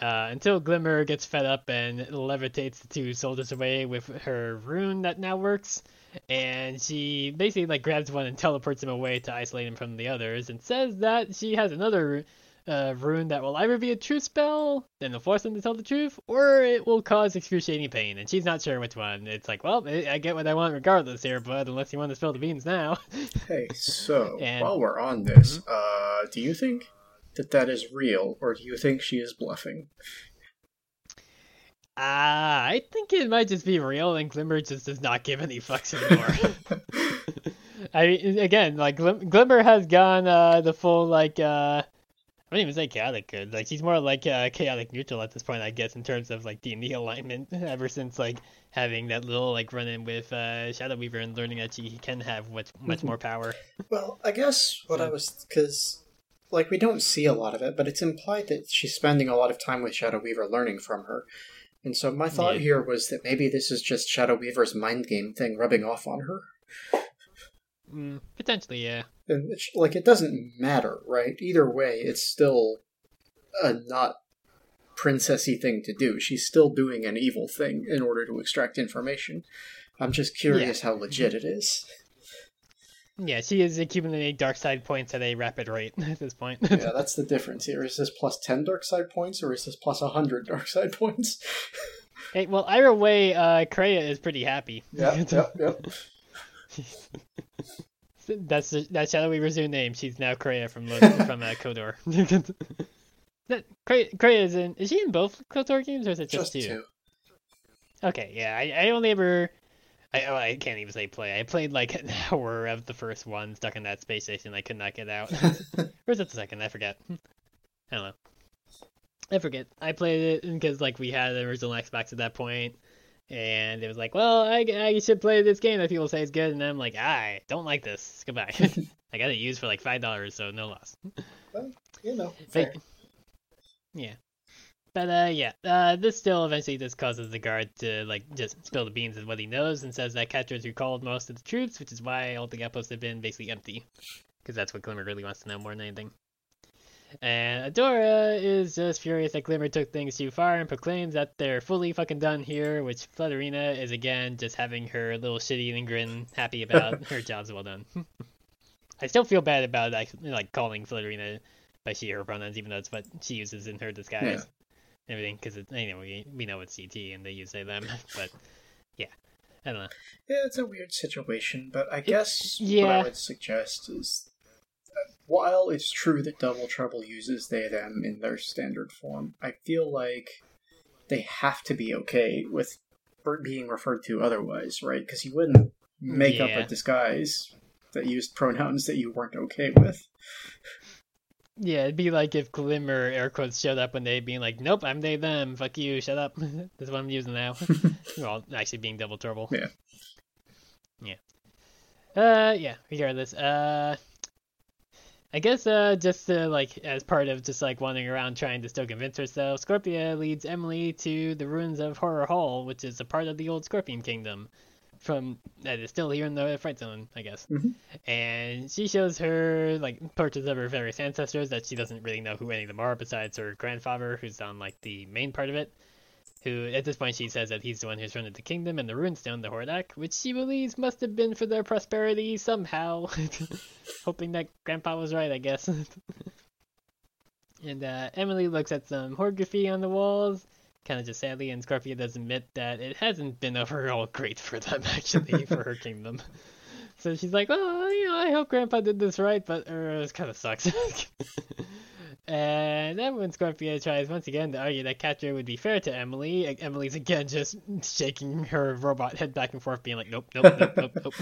Until Glimmer gets fed up and levitates the two soldiers away with her rune that now works, and she basically like grabs one and teleports him away to isolate him from the others, and says that she has another rune that will either be a truth spell, then it'll force them to tell the truth, or it will cause excruciating pain, and she's not sure which one. It's like, well, I get what I want regardless here, bud, unless you want to spill the beans now. Hey, so, while we're on this, do you think that is real, or do you think she is bluffing? I think it might just be real, and Glimmer just does not give any fucks anymore. I mean, again, like, Glimmer has gone the full, like, I wouldn't even say chaotic good. Like, she's more like chaotic neutral at this point, I guess, in terms of, like, D&D alignment, ever since, like, having that little, like, run-in with Shadow Weaver and learning that she can have much more power. Well, I guess what I was... because... like, we don't see a lot of it, but it's implied that she's spending a lot of time with Shadow Weaver learning from her. And so my thought here was that maybe this is just Shadow Weaver's mind game thing rubbing off on her. Potentially, yeah. And like, it doesn't matter, right? Either way, it's still a not princessy thing to do. She's still doing an evil thing in order to extract information. I'm just curious how legit it is. Yeah, she is accumulating dark side points at a rapid rate at this point. Yeah, that's the difference here. Is this plus 10 dark side points, or is this plus 100 dark side points? Hey, well, either way, Kreia is pretty happy. Yep. That's Shadow Weaver's new name. She's now Kreia from KOTOR. Kreia is in... is she in both KOTOR games, or is it just two? Okay, yeah, I only ever... I can't even say play. I played like an hour of the first one stuck in that space station. I could not get out. Where's that the second? I forget. I don't know. I forget. I played it because like we had the original Xbox at that point, and it was like, well, I should play this game that people say is good, and I'm like, I don't like this. Goodbye. I got it used for like $5, so no loss. Well, you know, fair. But, yeah. But, this still eventually just causes the guard to, like, just spill the beans of what he knows, and says that Catra's recalled most of the troops, which is why all the outposts have been basically empty. Because that's what Glimmer really wants to know more than anything. And Adora is just furious that Glimmer took things too far and proclaims that they're fully fucking done here, which Flutterina is, again, just having her little shitty and grin happy about her job's well done. I still feel bad about, like, calling Flutterina by she or her pronouns, even though it's what she uses in her disguise. Yeah. everything, because anyway, we know it's CT and they use they them, but yeah, I don't know. Yeah, it's a weird situation, but I guess what I would suggest is, while it's true that Double Trouble uses they them in their standard form, I feel like they have to be okay with being referred to otherwise, right? Because you wouldn't make up a disguise that used pronouns that you weren't okay with. Yeah, it'd be like if Glimmer air quotes showed up one day being like, nope, I'm they them, fuck you, shut up. That's what I'm using now. Well, actually being Double Trouble. Yeah. Yeah. Regardless. I guess just like as part of just like wandering around trying to still convince herself, Scorpia leads Emily to the ruins of Horror Hall, which is a part of the old Scorpion Kingdom from that is still here in the Fright Zone, I guess. Mm-hmm. And she shows her like portraits of her various ancestors that she doesn't really know who any of them are besides her grandfather, who's on like the main part of it, who at this point she says that he's the one who's rented the kingdom and the runestone, the Hordak, which she believes must have been for their prosperity somehow. Hoping that Grandpa was right, I guess. And Emily looks at some horography on the walls, kind of just sadly, and Scorpia does admit that it hasn't been overall great for them, actually, for her kingdom. So she's like, oh, you know, I hope Grandpa did this right, but it kind of sucks. And then when Scorpia tries once again to argue that Catra would be fair to Emily, Emily's again just shaking her robot head back and forth, being like, nope, nope, nope, nope, nope.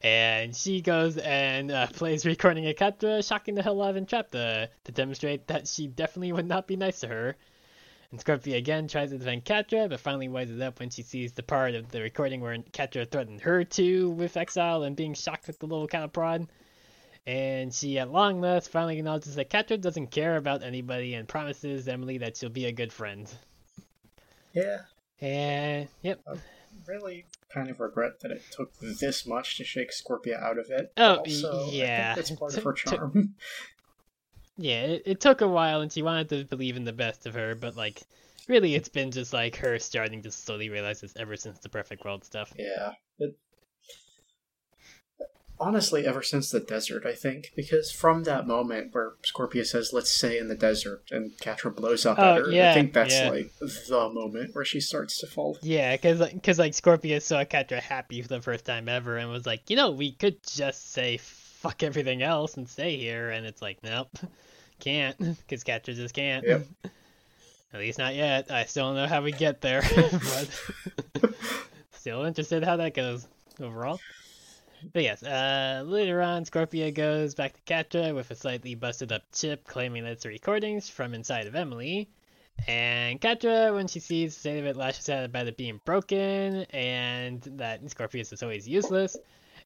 And she goes and plays recording a Catra, shocking the hell out of Entrapta to demonstrate that she definitely would not be nice to her. And Scorpia again tries to defend Catra, but finally wises up when she sees the part of the recording where Catra threatened her to with exile and being shocked with the little kind of prod. And she, at long last, finally acknowledges that Catra doesn't care about anybody and promises Emily that she'll be a good friend. Yeah. And, yep. I really kind of regret that it took this much to shake Scorpia out of it. Oh, also, yeah. I think that's part of her charm. Yeah, it took a while, and she wanted to believe in the best of her, but, like, really it's been just, like, her starting to slowly realize this ever since the Perfect World stuff. Yeah, honestly, ever since the desert, I think, because from that moment where Scorpia says, let's stay in the desert, and Catra blows up at her, I think that's, like, the moment where she starts to fall. Yeah, because like, Scorpia saw Catra happy for the first time ever and was like, you know, we could just say fuck everything else and stay here, and it's like, nope, can't, because Catra just can't. Yep. At least not yet. I still don't know how we get there, but still interested how that goes overall. But yes, later on, Scorpia goes back to Catra with a slightly busted-up chip, claiming that it's recordings from inside of Emily. And Catra, when she sees the state of it, lashes out about it being broken, and that Scorpius is always useless.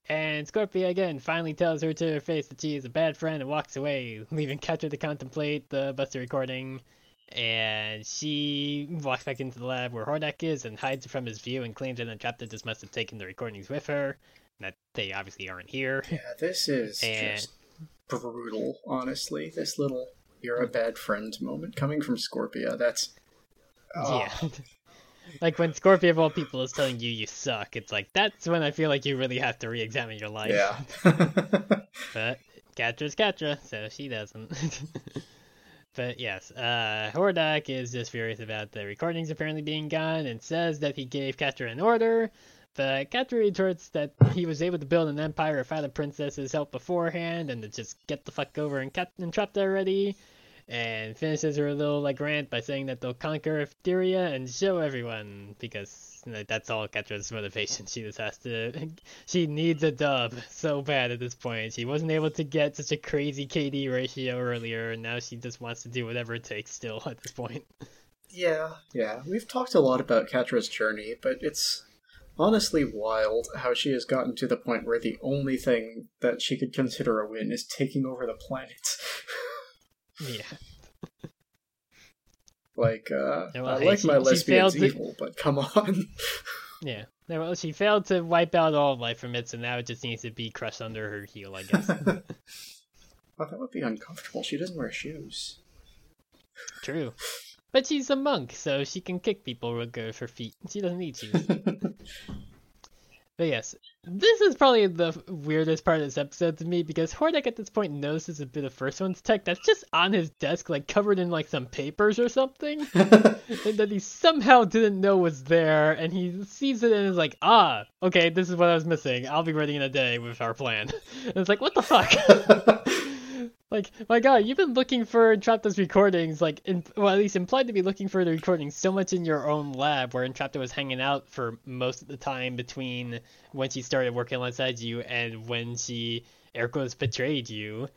And Scorpia, again, finally tells her to her face that she is a bad friend and walks away, leaving Catra to contemplate the busted recording. And she walks back into the lab where Hordak is and hides from his view and claims that Entrapta just must have taken the recordings with her. That they obviously aren't here. Yeah, this is just brutal, honestly. This little you're a bad friend moment coming from Scorpia, that's... Yeah. Like when Scorpia of all people is telling you you suck, it's like, that's when I feel like you really have to re-examine your life. Yeah. But Catra's Catra, so she doesn't. But yes, Hordak is just furious about the recordings apparently being gone and says that he gave Catra an order. But Catra retorts that he was able to build an empire without the princess's help beforehand and to just get the fuck over and Entrapta already, and finishes her little like rant by saying that they'll conquer Etheria and show everyone, because you know, that's all Catra's motivation. She just has to... She needs a dub so bad at this point. She wasn't able to get such a crazy KD ratio earlier, and now she just wants to do whatever it takes still at this point. Yeah. We've talked a lot about Catra's journey, but it's... honestly wild how she has gotten to the point where the only thing that she could consider a win is taking over the planet. Yeah. Like, my lesbians evil, but come on. Yeah. Well, she failed to wipe out all of life from it, so now it just needs to be crushed under her heel, I guess. Well, that would be uncomfortable. She doesn't wear shoes. True. But she's a monk, so she can kick people real good with her feet. She doesn't need shoes. But yes, This is probably the weirdest part of this episode to me, because Hordak at this point notices a bit of First One's tech that's just on his desk, like, covered in, like, some papers or something, and that he somehow didn't know was there, and he sees it and is like, ah, okay, this is what I was missing. I'll be ready in a day with our plan. And it's like, what the fuck? Like, my god, you've been looking for Entrapta's recordings, like, at least implied to be looking for the recordings so much in your own lab, where Entrapta was hanging out for most of the time between when she started working alongside you and when she, air quotes, betrayed you.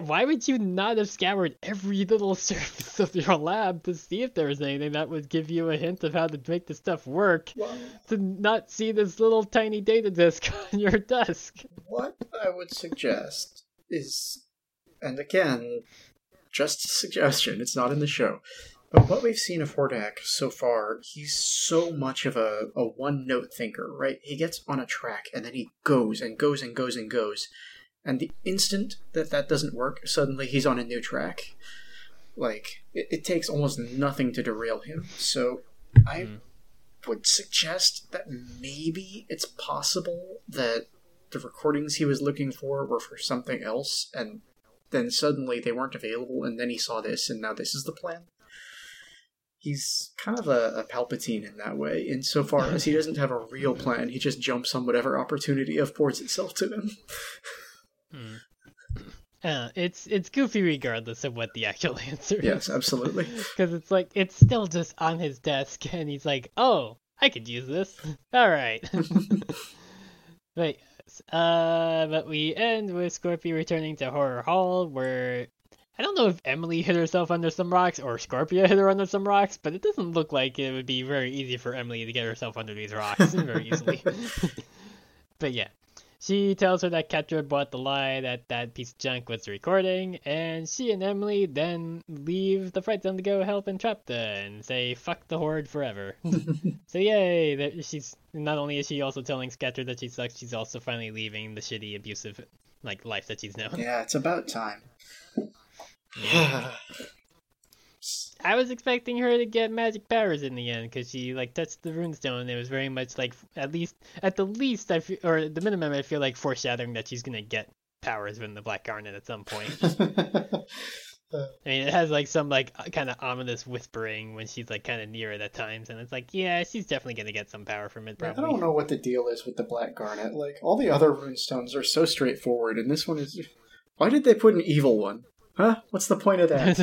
Why would you not have scoured every little surface of your lab to see if there was anything that would give you a hint of how to make this stuff work? What? To not see this little tiny data disk on your desk? What I would suggest is... And again, just a suggestion, it's not in the show. But what we've seen of Hordak so far, he's so much of a one-note thinker, right? He gets on a track, and then he goes and goes and goes and goes. And the instant that doesn't work, suddenly he's on a new track. Like, it takes almost nothing to derail him. So I would suggest that maybe it's possible that the recordings he was looking for were for something else, and... then suddenly they weren't available, and then he saw this, and now this is the plan. He's kind of a Palpatine in that way, insofar as he doesn't have a real plan, he just jumps on whatever opportunity affords itself to him. It's goofy regardless of what the actual answer is. Yes, absolutely. Because it's like, it's still just on his desk, and he's like, oh, I could use this. All right. Wait. But we end with Scorpia returning to Horror Hall, where I don't know if Emily hid herself under some rocks or Scorpia hid her under some rocks, but it doesn't look like it would be very easy for Emily to get herself under these rocks very easily. But yeah, she tells her that Catra bought the lie that piece of junk was recording, and she and Emily then leave the Fright Zone to go help Entrapta and say, fuck the Horde forever. So yay, that she's not only is she also telling Catra that she sucks, she's also finally leaving the shitty, abusive, like, life that she's known. Yeah, it's about time. Yeah. I was expecting her to get magic powers in the end, because she, like, touched the runestone, and it was very much, like, at the least, I feel, or at the minimum, I feel like foreshadowing that she's going to get powers from the Black Garnet at some point. I mean, it has, like, some, like, kind of ominous whispering when she's, like, kind of near it at times, and it's like, yeah, she's definitely going to get some power from it, probably. I don't know what the deal is with the Black Garnet. Like, all the other runestones are so straightforward, and this one is... Why did they put an evil one? Huh? What's the point of that?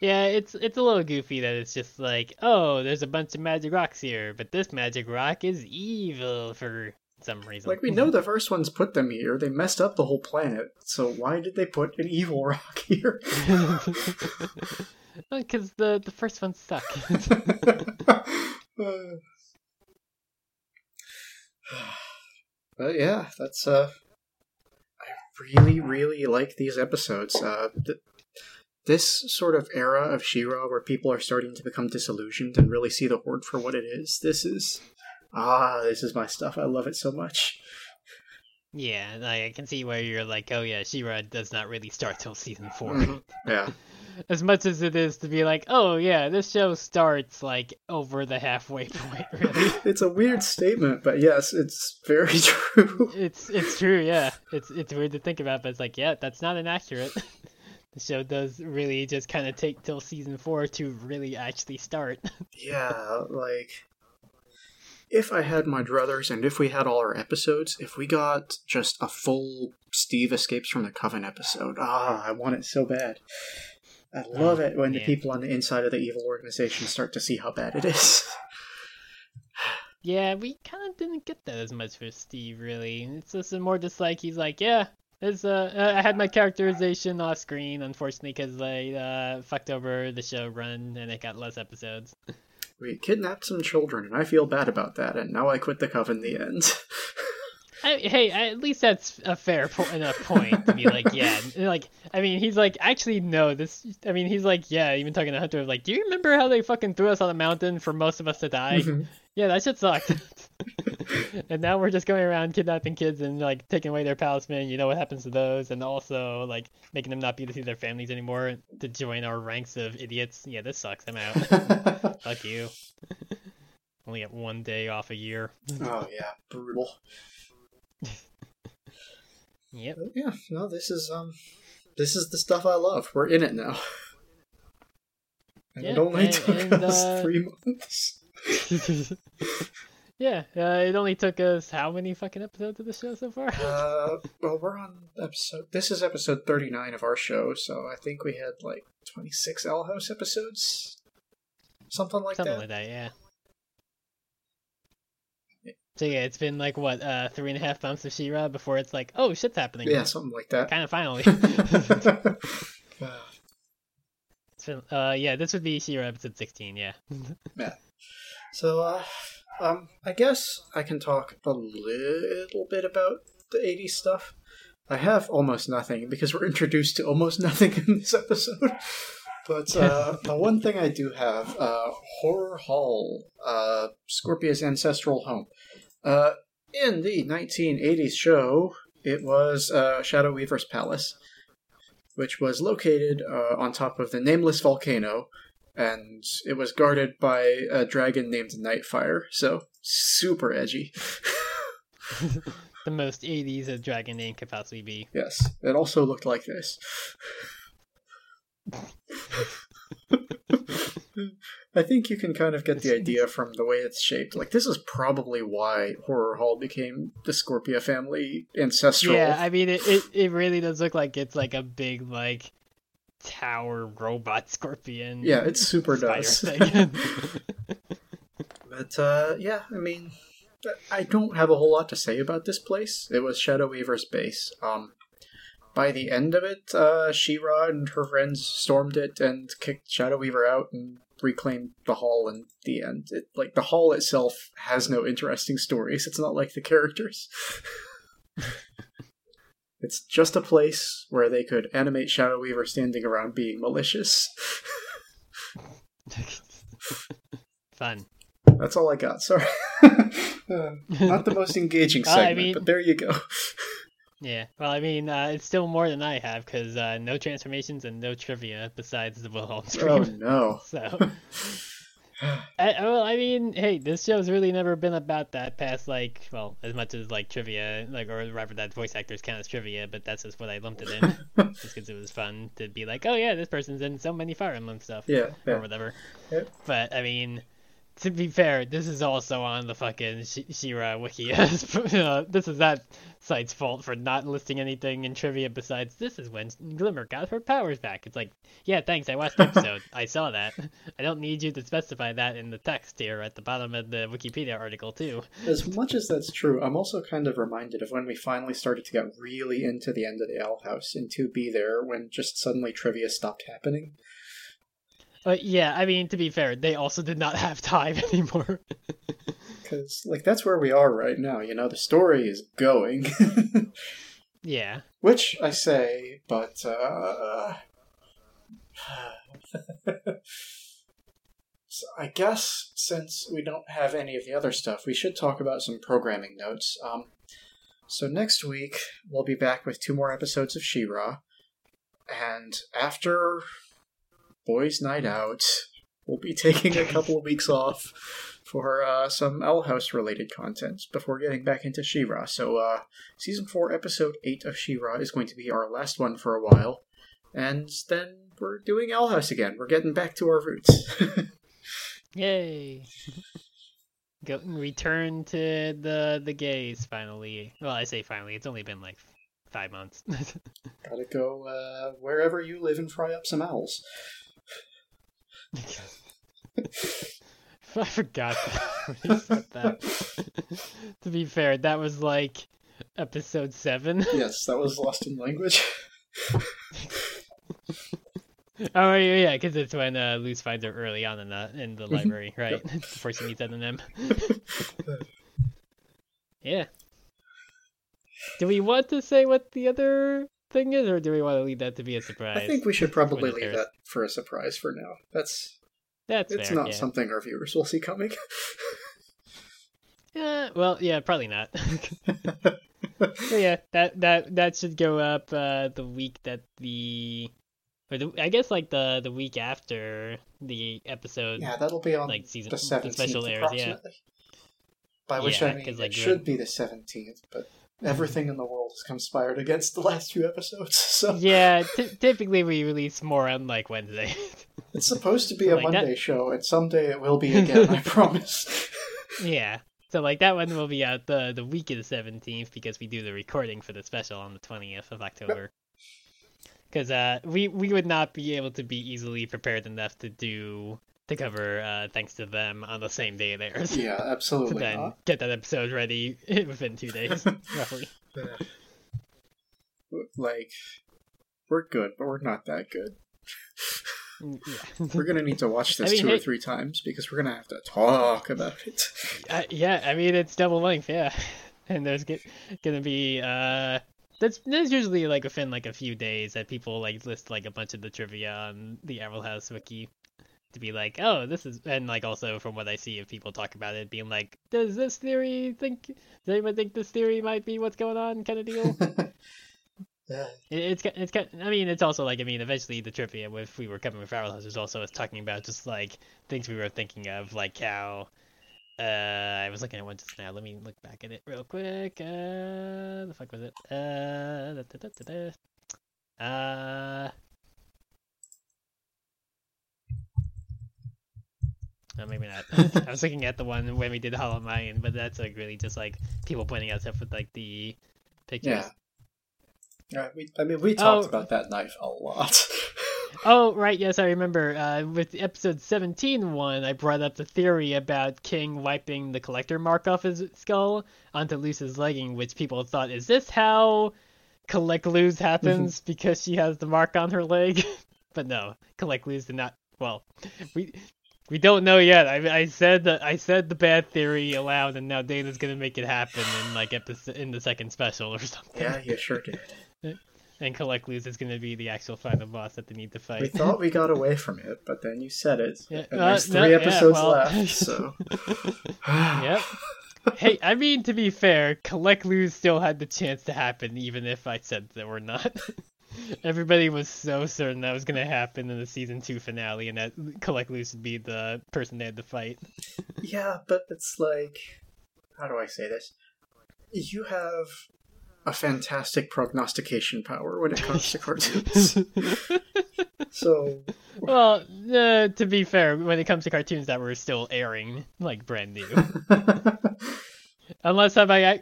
Yeah, it's a little goofy that it's just like, oh, there's a bunch of magic rocks here, but this magic rock is evil for some reason. Like, we know the first ones put them here. They messed up the whole planet, so why did they put an evil rock here? Because the first ones suck. But yeah, that's... Really, really like these episodes. This sort of era of She-Ra, where people are starting to become disillusioned and really see the Horde for what it is. This is my stuff. I love it so much. Yeah, like, I can see where you're like, oh yeah, She-Ra does not really start till season 4. Yeah. As much as it is to be like, oh yeah, this show starts like over the halfway point, really. It's a weird statement, but yes, it's very true. It's true, yeah. It's weird to think about, but it's like, yeah, that's not inaccurate. The show does really just kind of take till season 4 to really actually start. Yeah, like, if I had my druthers and if we had all our episodes, if we got just a full Steve Escapes from the Coven episode, I want it so bad. I love it when the people on the inside of the evil organization start to see how bad it is. Yeah, we kind of didn't get that as much for Steve, really. It's just more just like, he's like, yeah, I had my characterization off screen, unfortunately, because I fucked over the show run and it got less episodes. We kidnapped some children, and I feel bad about that, and now I quit the Coven in the end. At least that's a fair enough point to be like, yeah. Like, I mean, he's like, actually, no, this... I mean, he's like, yeah, even talking to Hunter, like, do you remember how they fucking threw us on a mountain for most of us to die? Mm-hmm. Yeah, that shit sucked. And now we're just going around kidnapping kids and, like, taking away their palisman, you know what happens to those, and also, like, making them not be able to see their families anymore to join our ranks of idiots. Yeah, this sucks, I'm out. Fuck you. only get one day off a year. Oh, yeah. Brutal. Yep. But yeah, no, this is the stuff I love. We're in it now. And yeah, it only took us 3 months. Yeah, it only took us how many fucking episodes of the show so far? Well, we're on episode... This is episode 39 of our show, so I think we had, like, 26 Owl House episodes? Something like that, yeah. So yeah, it's been like, what, 3.5 months of She-Ra before it's like, oh, shit's happening. Yeah, something like that. Kind of finally. So, yeah, this would be She-Ra episode 16, yeah. Yeah. So, I guess I can talk a little bit about the 80s stuff. I have almost nothing, because we're introduced to almost nothing in this episode. But the one thing I do have, Horror Hall, Scorpia's ancestral home. In the 1980s show, it was Shadow Weaver's palace, which was located on top of the nameless volcano, and it was guarded by a dragon named Nightfire, so super edgy. The most 80s a dragon name could possibly be. Yes, it also looked like this. I think you can kind of get the idea from the way it's shaped. Like, this is probably why Horror Hall became the Scorpia family ancestral. Yeah, I mean, it really does look like it's like a big, like, tower robot scorpion. Yeah, it's super nice. But, yeah, I mean, I don't have a whole lot to say about this place. It was Shadow Weaver's base. By the end of it, She-Ra and her friends stormed it and kicked Shadow Weaver out and reclaimed the hall in the end. It, like, the hall itself has no interesting stories. It's not like the characters. It's just a place where they could animate Shadow Weaver standing around being malicious. Fun. That's all I got, sorry. Not the most engaging segment, but there you go. Yeah, well, I mean, it's still more than I have, because no transformations and no trivia besides the Wilhelm scream. Oh, no. So, well, I mean, hey, this show's really never been about that past, like, well, as much as, like, trivia, like, or rather that voice actors count as trivia, but that's just what I lumped it in, just because it was fun to be like, oh, yeah, this person's in so many Fire Emblem stuff, or whatever. Yeah. But, I mean... To be fair, this is also on the fucking She-Ra wiki. This is that site's fault for not listing anything in trivia besides this is when Glimmer got her powers back. It's like, yeah, thanks, I watched the episode. I saw that. I don't need you to specify that in the text here at the bottom of the Wikipedia article, too. As much as that's true, I'm also kind of reminded of when we finally started to get really into the end of the Owl House in 2B there, when just suddenly trivia stopped happening. But yeah, I mean, to be fair, they also did not have time anymore. Because, like, that's where we are right now, you know? The story is going. Yeah. Which, I say, but, So I guess, since we don't have any of the other stuff, we should talk about some programming notes. So next week, we'll be back with 2 more episodes of She-Ra. And after... Boys' Night Out. We'll be taking a couple of weeks off for some Owl House related content before getting back into She-Ra. So Season 4, Episode 8 of She-Ra is going to be our last one for a while. And then we're doing Owl House again. We're getting back to our roots. Yay! Go and return to the gays finally. Well, I say finally. It's only been like 5 months. Gotta go wherever you live and fry up some owls. I forgot that. To be fair, that was like episode 7. Yes, that was Lost in Language. Oh yeah, because it's when Luz finds her early on in the library, right? Yep. Before she meets Eminem. Yeah. Do we want to say what the other thing is, or do we want to leave that to be a surprise? I think we should probably leave that for a surprise for now. That's fair, something our viewers will see coming. Well, yeah, probably not. Yeah, that should go up the week that the or the, I guess like the week after the episode. Yeah, that'll be on like season, the 17th, the special airs, approximately. Yeah. By which I mean it should be the 17th, but everything in the world has conspired against the last few episodes. So yeah, typically we release more on like Wednesday. It's supposed to be a Monday show, and someday it will be again. I promise. Yeah. So, like, that one will be out the week of the 17th, because we do the recording for the special on the 20th of October. Because we would not be able to be easily prepared enough to cover Thanks to Them on the same day of theirs. Yeah, absolutely. So then get that episode ready within 2 days, roughly. Like, we're good, but we're not that good. Yeah. We're going to need to watch this two or three times, because we're going to have to talk about it. Yeah, I mean, it's double length, yeah. And there's going to be... That's usually like within like a few days that people like list like a bunch of the trivia on the Owl House wiki to be like, oh, this is... And like also from what I see of people talk about it, being like, does anyone think this theory might be what's going on kind of deal? Yeah. It's I mean, it's also like, I mean, eventually the trivia if we were covering with Owl House was also us talking about just like things we were thinking of, like how I was looking at one just now. Let me look back at it real quick. The fuck was it? No, maybe not. I was looking at the one when we did Hollow Mine, but that's like really just like people pointing out stuff with like the pictures. Yeah. We talked about that knife a lot. Oh, right, yes, I remember. With episode 17 one, I brought up the theory about King wiping the collector mark off his skull onto Luce's legging, which people thought, is this how Collect Lose happens because she has the mark on her leg? But no, Collect Lose did not... Well, we don't know yet. I said the bad theory aloud, and now Dana's going to make it happen in like in the second special or something. Yeah, you sure did. And Collect Lose is going to be the actual final boss that they need to fight. We thought we got away from it, but then you said it. Yeah, and there's three episodes left, so... Yep. Hey, I mean, to be fair, Collect Lose still had the chance to happen, even if I said that we're not. Everybody was so certain that was going to happen in the season 2 finale, and that Collect Lose would be the person they had to fight. Yeah, but it's like... How do I say this? You have... a fantastic prognostication power when it comes to cartoons. So... Well, to be fair, when it comes to cartoons that were still airing, like, brand new. Unless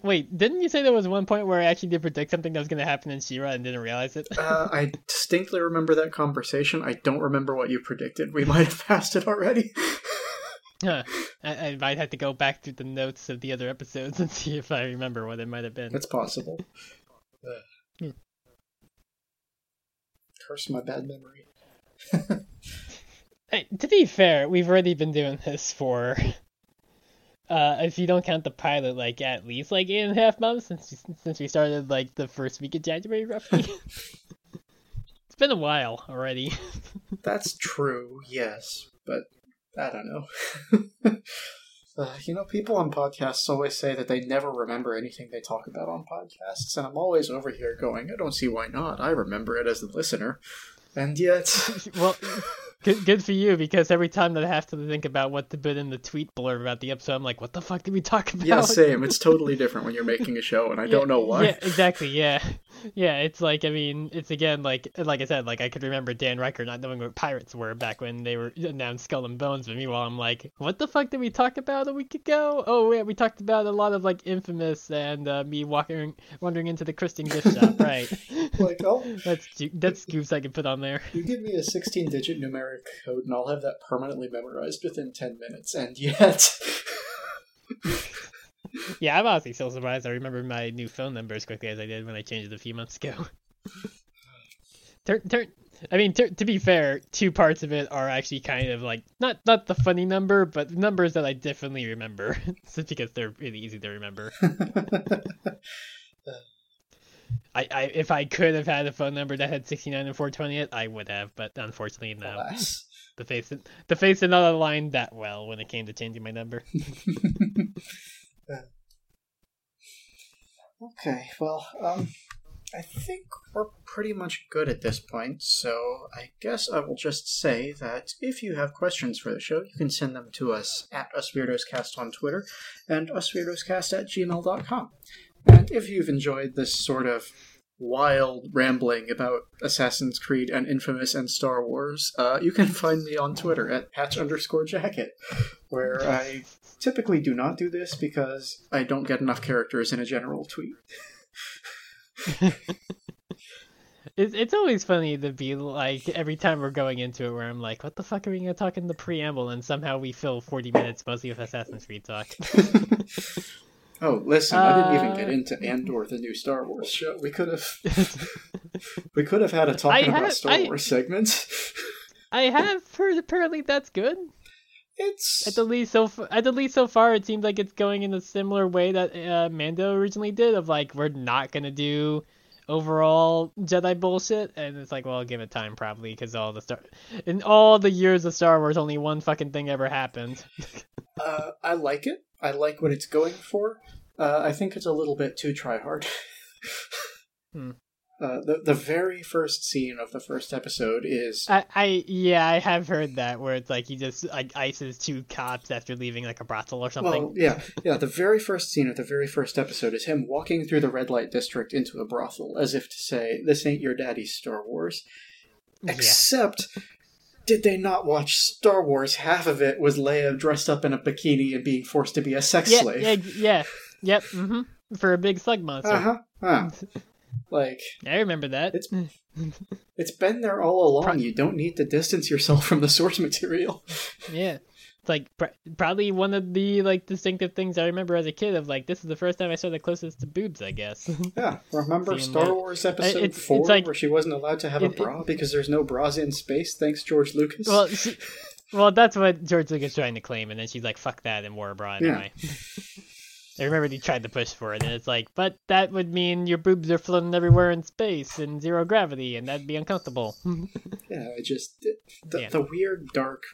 wait, didn't you say there was one point where I actually did predict something that was going to happen in She-Ra and didn't realize it? I distinctly remember that conversation. I don't remember what you predicted. We might have passed it already. Huh. I might have to go back through the notes of the other episodes and see if I remember what it might have been. It's possible. Curse my bad memory. Hey, to be fair, we've already been doing this for, if you don't count the pilot, like at least like 8.5 months since we started like the first week of January, roughly. It's been a while already. That's true, yes, but... I don't know. People on podcasts always say that they never remember anything they talk about on podcasts, and I'm always over here going, I don't see why not. I remember it as the listener. And yet... Well, good for you, because every time that I have to think about what to put in the tweet blurb about the episode, I'm like, what the fuck did we talk about? Yeah, same. It's totally different when you're making a show, and I don't know why. Yeah, exactly, yeah. Yeah, it's like, I mean, it's again, like I said, like I could remember Dan Riker not knowing what pirates were back when they were announced Skull and Bones, but meanwhile I'm like, what the fuck did we talk about a week ago? Oh yeah, we talked about a lot of like Infamous and me wandering into the Christian gift shop, right? Like, oh, that's scoops I can put on there. You give me a 16-digit numeric code and I'll have that permanently memorized within 10 minutes, and yet. Yeah, I'm honestly so surprised I remember my new phone number as quickly as I did when I changed it a few months ago. To be fair, two parts of it are actually kind of like, not the funny number, but numbers that I definitely remember, just because they're really easy to remember. I if I could have had a phone number that had 69 and 420 it, I would have, but unfortunately, no. Alas. The face did not align that well when it came to changing my number. Okay, well, I think we're pretty much good at this point, so I guess I will just say that if you have questions for the show, you can send them to us at usweerdoscast on Twitter and usweerdoscast@gmail.com. And if you've enjoyed this sort of wild rambling about Assassin's Creed and Infamous and Star Wars, you can find me on Twitter at patch_jacket, where I typically do not do this because I don't get enough characters in a general tweet. It's always funny to be like, every time we're going into it, where I'm like, what the fuck are we going to talk in the preamble? And somehow we fill 40 minutes mostly with Assassin's Creed talk. Oh, listen, I didn't even get into Andor, the new Star Wars show. We could have had a talking about Star Wars segment. I have heard apparently that's good. It's at the least so far it seems like it's going in a similar way that Mando originally did, of like, we're not going to do overall Jedi bullshit, and it's like, well, I'll give it time probably, because in all the years of Star Wars, only one fucking thing ever happened. I like it. I like what it's going for. I think it's a little bit too try-hard. The very first scene of the first episode is... I have heard that, where it's like he just like ices two cops after leaving like a brothel or something. Well, yeah. The very first scene of the very first episode is him walking through the red light district into a brothel, as if to say, this ain't your daddy's Star Wars. Except... Yeah. Did they not watch Star Wars? Half of it was Leia dressed up in a bikini and being forced to be a sex slave. Yeah. Mm-hmm. For a big slug monster. Like, I remember that. It's been there all along. You don't need to distance yourself from the source material. Yeah. It's like probably one of the like distinctive things I remember as a kid, of like, this is the first time I saw the closest to boobs, I guess. Yeah, remember Star Wars episode 4, like, where she wasn't allowed to have a bra because there's no bras in space? Thanks, George Lucas. Well, that's what George Lucas trying to claim, and then she's like, "Fuck that," and wore a bra anyway. Yeah. I remember he tried to push for it, and it's like, but that would mean your boobs are floating everywhere in space and zero gravity, and that'd be uncomfortable. The weird dark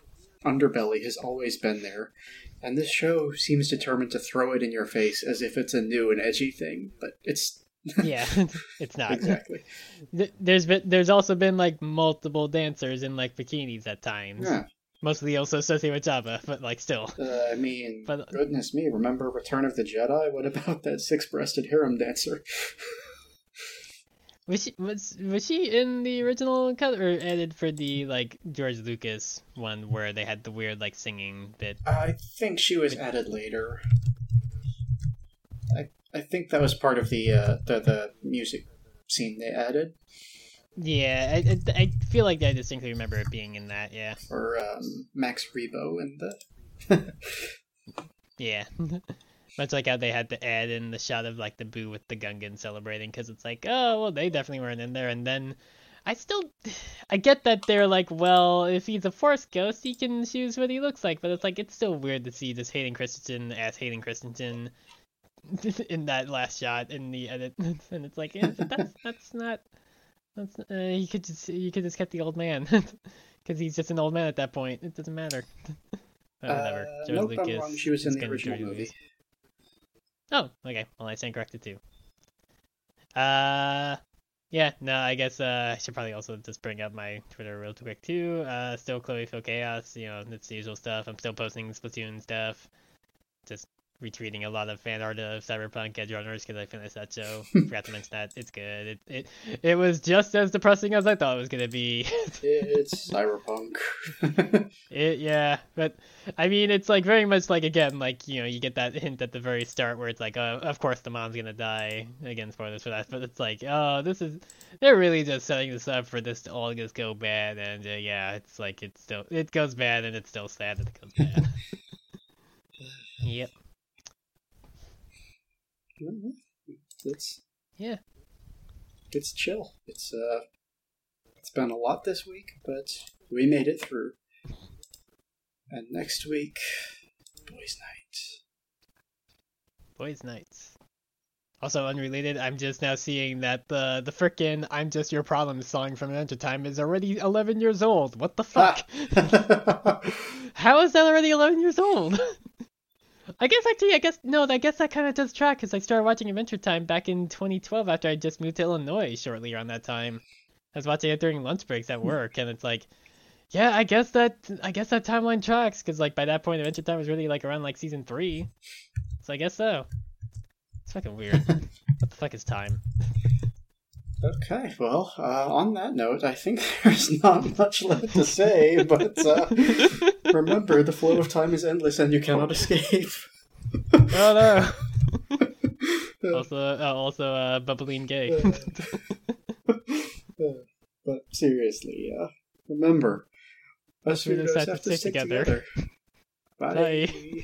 underbelly has always been there, and this show seems determined to throw it in your face as if it's a new and edgy thing, but it's it's not exactly. There's also been like multiple dancers in like bikinis at times, mostly also associated with Jabba, but like still. Goodness me! Remember Return of the Jedi? What about that six-breasted harem dancer? Was she in the original cut, or added for the like George Lucas one where they had the weird like singing bit? I think she was added later. I think that was part of the music scene they added. Yeah, I feel like I distinctly remember it being in that. Yeah, for Max Rebo and the. Yeah. Much like how they had to add in the shot of, like, the Boo with the Gungan celebrating, because it's like, oh, well, they definitely weren't in there. And then I get that they're like, well, if he's a Force ghost, he can choose what he looks like. But it's like, it's still weird to see this Hayden Christensen in that last shot in the edit. And it's like, you could just get the old man, because he's just an old man at that point. It doesn't matter. Whatever. George Lucas. I'm wrong. She was in the original movie. Oh, okay. Well, I stand corrected too. I guess I should probably also just bring up my Twitter real quick too. Still Chloe Phil Chaos, you know, it's the usual stuff. I'm still posting Splatoon stuff. Just retweeting a lot of fan art of Cyberpunk Edge Runners because I finished that show. Forgot to mention that. It's good. It was just as depressing as I thought it was going to be. It's Cyberpunk. But I mean, it's like very much like, again, like, you know, you get that hint at the very start where it's like, oh, of course the mom's going to die. Again, spoilers for that, but it's like, oh, they're really just setting this up for this to all just go bad, and it's like, it goes bad, and it's still sad that it goes bad. Yep. It's chill. It's been a lot this week, but we made it through. And next week, boys' nights. Also unrelated, I'm just now seeing that the frickin' "I'm Just Your Problem" song from Adventure Time is already 11 years old. What the fuck? How is that already 11 years old? I guess actually, I guess that kind of does track, because I started watching Adventure Time back in 2012 after I just moved to Illinois shortly around that time. I was watching it during lunch breaks at work, and it's like, yeah, I guess that timeline tracks, because like by that point, Adventure Time was really like around like season 3. So I guess so. It's fucking weird. What the fuck is time? Okay, well, on that note, I think there's not much left to say, but remember, the flow of time is endless and you cannot escape. Oh, no. Also, bubbling gay. But seriously, remember, us we just have to stick together. Bye.